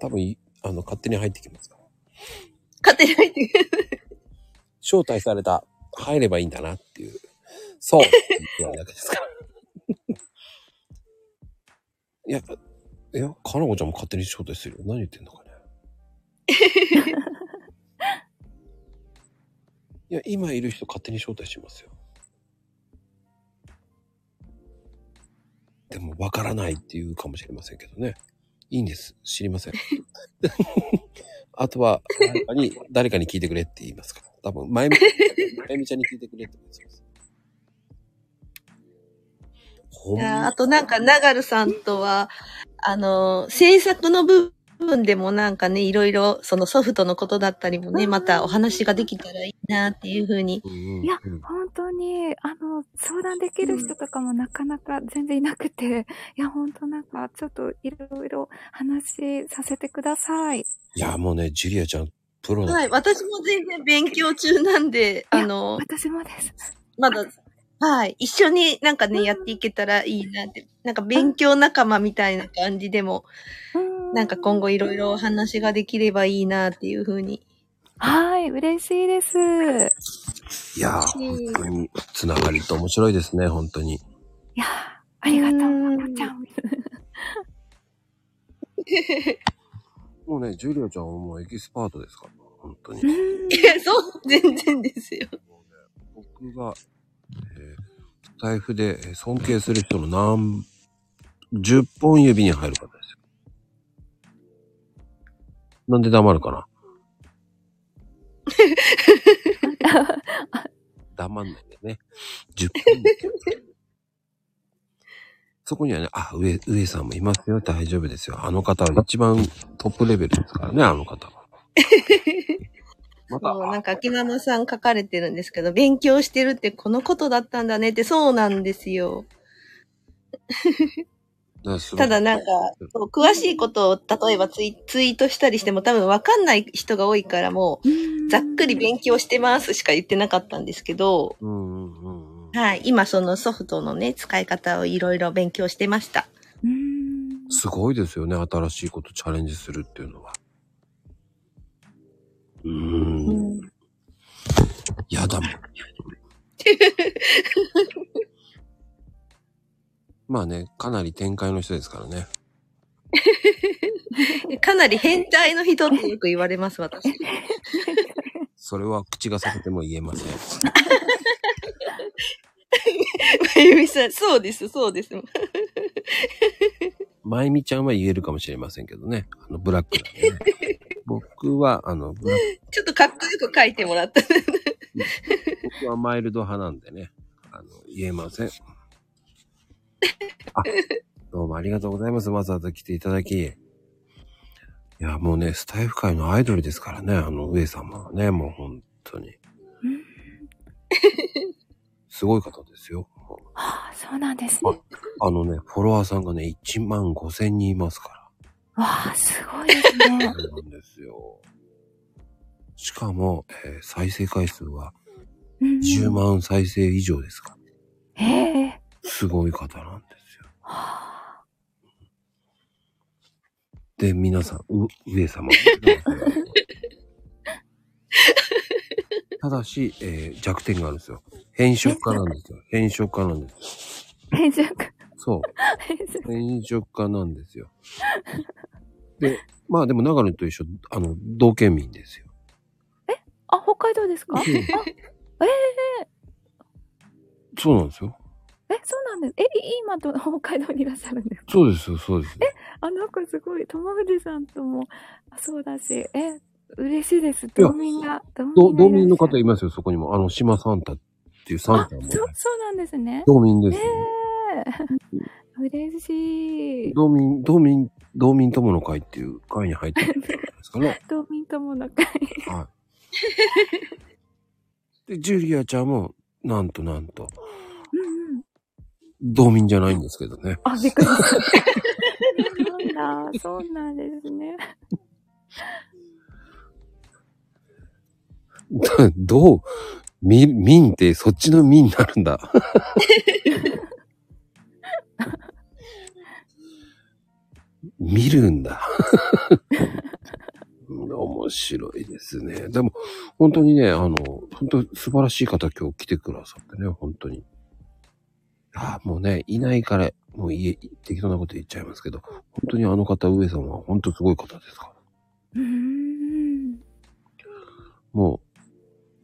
多分、勝手に入ってきますから。勝手に入ってくる。招待された。入ればいいんだなっていう。そう。言ってるだけですから。いや、かなこちゃんも勝手に招待するよ。何言ってんのかね。いや、今いる人勝手に招待しますよ。でも、わからないっていうかもしれませんけどね。いいんです。知りません。あとは、誰かに聞いてくれって言いますから。多分、まゆみちゃんに聞いてくれって言います。いや、あとなんか、ながるさんとは、制作の部分でもなんかね、いろいろ、そのソフトのことだったりもね、またお話ができたらいいなっていうふうに。いや、本当に、相談できる人とかもなかなか全然いなくて、いや、本当なんか、ちょっといろいろ話させてください。いや、もうね、ジュリアちゃん、プロだ。はい、私も全然勉強中なんで、私もです。まだ、はい、一緒になんかね、やっていけたらいいなって、なんか勉強仲間みたいな感じでも、なんか今後いろいろお話ができればいいなっていうふうに。はい、嬉しいです。いやー、本当につながりと面白いですね、本当に。いやー、ありがとう、まこちゃん。もうね、ジュリアちゃんはもうエキスパートですから、本当に。いや、そう、全然ですよ。もうね、僕が、スタイフで尊敬する人の10本指に入る方ですよ。なんで黙るかな。黙んないんだよね。10本指。そこにはね、上さんもいますよ。大丈夫ですよ。あの方は一番トップレベルですからね、あの方は。そう、なんか、秋ママさん書かれてるんですけど、勉強してるってこのことだったんだねって、そうなんですよ。ただなんか、詳しいことを、例えばツイートしたりしても多分わかんない人が多いからもう、ざっくり勉強してますしか言ってなかったんですけど、はい、今そのソフトのね、使い方をいろいろ勉強してました。すごいですよね、新しいことチャレンジするっていうのは。やだもん。まあね、かなり天界の人ですからね。かなり変態の人ってよく言われます、私。それは口がさせても言えません。まゆみさん、そうです、そうです。まゆみちゃんは言えるかもしれませんけどね。ブラックなんでね。僕は、ちょっとかっこよく書いてもらった。僕はマイルド派なんでね。言えません。あ、どうもありがとうございます。わざわざ来ていただき。いや、もうね、スタイフ界のアイドルですからね。上様はね、もう本当に。すごい方ですよ。あ、そうなんですね。ね、フォロワーさんがね、15,000人いますから。わあ、すごいですね。そうなんですよ。しかも、再生回数は10万再生以上ですか。すごい方なんですよ。で、皆さん、上様。ただし、弱点があるんですよ。変色家なんですよ。そう。変色家なんですよ。で、まあでも長野と一緒、同県民ですよ。え海道ですか？あ、そうなんですよ。そうなんです。今と北海道にいらっしゃるんですか？そうですよ、そうです。なんかすごい、友藤さんともそうだし、嬉しいです。道民の方いますよ、そこにも。島サンタっていうサンタも。そうなんですね。道民です、ね。嬉しい。道民友の会っていう会に入ってるんですかね。道民友の会。はい。で、ジュリアちゃんも、なんと。道民じゃないんですけどね。びっくりした。なんだ、そうなんですね。民ってそっちの民になるんだ。見るんだ。面白いですね。でも、本当にね、本当素晴らしい方今日来てくださってね、本当に。もうね、いないから、もう適当なこと言っちゃいますけど、本当に方、上様は本当すごい方ですから。も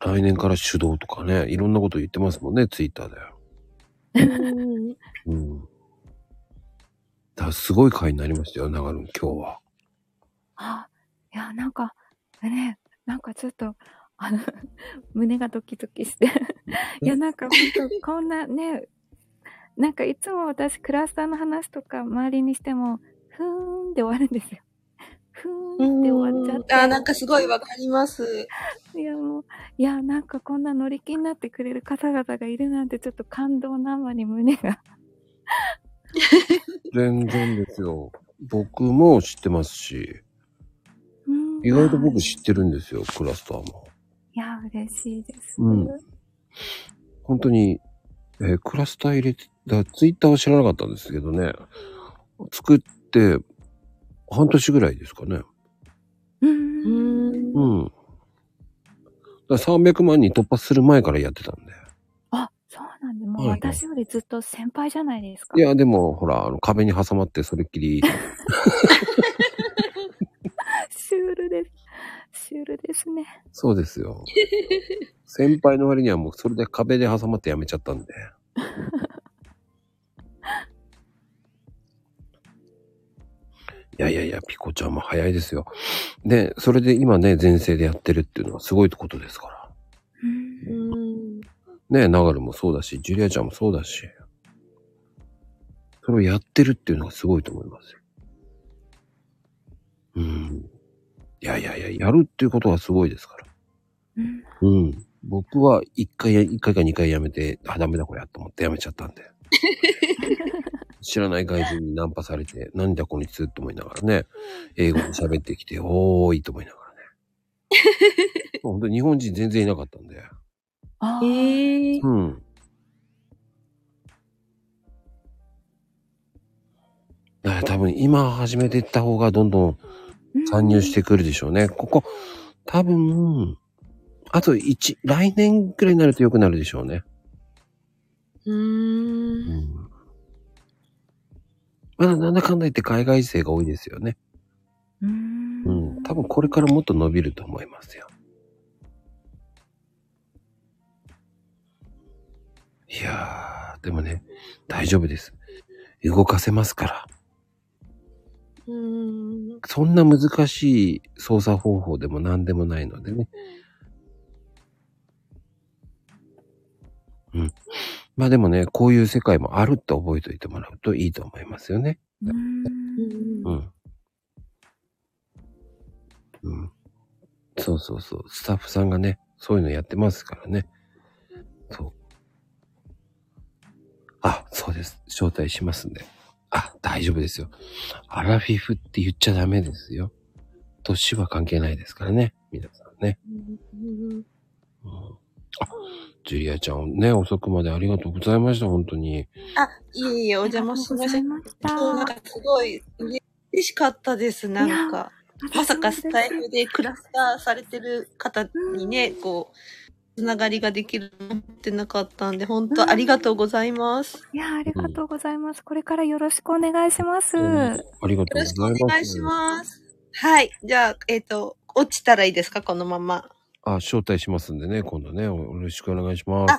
う、来年から主導とかね、いろんなこと言ってますもんね、ツイッターで。すごい回になりましたよ、長野、今日は。いや、なんかちょっと、胸がドキドキして。いや、なんか本当、こんなね、なんかいつも私クラスターの話とか周りにしてもふーんで終わるんですよ。ふーんで終わっちゃって。なんかすごいわかります。いやなんかこんな乗り気になってくれる方々がいるなんてちょっと感動なまに胸が。全然ですよ。僕も知ってますし、意外と僕知ってるんですよ、クラスターも。いや嬉しいです。本当に。クラスター入れて、ツイッターは知らなかったんですけどね。作って、半年ぐらいですかね。だ300万人突破する前からやってたんで。そうなんで、もう私よりずっと先輩じゃないですか。いや、でも、ほら、壁に挟まって、それっきり。シュールですね。そうですよ。先輩の割にはもうそれで壁で挟まってやめちゃったんで。いや、ピコちゃんも早いですよ。で、それで今ね、全盛でやってるっていうのはすごいことですから。ね、流れもそうだし、ジュリアちゃんもそうだし。それをやってるっていうのがすごいと思いますよ。やるっていうことはすごいですから。僕は1回か2回やめて、ダメだこれやと思ってやめちゃったんで。知らない外人にナンパされて、なんだこのつって思いながらね、英語で喋ってきて、おーいと思いながらね。本当に日本人全然いなかったんで。多分今始めていった方がどんどん参入してくるでしょうね。多分、あと来年くらいになると良くなるでしょうね。まだなんだかんだ言って海外勢が多いですよね。多分これからもっと伸びると思いますよ。いやー、でもね、大丈夫です。動かせますから。そんな難しい操作方法でも何でもないのでね。まあでもね、こういう世界もあるって覚えておいてもらうといいと思いますよね。そう。スタッフさんがね、そういうのやってますからね。そうです。招待しますんで。大丈夫ですよ。アラフィフって言っちゃダメですよ。年は関係ないですからね。皆さんね。ジュリアちゃんね、遅くまでありがとうございました、本当に。いえいえ、お邪魔しました。なんかすごい嬉しかったです、なんか。まさかスタイルでクラスターされてる方にね、つながりができるってなかったんで、本当ありがとうございます。いや、ありがとうございます。これからよろしくお願いします。ありがとうございます。よろしくお願いします。はい。じゃあ、落ちたらいいですか、このまま。あ、招待しますんでね、今度ね、よろしくお願いします。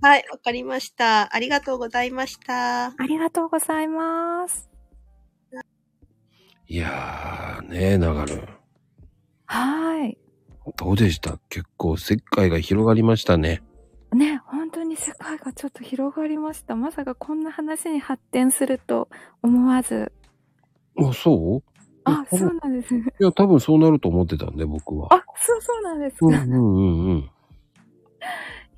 はい、わかりました。ありがとうございました。ありがとうございます。いやー、ねえ、ながるん。はい。どうでした？結構世界が広がりましたね。ね、本当に世界がちょっと広がりました。まさかこんな話に発展すると思わず。あ、そう？あ、そうなんですね。いや、多分そうなると思ってたんで、僕は。あ、そうなんですか。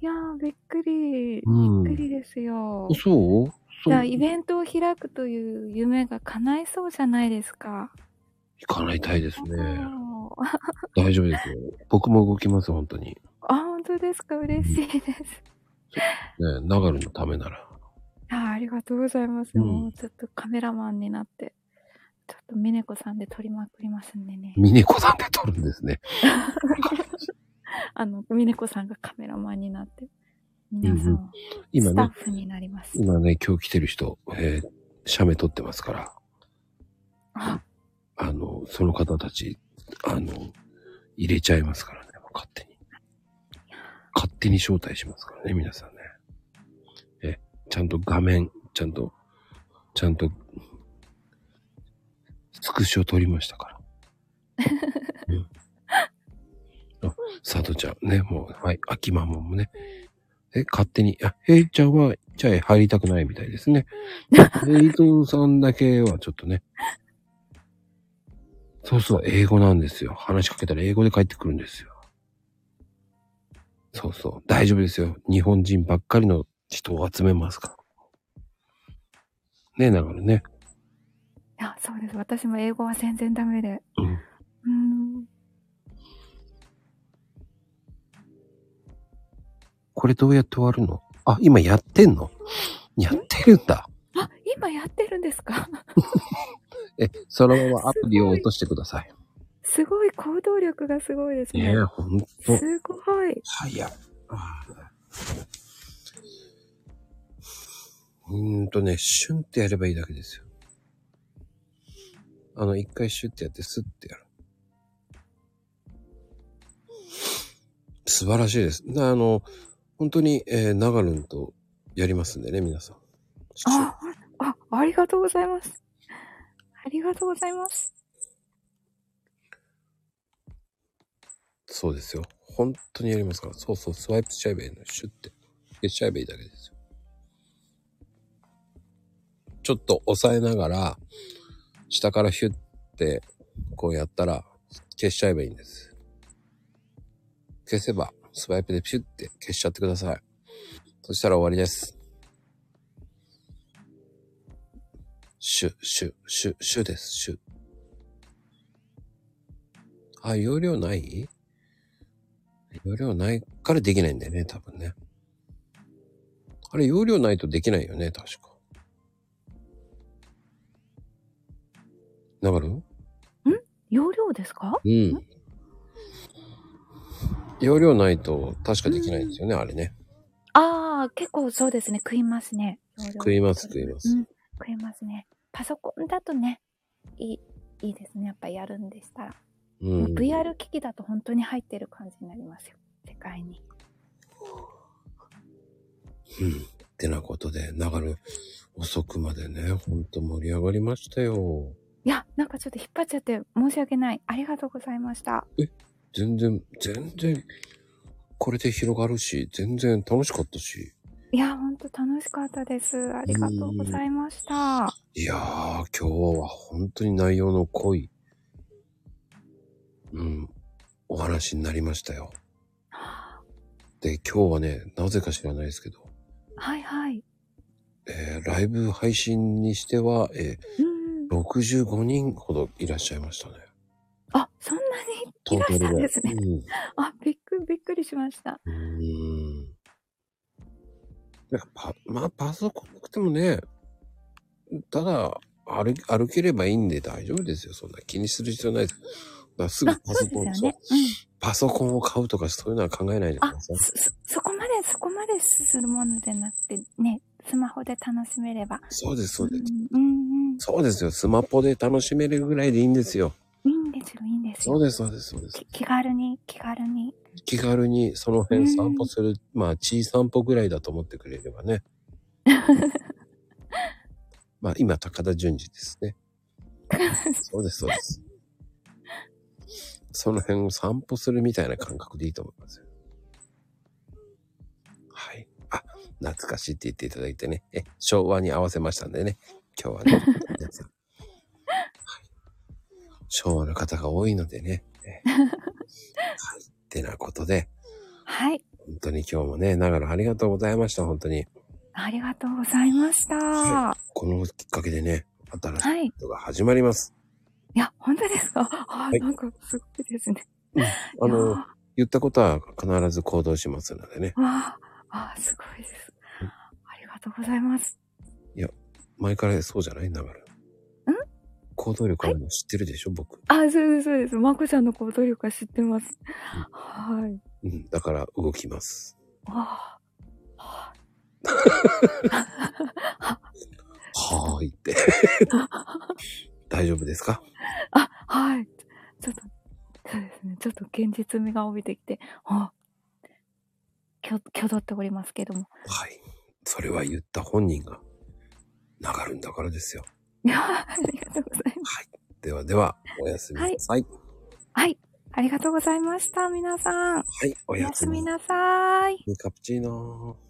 いやー、びっくり。びっくりですよ。そう？じゃあ、イベントを開くという夢が叶いそうじゃないですか。叶いたいですね。大丈夫ですよ。僕も動きます、本当に。あ、本当ですか。嬉しいです。ね、ながるのためなら。あ、ありがとうございます。もうちょっとカメラマンになって。ちょっとミネコさんで撮りまくりますんでね。ミネコさんで撮るんですね。ミネコさんがカメラマンになって、皆さん、スタッフになります。今ね、今日来てる人、写メ撮ってますから。その方たち、入れちゃいますからね、勝手に。勝手に招待しますからね、皆さんね。ちゃんと画面、ちゃんと、スクショを撮りましたから。佐藤ちゃんね、もう、はい、秋ママもね。勝手に、ヘイちゃんは、チャイ入りたくないみたいですね。ヘイトさんだけはちょっとね。そうそう、英語なんですよ。話しかけたら英語で帰ってくるんですよ。そうそう、大丈夫ですよ。日本人ばっかりの人を集めますから。ねえ、だからね。いや、そうです。私も英語は全然ダメで。これどうやって終わるの？あ、今やってんの？やってるんだ。あ、今やってるんですか？そのままアプリを落としてください。すごい行動力がすごいですね。ねえ、ほんと。すごい。早い。ね、シュンってやればいいだけですよ。一回シュッてやってスッてやる。素晴らしいです。本当に、ながるんとやりますんでね、皆さん。ありがとうございます。ありがとうございます。そうですよ。本当にやりますから。そうそう、スワイプしちゃえばいいの。シュッて。しちゃえばいいだけですよ。ちょっと押さえながら、下からヒュッてこうやったら消しちゃえばいいんです。消せばスワイプでピュッて消しちゃってください。そしたら終わりです。シュです、シュ。あ、容量ない？容量ないからできないんだよね、多分ね。あれ、容量ないとできないよね、確か。ながる？容量ですか？容量ないと確かできないんですよね、あれね。ああ、結構そうですね。食いますね。食います。食いますね。パソコンだとね、いいですね。やっぱやるんでしたら。VR 機器だと本当に入ってる感じになりますよ。世界に。ってなことで、ながる遅くまでね、ほんと盛り上がりましたよ。いや、なんかちょっと引っ張っちゃって申し訳ない。ありがとうございました。全然、これで広がるし、全然楽しかったし。いや、ほんと楽しかったです。ありがとうございました。いやー、今日は本当に内容の濃い、お話になりましたよ。で、今日はね、なぜか知らないですけど。はいはい。ライブ配信にしては、65人ほどいらっしゃいましたね。あ、そんなにいらっしゃるんですね。あ、びっくりしました。なんかパソコンなくてもね、ただ歩ければいいんで大丈夫ですよ。そんな気にする必要ないです。だすぐパソコン、パソコンを買うとかそういうのは考えないでください。そこまでするものじゃなくてね、スマホで楽しめれば。そうです。そうですよ。スマホで楽しめるぐらいでいいんですよ。いいんですよ。そうです。気軽に。気軽にその辺散歩する、まあ地散歩ぐらいだと思ってくれればね。まあ今高田純次ですね。そうですそうです。その辺を散歩するみたいな感覚でいいと思いますよ。はい。あ、懐かしいって言っていただいてね。昭和に合わせましたんでね。今日はね。皆さん、はい、昭和の方が多いのでね。はい。ってなことで。はい。本当に今日もね、長野ありがとうございました。本当に。ありがとうございました。はい、このきっかけでね、新しいことが始まります。はいいや、本当ですか？はい、なんかすごいですね。うん、言ったことは必ず行動しますのでね。すごいです。ありがとうございます。いや、前からそうじゃないんだから。行動力あるの知ってるでしょ、はい、僕。そうです、そうです。まこちゃんの行動力は知ってます。うん、はい。うん、だから動きます。はいって。大丈夫ですか？はい。ちょっと、そうですね。ちょっと現実味が帯びてきて、きょどっておりますけども。はい。それは言った本人が流るんだからですよ。いや、ありがとうございます。はい。ではでは、おやすみなさい。はい。はい、ありがとうございました、皆さん。はい、おやすみなさい。カプチーノー。